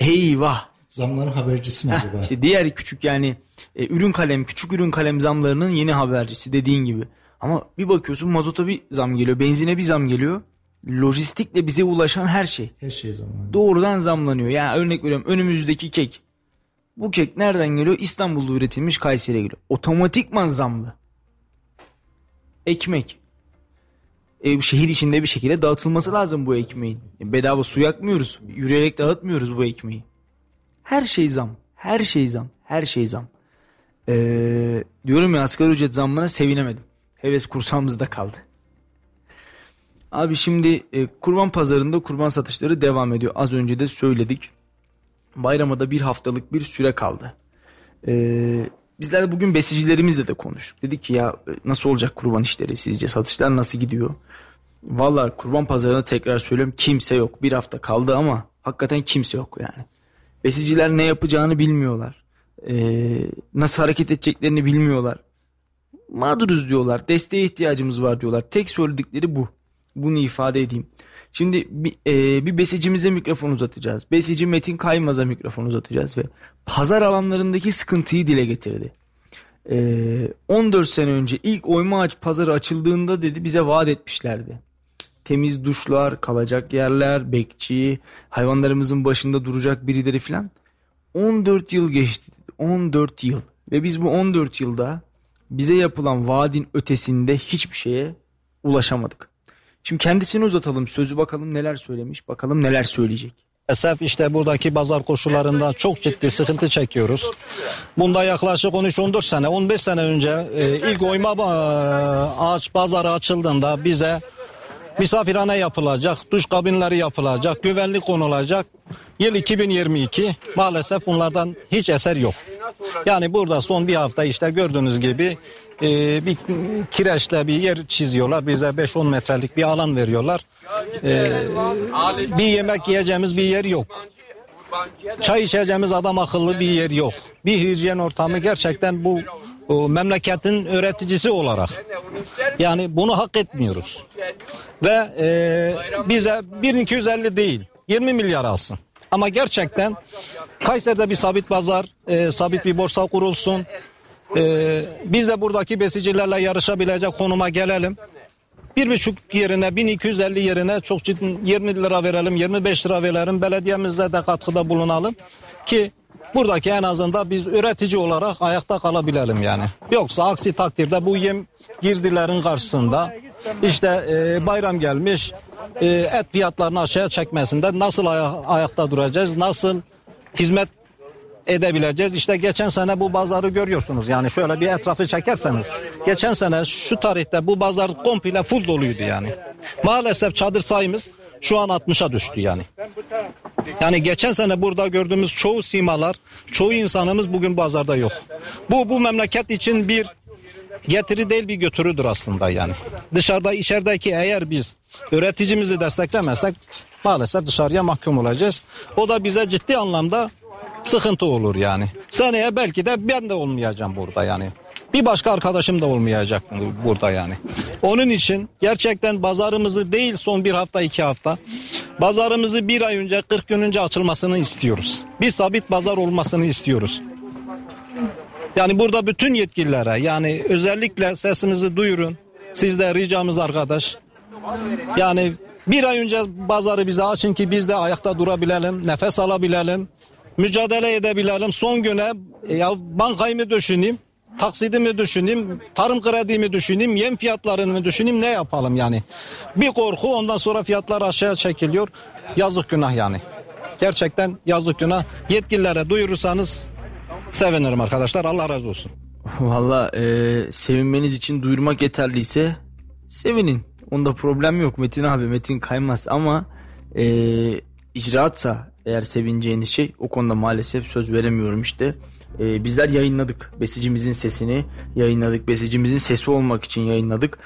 Eyvah. Zamların habercisi mi acaba? İşte diğer küçük yani küçük ürün kalem zamlarının yeni habercisi dediğin gibi. Ama bir bakıyorsun mazota bir zam geliyor, benzine bir zam geliyor. Lojistikle bize ulaşan her şey. Her şey zamlanıyor. Doğrudan zamlanıyor. Yani örnek veriyorum önümüzdeki kek. Bu kek nereden geliyor? İstanbul'da üretilmiş, Kayseri'ye geliyor. Otomatikman zamlı. ekmek. Şehir içinde bir şekilde dağıtılması lazım bu ekmeğin. Bedava su yakmıyoruz. Yürüyerek dağıtmıyoruz bu ekmeği. Her şey zam. Her şey zam. Her şey zam. Diyorum ya, asgari ücret zammına sevinemedim. Heves kursağımızda kaldı. Abi şimdi kurban pazarında kurban satışları devam ediyor. Az önce de söyledik. Bayrama da bir haftalık bir süre kaldı. Bizler de bugün besicilerimizle de konuştuk. Dedik ki ya nasıl olacak kurban işleri sizce? Satışlar nasıl gidiyor? Valla kurban pazarına tekrar söylüyorum, kimse yok. Bir hafta kaldı ama hakikaten kimse yok yani. Besiciler ne yapacağını bilmiyorlar. Nasıl hareket edeceklerini bilmiyorlar. Mağduruz diyorlar. Desteğe ihtiyacımız var diyorlar. Tek söyledikleri bu. Bunu ifade edeyim. Şimdi bir besicimize mikrofon uzatacağız. Besici Metin Kaymaz'a mikrofon uzatacağız ve pazar alanlarındaki sıkıntıyı dile getirdi. 14 sene önce ilk oyma ağaç pazarı açıldığında dedi bize vaat etmişlerdi. Temiz duşlar, kalacak yerler, bekçi, hayvanlarımızın başında duracak birileri filan. 14 yıl geçti. 14 yıl. Ve biz bu 14 yılda bize yapılan vaadin ötesinde hiçbir şeye ulaşamadık. Şimdi kendisini uzatalım sözü, bakalım neler söylemiş, bakalım neler söyleyecek. Esef işte buradaki pazar koşullarında çok ciddi sıkıntı çekiyoruz. Bunda yaklaşık 13-14 sene, 15 sene önce ilk oyma ağaç pazarı açıldığında bize misafirhane yapılacak, duş kabinleri yapılacak, güvenlik konulacak. Yıl 2022 maalesef bunlardan hiç eser yok. Yani burada son bir hafta işte gördüğünüz gibi bir kireçle bir yer çiziyorlar. Bize 5-10 metrelik bir alan veriyorlar. Bir yemek yiyeceğimiz bir yer yok. Çay içeceğimiz adam akıllı bir yer yok. Bir hijyen ortamı gerçekten bu memleketin öğreticisi olarak. Yani bunu hak etmiyoruz. Ve bize 1.250 değil 20 milyar alsın. Ama gerçekten Kayseri'de bir sabit pazar, sabit bir borsa kurulsun. Biz de buradaki besicilerle yarışabilecek konuma gelelim. 1,5 yerine, 1250 yerine çok ciddi 20 lira verelim, 25 lira verelim. Belediyemizde de katkıda bulunalım ki buradaki en azından biz üretici olarak ayakta kalabilelim yani. Yoksa aksi takdirde bu yem girdilerin karşısında işte bayram gelmiş, et fiyatlarını aşağıya çekmesinde nasıl ayakta duracağız, nasıl hizmet edebileceğiz. İşte geçen sene bu pazarı görüyorsunuz. Yani şöyle bir etrafı çekerseniz. Geçen sene şu tarihte bu pazar komple full doluydu yani. Maalesef çadır sayımız şu an 60'a düştü yani. Yani geçen sene burada gördüğümüz çoğu simalar, çoğu insanımız bugün pazarda yok. Bu memleket için bir getiri değil bir götürüdür aslında yani. Dışarıda içerideki eğer biz üreticimizi desteklemezsek maalesef dışarıya mahkum olacağız. O da bize ciddi anlamda sıkıntı olur yani. Seneye belki de ben de olmayacağım burada yani. Bir başka arkadaşım da olmayacak burada yani. Onun için gerçekten pazarımızı değil son bir hafta iki hafta pazarımızı bir ay önce 40 gün önce açılmasını istiyoruz. Bir sabit pazar olmasını istiyoruz. Yani burada bütün yetkililere yani özellikle sesimizi duyurun. Siz de ricamız arkadaş. Yani bir ay önce pazarı bize açın ki biz de ayakta durabilelim, nefes alabilelim. Mücadele edebilelim. Son güne ya bankayı mı düşüneyim, taksidi mi düşüneyim, tarım kredimi düşüneyim, yem fiyatlarını mı düşüneyim, ne yapalım yani. Bir korku, ondan sonra fiyatlar aşağıya çekiliyor. Yazık günah yani. Gerçekten yazık günah. Yetkililere duyurursanız sevinirim arkadaşlar. Allah razı olsun. Valla sevinmeniz için duyurmak yeterliyse sevinin. Onda problem yok Metin abi. Metin Kaymaz ama icraatsa eğer sevineceğiniz şey, o konuda maalesef söz veremiyorum işte. Bizler yayınladık. Besicimizin sesini yayınladık. Besicimizin sesi olmak için yayınladık.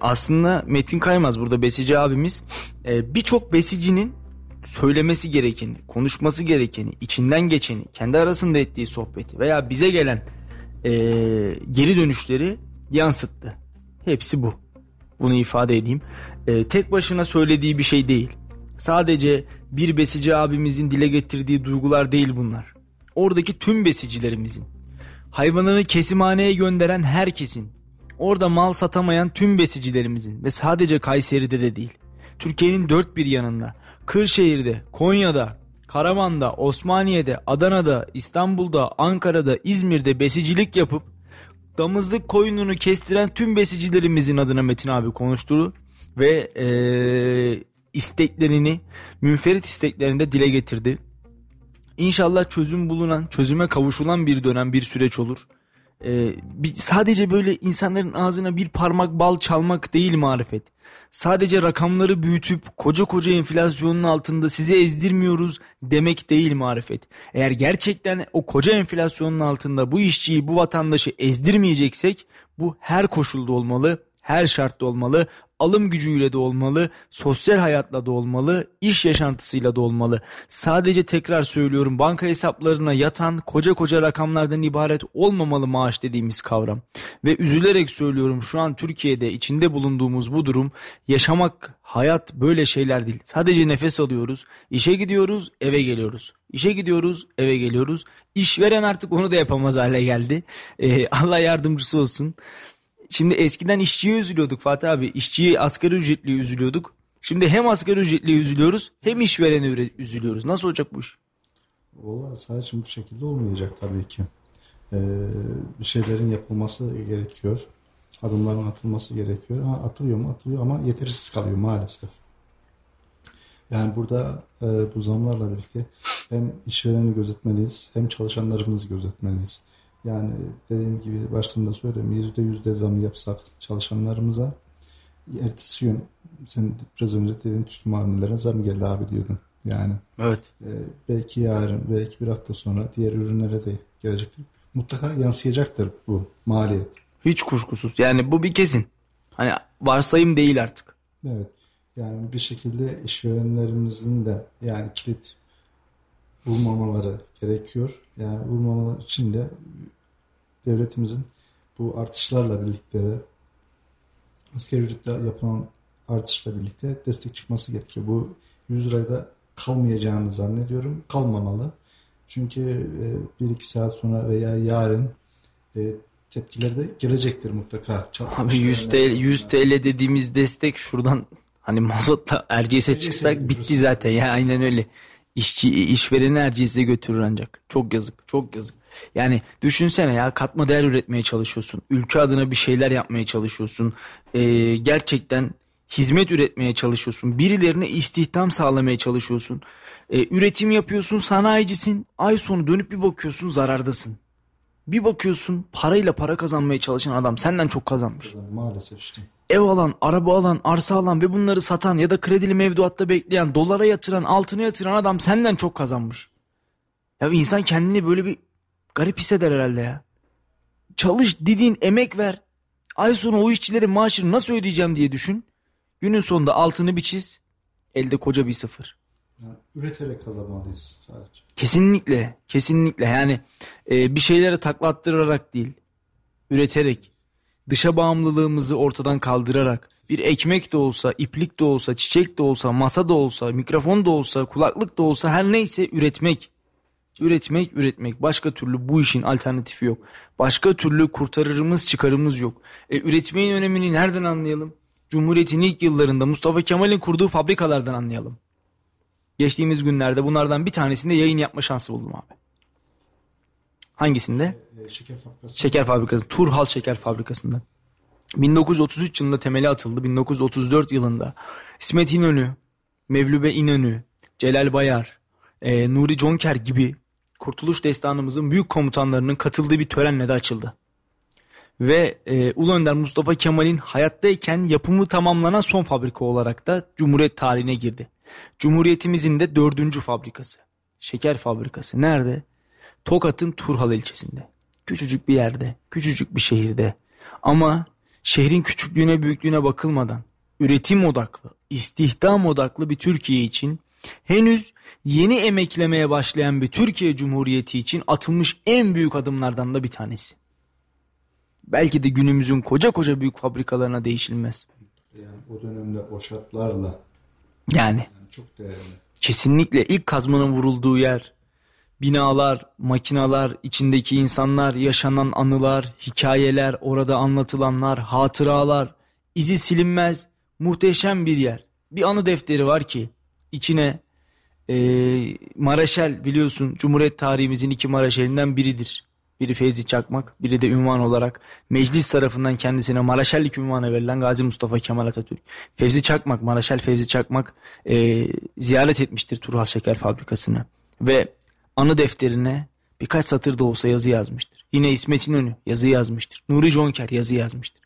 Aslında Metin Kaymaz burada besici abimiz. Birçok besicinin söylemesi gerekeni, konuşması gerekeni, içinden geçeni, kendi arasında ettiği sohbeti veya bize gelen geri dönüşleri yansıttı. Hepsi bu. Bunu ifade edeyim. Tek başına söylediği bir şey değil. Sadece bir besici abimizin dile getirdiği duygular değil bunlar. Oradaki tüm besicilerimizin, hayvanını kesimhaneye gönderen herkesin, orada mal satamayan tüm besicilerimizin ve sadece Kayseri'de de değil, Türkiye'nin dört bir yanında, Kırşehir'de, Konya'da, Karaman'da, Osmaniye'de, Adana'da, İstanbul'da, Ankara'da, İzmir'de besicilik yapıp damızlık koyununu kestiren tüm besicilerimizin adına Metin abi konuştu ve isteklerini, münferit isteklerini de dile getirdi. İnşallah çözüme kavuşulan bir dönem, bir süreç olur. Sadece böyle insanların ağzına bir parmak bal çalmak değil marifet. Sadece rakamları büyütüp koca enflasyonun altında sizi ezdirmiyoruz demek değil marifet. Eğer gerçekten o koca enflasyonun altında bu işçiyi, bu vatandaşı ezdirmeyeceksek bu her koşulda olmalı, her şartta olmalı, alım gücüyle de olmalı, sosyal hayatla da olmalı, iş yaşantısıyla da olmalı. Sadece tekrar söylüyorum, banka hesaplarına yatan koca rakamlardan ibaret olmamalı maaş dediğimiz kavram. Ve üzülerek söylüyorum, şu an Türkiye'de içinde bulunduğumuz bu durum, yaşamak, hayat böyle şeyler değil. Sadece nefes alıyoruz, işe gidiyoruz, eve geliyoruz. İşe gidiyoruz, eve geliyoruz. İşveren artık onu da yapamaz hale geldi. Allah yardımcısı olsun. Şimdi eskiden işçiye üzülüyorduk Fatih abi. İşçiye, asgari ücretliye üzülüyorduk. Şimdi hem asgari ücretliye üzülüyoruz hem işverene üzülüyoruz. Nasıl olacak bu iş? Vallahi sadece bu şekilde olmayacak tabii ki. Bir şeylerin yapılması gerekiyor. Adımların atılması gerekiyor. Ha, atılıyor mu? Atılıyor ama yetersiz kalıyor maalesef. Yani burada bu zamlarla birlikte hem işvereni gözetmeliyiz hem çalışanlarımızı gözetmeliyiz. Yani dediğim gibi baştan da söyledim, %100 zam yapsak çalışanlarımıza, ertesi gün sen biraz önce dediğin tüm mamulelere zam geldi abi diyordun. Yani evet. Belki yarın, belki bir hafta sonra diğer ürünlere de gelecektir. Mutlaka yansıyacaktır bu maliyet. Hiç kuşkusuz. Yani bu bir kesin. Hani varsayım değil artık. Evet. Yani bir şekilde işverenlerimizin de yani kilit vurmamaları gerekiyor. Yani vurmamaları için de devletimizin bu artışlarla birlikte, asgari ücretle yapılan artışla birlikte destek çıkması gerekiyor. Bu 100 lirada kalmayacağını zannediyorum. Kalmamalı. Çünkü 1-2 saat sonra veya yarın tepkiler de gelecektir mutlaka. Abi 100 TL dediğimiz destek şuradan hani mazotla Erciyes'e çıksak bitti zaten. Ya aynen öyle. İşvereni Erciyes'e götürür ancak. Çok yazık, çok yazık. Yani düşünsene ya, katma değer üretmeye çalışıyorsun. Ülke adına bir şeyler yapmaya çalışıyorsun. Gerçekten hizmet üretmeye çalışıyorsun. Birilerine istihdam sağlamaya çalışıyorsun. Üretim yapıyorsun, sanayicisin. Ay sonu dönüp bir bakıyorsun zarardasın. Bir bakıyorsun parayla para kazanmaya çalışan adam senden çok kazanmış. Maalesef işte. Ev alan, araba alan, arsa alan ve bunları satan ya da kredili mevduatta bekleyen, dolara yatıran, altına yatıran adam senden çok kazanmış. Ya insan kendini böyle bir garip hisseder herhalde ya. Çalış, didin, emek ver. Ay sonu o işçilerin maaşını nasıl ödeyeceğim diye düşün. Günün sonunda altını bir çiz. Elde koca bir sıfır. Yani üreterek kazanmalıyız sadece. Kesinlikle, kesinlikle. Yani bir şeylere takla attırarak değil, üreterek. Dışa bağımlılığımızı ortadan kaldırarak, bir ekmek de olsa, iplik de olsa, çiçek de olsa, masa da olsa, mikrofon da olsa, kulaklık da olsa, her neyse üretmek. Üretmek, üretmek. Başka türlü bu işin alternatifi yok. Başka türlü kurtarırımız, çıkarımız yok. Üretmenin önemini nereden anlayalım? Cumhuriyet'in ilk yıllarında Mustafa Kemal'in kurduğu fabrikalardan anlayalım. Geçtiğimiz günlerde bunlardan bir tanesinde yayın yapma şansı buldum abi. Hangisinde? Şeker Fabrikası. Şeker Fabrikası. Turhal Şeker Fabrikası'nda. 1933 yılında temeli atıldı. 1934 yılında İsmet İnönü, Mevlübe İnönü, Celal Bayar, Nuri Conker gibi Kurtuluş Destanımızın büyük komutanlarının katıldığı bir törenle de açıldı. Ve Ulu Önder Mustafa Kemal'in hayattayken yapımı tamamlanan son fabrika olarak da Cumhuriyet tarihine girdi. Cumhuriyetimizin de 4. fabrikası. Şeker Fabrikası. Nerede? Tokat'ın Turhal ilçesinde. Küçücük bir yerde, küçücük bir şehirde. Ama şehrin küçüklüğüne, büyüklüğüne bakılmadan üretim odaklı, istihdam odaklı bir Türkiye için, henüz yeni emeklemeye başlayan bir Türkiye Cumhuriyeti için atılmış en büyük adımlardan da bir tanesi. Belki de günümüzün koca büyük fabrikalarına değişilmez. Yani o dönemde o şartlarla yani çok değerli. Kesinlikle ilk kazmanın vurulduğu yer, binalar, makinalar, içindeki insanlar, yaşanan anılar, hikayeler, orada anlatılanlar, hatıralar, izi silinmez, muhteşem bir yer. Bir anı defteri var ki içine Maraşel, biliyorsun Cumhuriyet tarihimizin 2 Maraşelinden biridir. Biri Fevzi Çakmak, biri de ünvan olarak meclis tarafından kendisine Maraşellik ünvanı verilen Gazi Mustafa Kemal Atatürk. Fevzi Çakmak, Maraşel Fevzi Çakmak ziyaret etmiştir Turhal Şeker Fabrikası'nı ve anı defterine birkaç satır da olsa yazı yazmıştır. Yine İsmet İnönü yazı yazmıştır. Nuri Conker yazı yazmıştır.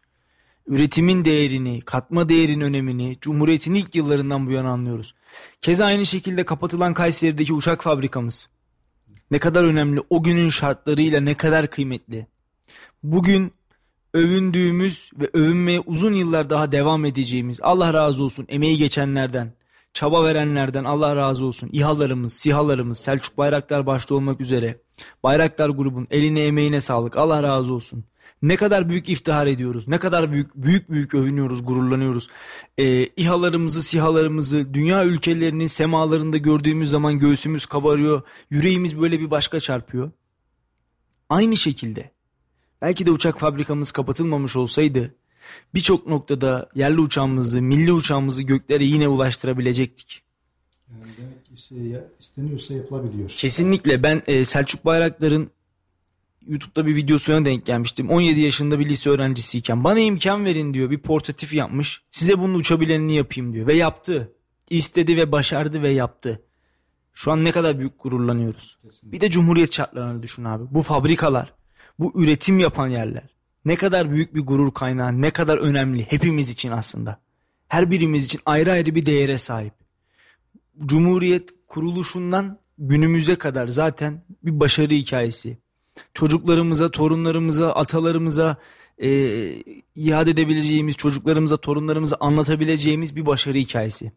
Üretimin değerini, katma değerin önemini Cumhuriyet'in ilk yıllarından bu yana anlıyoruz. Keza aynı şekilde kapatılan Kayseri'deki uçak fabrikamız ne kadar önemli, o günün şartlarıyla ne kadar kıymetli. Bugün övündüğümüz ve övünmeye uzun yıllar daha devam edeceğimiz, Allah razı olsun emeği geçenlerden, çaba verenlerden Allah razı olsun, İHA'larımız, SİHA'larımız, Selçuk Bayraktar başta olmak üzere, Bayraktar grubun eline emeğine sağlık, Allah razı olsun. Ne kadar büyük iftihar ediyoruz, ne kadar büyük övünüyoruz, gururlanıyoruz. İHA'larımızı, SİHA'larımızı dünya ülkelerinin semalarında gördüğümüz zaman göğsümüz kabarıyor, yüreğimiz böyle bir başka çarpıyor. Aynı şekilde belki de uçak fabrikamız kapatılmamış olsaydı birçok noktada yerli uçağımızı, milli uçağımızı göklere yine ulaştırabilecektik. Yani demek ki isteniyorsa yapılabiliyor. Kesinlikle. Ben Selçuk Bayraktar'ın YouTube'da bir videosuna denk gelmiştim. 17 yaşında bir lise öğrencisiyken bana imkan verin diyor, bir portatif yapmış. Size bunun uçabilenini yapayım diyor ve yaptı. İstedi ve başardı ve yaptı. Şu an ne kadar büyük gururlanıyoruz. Kesinlikle. Bir de Cumhuriyet şartlarını düşün abi. Bu fabrikalar, bu üretim yapan yerler ne kadar büyük bir gurur kaynağı, ne kadar önemli hepimiz için aslında. Her birimiz için ayrı ayrı bir değere sahip. Cumhuriyet kuruluşundan günümüze kadar zaten bir başarı hikayesi. Çocuklarımıza, torunlarımıza, atalarımıza iade edebileceğimiz, çocuklarımıza, torunlarımıza anlatabileceğimiz bir başarı hikayesi.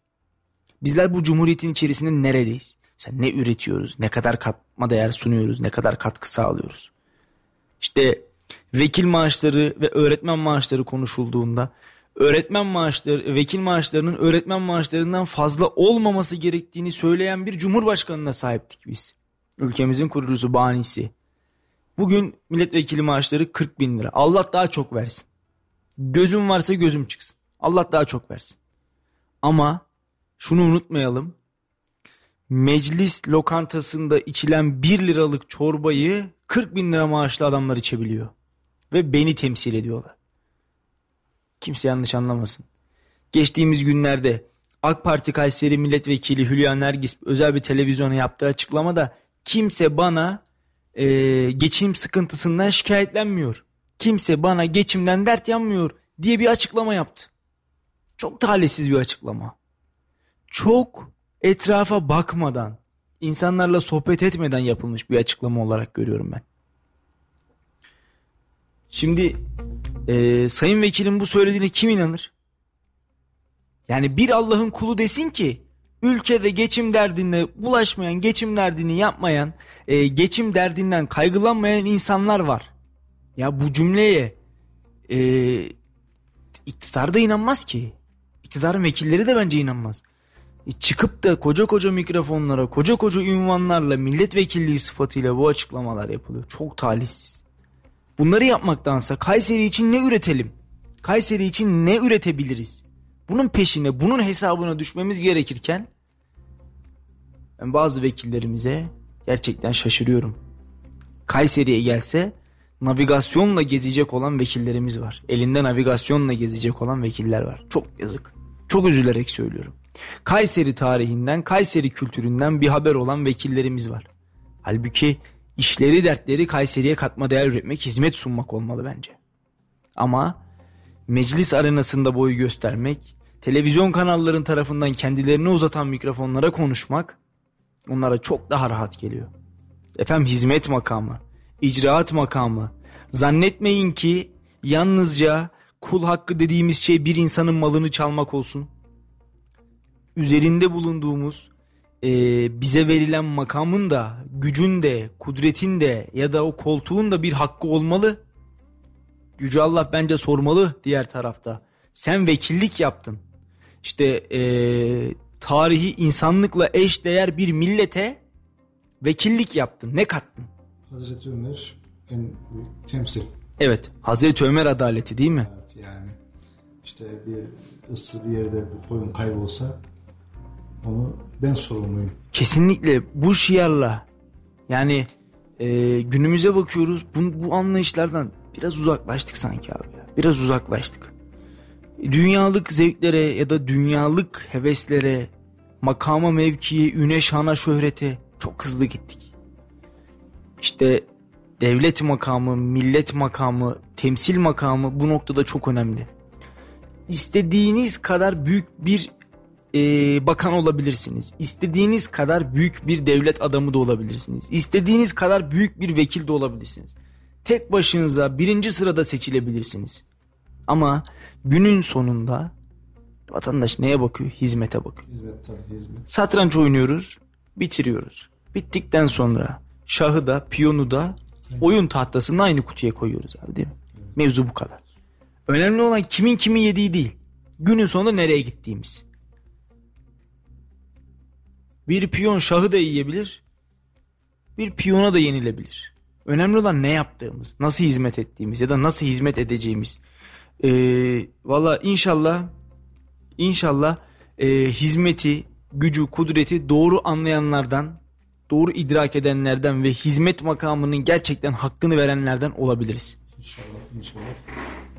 Bizler bu cumhuriyetin içerisinde neredeyiz? Mesela ne üretiyoruz, ne kadar katma değer sunuyoruz, ne kadar katkı sağlıyoruz? İşte vekil maaşları ve öğretmen maaşları konuşulduğunda, öğretmen maaşları, vekil maaşlarının öğretmen maaşlarından fazla olmaması gerektiğini söyleyen bir cumhurbaşkanına sahiptik biz. Ülkemizin kurucusu, banisi. Bugün milletvekili maaşları 40.000 lira. Allah daha çok versin. Gözüm varsa gözüm çıksın. Allah daha çok versin. Ama şunu unutmayalım. Meclis lokantasında içilen 1 liralık çorbayı 40.000 lira maaşlı adamlar içebiliyor. Ve beni temsil ediyorlar. Kimse yanlış anlamasın. Geçtiğimiz günlerde AK Parti Kayseri Milletvekili Hülya Nergis özel bir televizyona yaptığı açıklamada kimse bana geçim sıkıntısından şikayetlenmiyor. Kimse bana geçimden dert yanmıyor diye bir açıklama yaptı. Çok talihsiz bir açıklama. Çok etrafa bakmadan, insanlarla sohbet etmeden yapılmış bir açıklama olarak görüyorum ben. Şimdi sayın vekilin bu söylediğine kim inanır? Yani bir Allah'ın kulu desin ki ülkede geçim derdine bulaşmayan, geçim derdini yapmayan, geçim derdinden kaygılanmayan insanlar var. Ya bu cümleye iktidar da inanmaz ki. İktidarın vekilleri de bence inanmaz. Çıkıp da koca koca mikrofonlara, koca koca ünvanlarla, milletvekilliği sıfatıyla bu açıklamalar yapılıyor. Çok talihsiz. Bunları yapmaktansa Kayseri için ne üretelim? Kayseri için ne üretebiliriz? Bunun peşine, bunun hesabına düşmemiz gerekirken ben bazı vekillerimize gerçekten şaşırıyorum. Kayseri'ye gelse navigasyonla gezecek olan vekillerimiz var. Elinde navigasyonla gezecek olan vekiller var. Çok yazık. Çok üzülerek söylüyorum. Kayseri tarihinden, Kayseri kültüründen bir haber olan vekillerimiz var. Halbuki işleri, dertleri Kayseri'ye katma değer üretmek, hizmet sunmak olmalı bence. Ama meclis arenasında boyu göstermek, televizyon kanallarının tarafından kendilerini uzatan mikrofonlara konuşmak onlara çok daha rahat geliyor. Efendim hizmet makamı, icraat makamı. Zannetmeyin ki yalnızca kul hakkı dediğimiz şey bir insanın malını çalmak olsun. Üzerinde bulunduğumuz bize verilen makamın da, gücün de, kudretin de ya da o koltuğun da bir hakkı olmalı. Yüce Allah bence sormalı diğer tarafta. Sen vekillik yaptın. İşte tarihi insanlıkla eşdeğer bir millete vekillik yaptın. Ne kattın? Hazreti Ömer en büyük temsil. Evet. Hazreti Ömer adaleti değil mi? Evet yani. İşte bir ıssız bir yerde bir koyun kaybolsa onu ben sorumluyum. Kesinlikle bu şiarla yani günümüze bakıyoruz. Bu anlayışlardan biraz uzaklaştık sanki abi ya. Biraz uzaklaştık. Dünyalık zevklere ya da dünyalık heveslere, makama, mevkiye, üne, şana, şöhrete çok hızlı gittik. İşte devlet makamı, millet makamı, temsil makamı bu noktada çok önemli. İstediğiniz kadar büyük bir bakan olabilirsiniz. İstediğiniz kadar büyük bir devlet adamı da olabilirsiniz. İstediğiniz kadar büyük bir vekil de olabilirsiniz. Tek başınıza birinci sırada seçilebilirsiniz. Ama günün sonunda vatandaş neye bakıyor? Hizmete bakıyor. Hizmet. Satranç oynuyoruz, bitiriyoruz. Bittikten sonra şahı da, piyonu da oyun tahtasının aynı kutuya koyuyoruz abi, değil mi? Evet. Mevzu bu kadar. Önemli olan kimin kimi yediği değil. Günün sonunda nereye gittiğimiz. Bir piyon şahı da yiyebilir. Bir piyona da yenilebilir. Önemli olan ne yaptığımız, nasıl hizmet ettiğimiz ya da nasıl hizmet edeceğimiz. Valla inşallah hizmeti, gücü, kudreti doğru anlayanlardan, doğru idrak edenlerden ve hizmet makamının gerçekten hakkını verenlerden olabiliriz. İnşallah.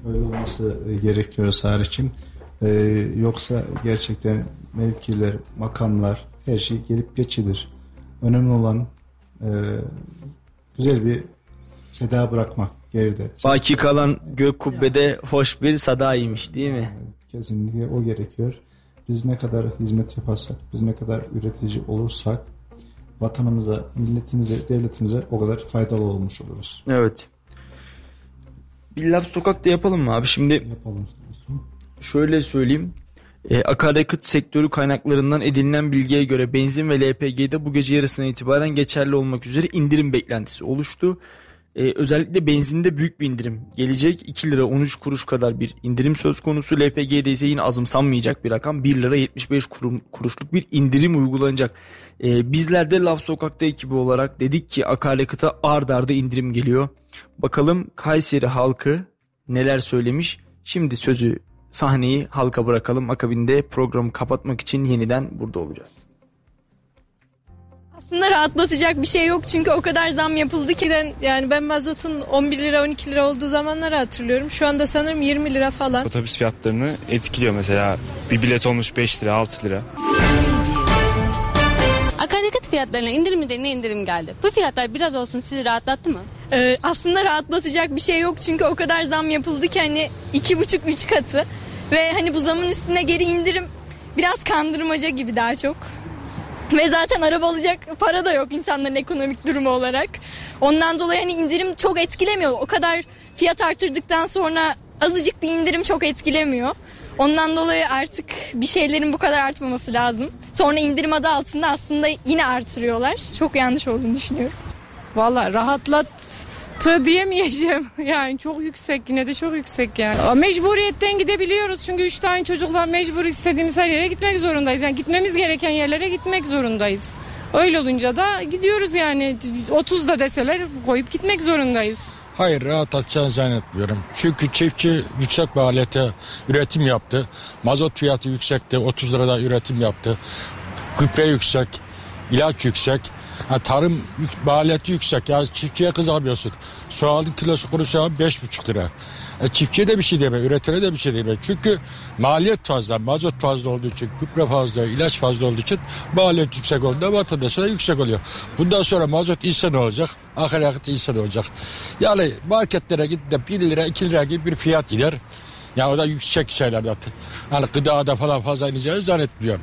Öyle olması gerekiyor Sarıç'ım. Yoksa gerçekten mevkiler, makamlar, her şey gelip geçilir. Önemli olan güzel bir seda bırakmak geride. Baki kalan gök kubbede yani, hoş bir sadaymış değil mi? Yani, kesinlikle o gerekiyor. Biz ne kadar hizmet yaparsak, biz ne kadar üretici olursak vatanımıza, milletimize, devletimize o kadar faydalı olmuş oluruz. Evet. Bir laf sokakta yapalım mı abi? Şimdi yapalım. Şöyle söyleyeyim. Akaryakıt sektörü kaynaklarından edinilen bilgiye göre benzin ve LPG'de bu gece yarısından itibaren geçerli olmak üzere indirim beklentisi oluştu. Özellikle benzinde büyük bir indirim gelecek. 2 lira 13 kuruş kadar bir indirim söz konusu. LPG'de ise yine azımsanmayacak bir rakam. 1 lira 75 kuruşluk bir indirim uygulanacak. Bizler de Laf Sokak'ta ekibi olarak dedik ki akaryakıta ardarda indirim geliyor. Bakalım Kayseri halkı neler söylemiş. Şimdi sözü, sahneyi halka bırakalım. Akabinde programı kapatmak için yeniden burada olacağız. Aslında rahatlatacak bir şey yok çünkü o kadar zam yapıldı ki. Yani ben mazotun 11 lira 12 lira olduğu zamanları hatırlıyorum. Şu anda sanırım 20 lira falan. Otobüs fiyatlarını etkiliyor mesela. Bir bilet olmuş 5 lira 6 lira. Akaryakıt fiyatlarına indirim üzerine indirim geldi. Bu fiyatlar biraz olsun sizi rahatlattı mı? Aslında rahatlatacak bir şey yok çünkü o kadar zam yapıldı ki hani 2,5-3 katı. Ve hani bu zamın üstüne geri indirim biraz kandırmaca gibi daha çok. Ve zaten araba alacak para da yok insanların ekonomik durumu olarak. Ondan dolayı hani indirim çok etkilemiyor. O kadar fiyat artırdıktan sonra azıcık bir indirim çok etkilemiyor. Ondan dolayı artık bir şeylerin bu kadar artmaması lazım. Sonra indirim adı altında aslında yine artırıyorlar. Çok yanlış olduğunu düşünüyorum. Valla rahatlattı diyemeyeceğim. Yani çok yüksek, yine de çok yüksek yani. Mecburiyetten gidebiliyoruz çünkü 3 tane çocukla mecbur istediğimiz her yere gitmek zorundayız. Yani gitmemiz gereken yerlere gitmek zorundayız. Öyle olunca da gidiyoruz yani 30 da deseler koyup gitmek zorundayız. Hayır, rahatlatacağını zannetmiyorum. Çünkü çiftçi yüksek bir alete üretim yaptı. Mazot fiyatı yüksekti, 30 lirada üretim yaptı. Gübre yüksek, ilaç yüksek. Yani tarım maliyeti yüksek. Ya çiftçiye kızamıyorsun. Soğanın kilosu kurusu 5,5 lira. Çiftçiye de bir şey deme, üretene de bir şey deme. Çünkü maliyet fazla, mazot fazla olduğu için, gübre fazla, ilaç fazla olduğu için maliyet yüksek olduğunda vatandaşa da yüksek oluyor. Bundan sonra mazot insan olacak, akaryakıt insan olacak. Yani marketlere gidip de 1 lira, 2 lira gibi bir fiyat gider. Yani o da yüksek şeylerde. Yani gıdada falan fazla ineceğini zannetmiyorum.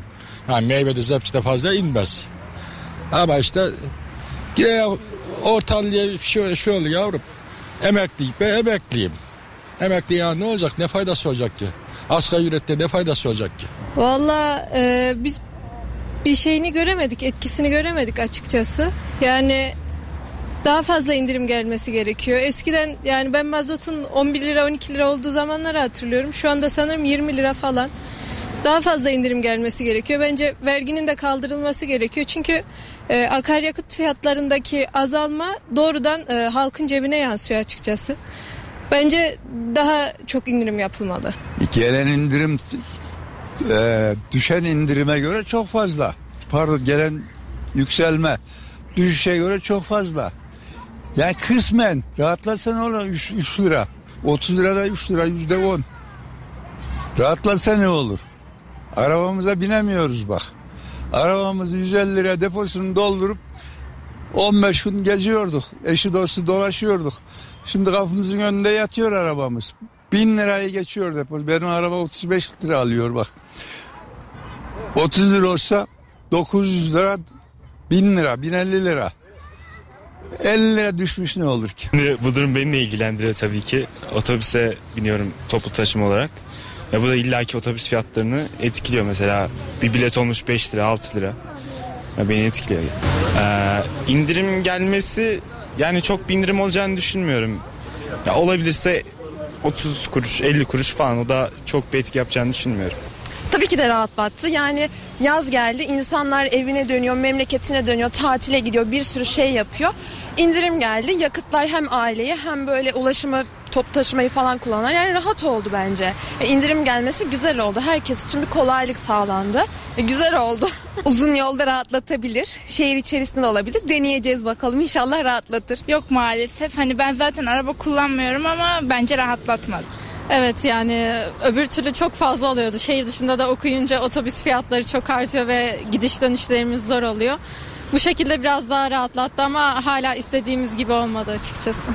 Yani meyvede, zepçide fazla inmez. Ama işte yine ortalığı şu oluyor yavrum. Emekliyim. Emekli ya ne olacak? Ne faydası olacak ki? Asgari ücrette ne faydası olacak ki? Valla biz bir şeyini göremedik, etkisini göremedik açıkçası. Yani daha fazla indirim gelmesi gerekiyor. Eskiden yani ben mazotun 11 lira 12 lira olduğu zamanları hatırlıyorum. Şu anda sanırım 20 lira falan. Daha fazla indirim gelmesi gerekiyor. Bence verginin de kaldırılması gerekiyor. Çünkü akaryakıt fiyatlarındaki azalma doğrudan halkın cebine yansıyor açıkçası. Bence daha çok indirim yapılmalı. Gelen indirim düşen indirime göre çok fazla. Pardon, gelen yükselme düşüşe göre çok fazla. Yani kısmen rahatlatsan ne olur? 3 lira. 30 lirada 3 lira %10. Rahatlatsa ne olur? Arabamıza binemiyoruz bak. Arabamızı 150 lira deposunu doldurup 15 gün geziyorduk. Eşi dostu dolaşıyorduk. Şimdi kapımızın önünde yatıyor arabamız. 1000 lirayı geçiyor depo. Benim araba 35 lira alıyor bak. 30 lira olsa 900 lira, 1000 lira, 1050 lira. 50 lira düşmüş ne olur ki? Bu durum beni de ilgilendiriyor tabii ki. Otobüse biniyorum toplu taşıma olarak. Ya bu da illaki otobüs fiyatlarını etkiliyor mesela. Bir bilet olmuş 5 lira, 6 lira. Ya beni etkiliyor. İndirim gelmesi yani çok bir indirim olacağını düşünmüyorum. Ya olabilirse 30 kuruş, 50 kuruş falan, o da çok bir etki yapacağını düşünmüyorum. Tabii ki de rahatlattı. Yani yaz geldi, insanlar evine dönüyor, memleketine dönüyor, tatile gidiyor, bir sürü şey yapıyor. İndirim geldi, yakıtlar hem aileyi hem böyle ulaşımı, toplu taşımayı falan kullanan, yani rahat oldu bence. İndirim gelmesi güzel oldu. Herkes için bir kolaylık sağlandı. Güzel oldu. Uzun yolda rahatlatabilir. Şehir içerisinde olabilir. Deneyeceğiz bakalım. İnşallah rahatlatır. Yok maalesef. Hani ben zaten araba kullanmıyorum ama bence rahatlatmadı. Evet, yani öbür türlü çok fazla alıyordu. Şehir dışında da okuyunca otobüs fiyatları çok artıyor ve gidiş dönüşlerimiz zor oluyor. Bu şekilde biraz daha rahatlattı ama hala istediğimiz gibi olmadı açıkçası.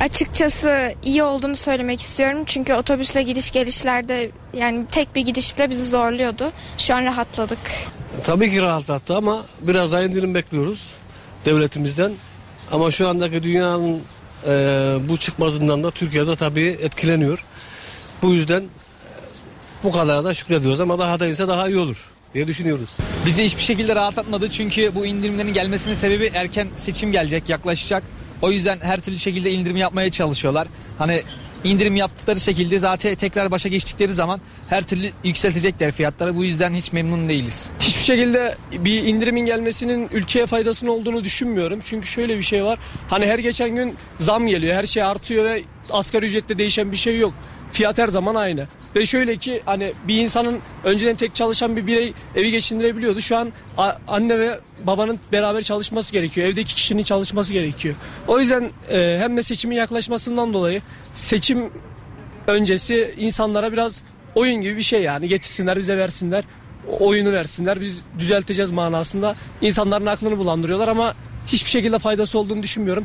Açıkçası iyi olduğunu söylemek istiyorum. Çünkü otobüsle gidiş gelişlerde yani tek bir gidiş bile bizi zorluyordu. Şu an rahatladık. Tabii ki rahatlattı ama biraz daha indirim bekliyoruz devletimizden. Ama şu andaki dünyanın bu çıkmazından da Türkiye'de tabii etkileniyor. Bu yüzden bu kadar da şükrediyoruz ama daha da ise daha iyi olur diye düşünüyoruz. Bizi hiçbir şekilde rahatlatmadı çünkü bu indirimlerin gelmesinin sebebi erken seçim gelecek, yaklaşacak. O yüzden her türlü şekilde indirim yapmaya çalışıyorlar. Hani indirim yaptıkları şekilde zaten tekrar başa geçtikleri zaman her türlü yükseltecekler fiyatları. Bu yüzden hiç memnun değiliz. Hiçbir şekilde bir indirimin gelmesinin ülkeye faydasının olduğunu düşünmüyorum. Çünkü şöyle bir şey var. Hani her geçen gün zam geliyor, her şey artıyor ve asgari ücrette değişen bir şey yok. Fiyat her zaman aynı. Ve şöyle ki hani bir insanın önceden tek çalışan bir birey evi geçindirebiliyordu. Şu an anne ve babanın beraber çalışması gerekiyor. Evdeki kişinin çalışması gerekiyor. O yüzden hem de seçimin yaklaşmasından dolayı seçim öncesi insanlara biraz oyun gibi bir şey, yani getirsinler bize versinler. Oyunu versinler biz düzelteceğiz manasında insanların aklını bulandırıyorlar ama hiçbir şekilde faydası olduğunu düşünmüyorum.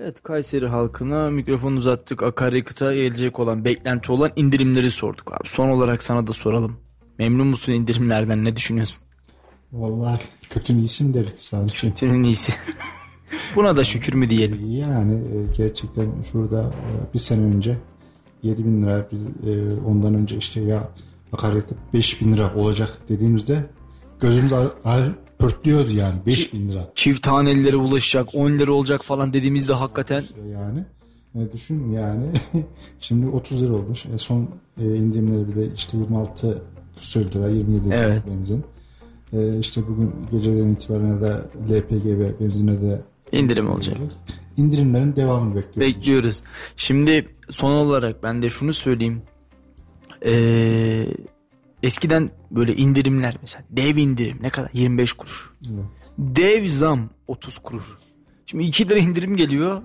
Evet, Kayseri halkına mikrofonu uzattık. Akaryakıta gelecek olan, beklenti olan indirimleri sorduk abi. Son olarak sana da soralım. Memnun musun indirimlerden? Ne düşünüyorsun? Vallahi kötünün iyisi derim sadece. Kötünün iyisi. Buna da şükür mü diyelim? Yani gerçekten şurada bir sene önce 7.000 lira, ondan önce işte ya akaryakıt 5.000 lira olacak dediğimizde gözümüz ağrıyor. Pörtlüyordu yani 5.000 lira. Çift hanelilere ulaşacak, 10 lira olacak falan dediğimizde hakikaten. Yani düşün yani şimdi 30 lira olmuş. Son indirimleri bir de işte 26 küsur lira, 27 lira evet. Benzin. İşte bugün geceden itibaren de LPG ve benzine de indirim olacak. İndirimlerin devamını bekliyoruz. Bekliyoruz. Şimdi son olarak ben de şunu söyleyeyim. Eskiden böyle indirimler mesela dev indirim ne kadar? 25 kuruş. Evet. Dev zam 30 kuruş. Şimdi 2 lira indirim geliyor.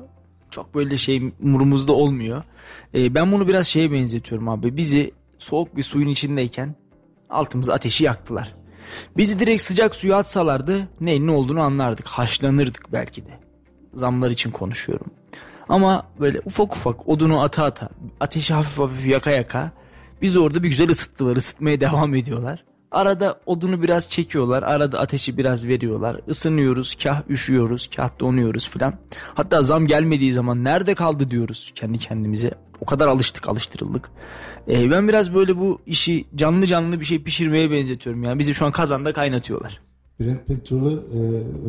Çok böyle şey umurumuzda olmuyor. Ben bunu biraz şeye benzetiyorum abi. Bizi soğuk bir suyun içindeyken altımıza ateşi yaktılar. Bizi direkt sıcak suya atsalardı ne olduğunu anlardık. Haşlanırdık belki de. Zamlar için konuşuyorum. Ama böyle ufak ufak odunu ata ata, ateşi hafif hafif yaka yaka biz orada bir güzel ısıttılar, ısıtmaya devam ediyorlar. Arada odunu biraz çekiyorlar, arada ateşi biraz veriyorlar. Isınıyoruz, kah üşüyoruz, kah donuyoruz filan. Hatta zam gelmediği zaman nerede kaldı diyoruz kendi kendimize. O kadar alıştık, alıştırıldık. Ben biraz böyle bu işi canlı canlı bir şey pişirmeye benzetiyorum. Yani bizi şu an kazanda kaynatıyorlar. Brent petrolü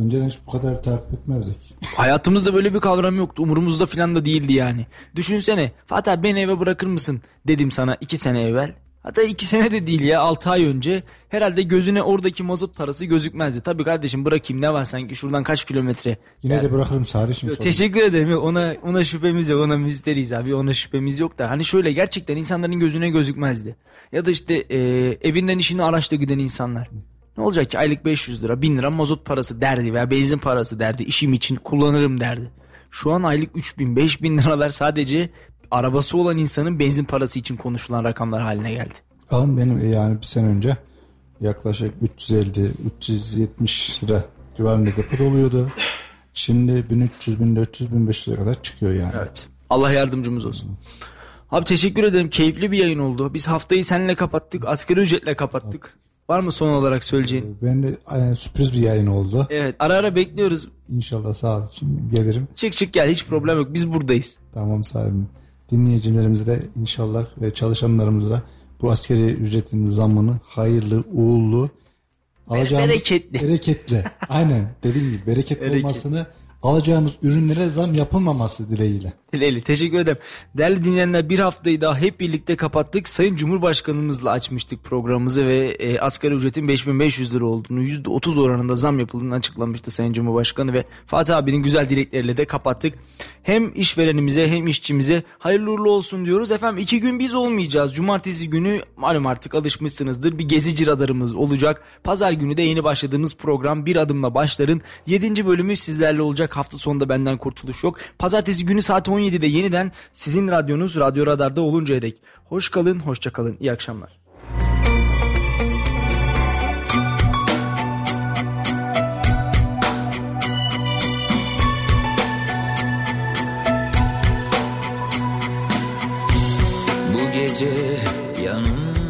önceden hiç bu kadar takip etmezdik. Hayatımızda böyle bir kavram yoktu. Umurumuzda filan da değildi yani. Düşünsene Fatih beni eve bırakır mısın dedim sana 2 sene evvel. Hatta 2 sene de değil ya, 6 ay önce. Herhalde gözüne oradaki mazot parası gözükmezdi. Tabii kardeşim bırakayım ne var sanki şuradan kaç kilometre. Yine yani, de bırakırım sarışım. Teşekkür ederim, ona şüphemiz yok, ona müsteriyiz abi, ona şüphemiz yok da. Hani şöyle gerçekten insanların gözüne gözükmezdi. Ya da işte evinden işini araçla giden insanlar. Ne olacak ki aylık 500 lira 1000 lira mazot parası derdi veya benzin parası derdi, işim için kullanırım derdi. Şu an aylık 3000 5000 liralar sadece arabası olan insanın benzin parası için konuşulan rakamlar haline geldi. Alın benim yani bir sene önce yaklaşık 350-370 lira civarında depo doluyordu. Şimdi 1300-1400-1500'e kadar çıkıyor yani. Evet. Allah yardımcımız olsun. Abi teşekkür ederim. Keyifli bir yayın oldu. Biz haftayı seninle kapattık. Asgari ücretle kapattık. Evet. Var mı son olarak söyleyeceğin? Ben de sürpriz bir yayın oldu. Evet. Ara ara bekliyoruz. İnşallah sağ olun. Gelirim. Çık gel. Hiç problem yok. Biz buradayız. Tamam sahibim. Dinleyicilerimiz de inşallah çalışanlarımızla bu asgari ücretin zammını hayırlı, uğurlu, alacağımız bereketli. Aynen dediğim gibi bereketli olmasını, alacağımız ürünlere zam yapılmaması dileğiyle. Dileğiyle teşekkür ederim. Değerli dinleyenler, bir haftayı daha hep birlikte kapattık. Sayın Cumhurbaşkanımızla açmıştık programımızı ve asgari ücretin 5500 lira olduğunu, %30 oranında zam yapıldığını açıklamıştı Sayın Cumhurbaşkanı ve Fatih abinin güzel dilekleriyle de kapattık. Hem işverenimize hem işçimize hayırlı uğurlu olsun diyoruz. Efendim 2 gün biz olmayacağız. Cumartesi günü malum artık alışmışsınızdır, bir gezici radarımız olacak. Pazar günü de yeni başladığımız program Bir Adımla Başlar'ın 7. bölümü sizlerle olacak. Hafta sonunda benden kurtuluş yok. Pazartesi günü saat 17'de yeniden sizin radyonuz Radyo Radar'da oluncaya dek. Hoş kalın, hoşça kalın. İyi akşamlar. Bu gece yanım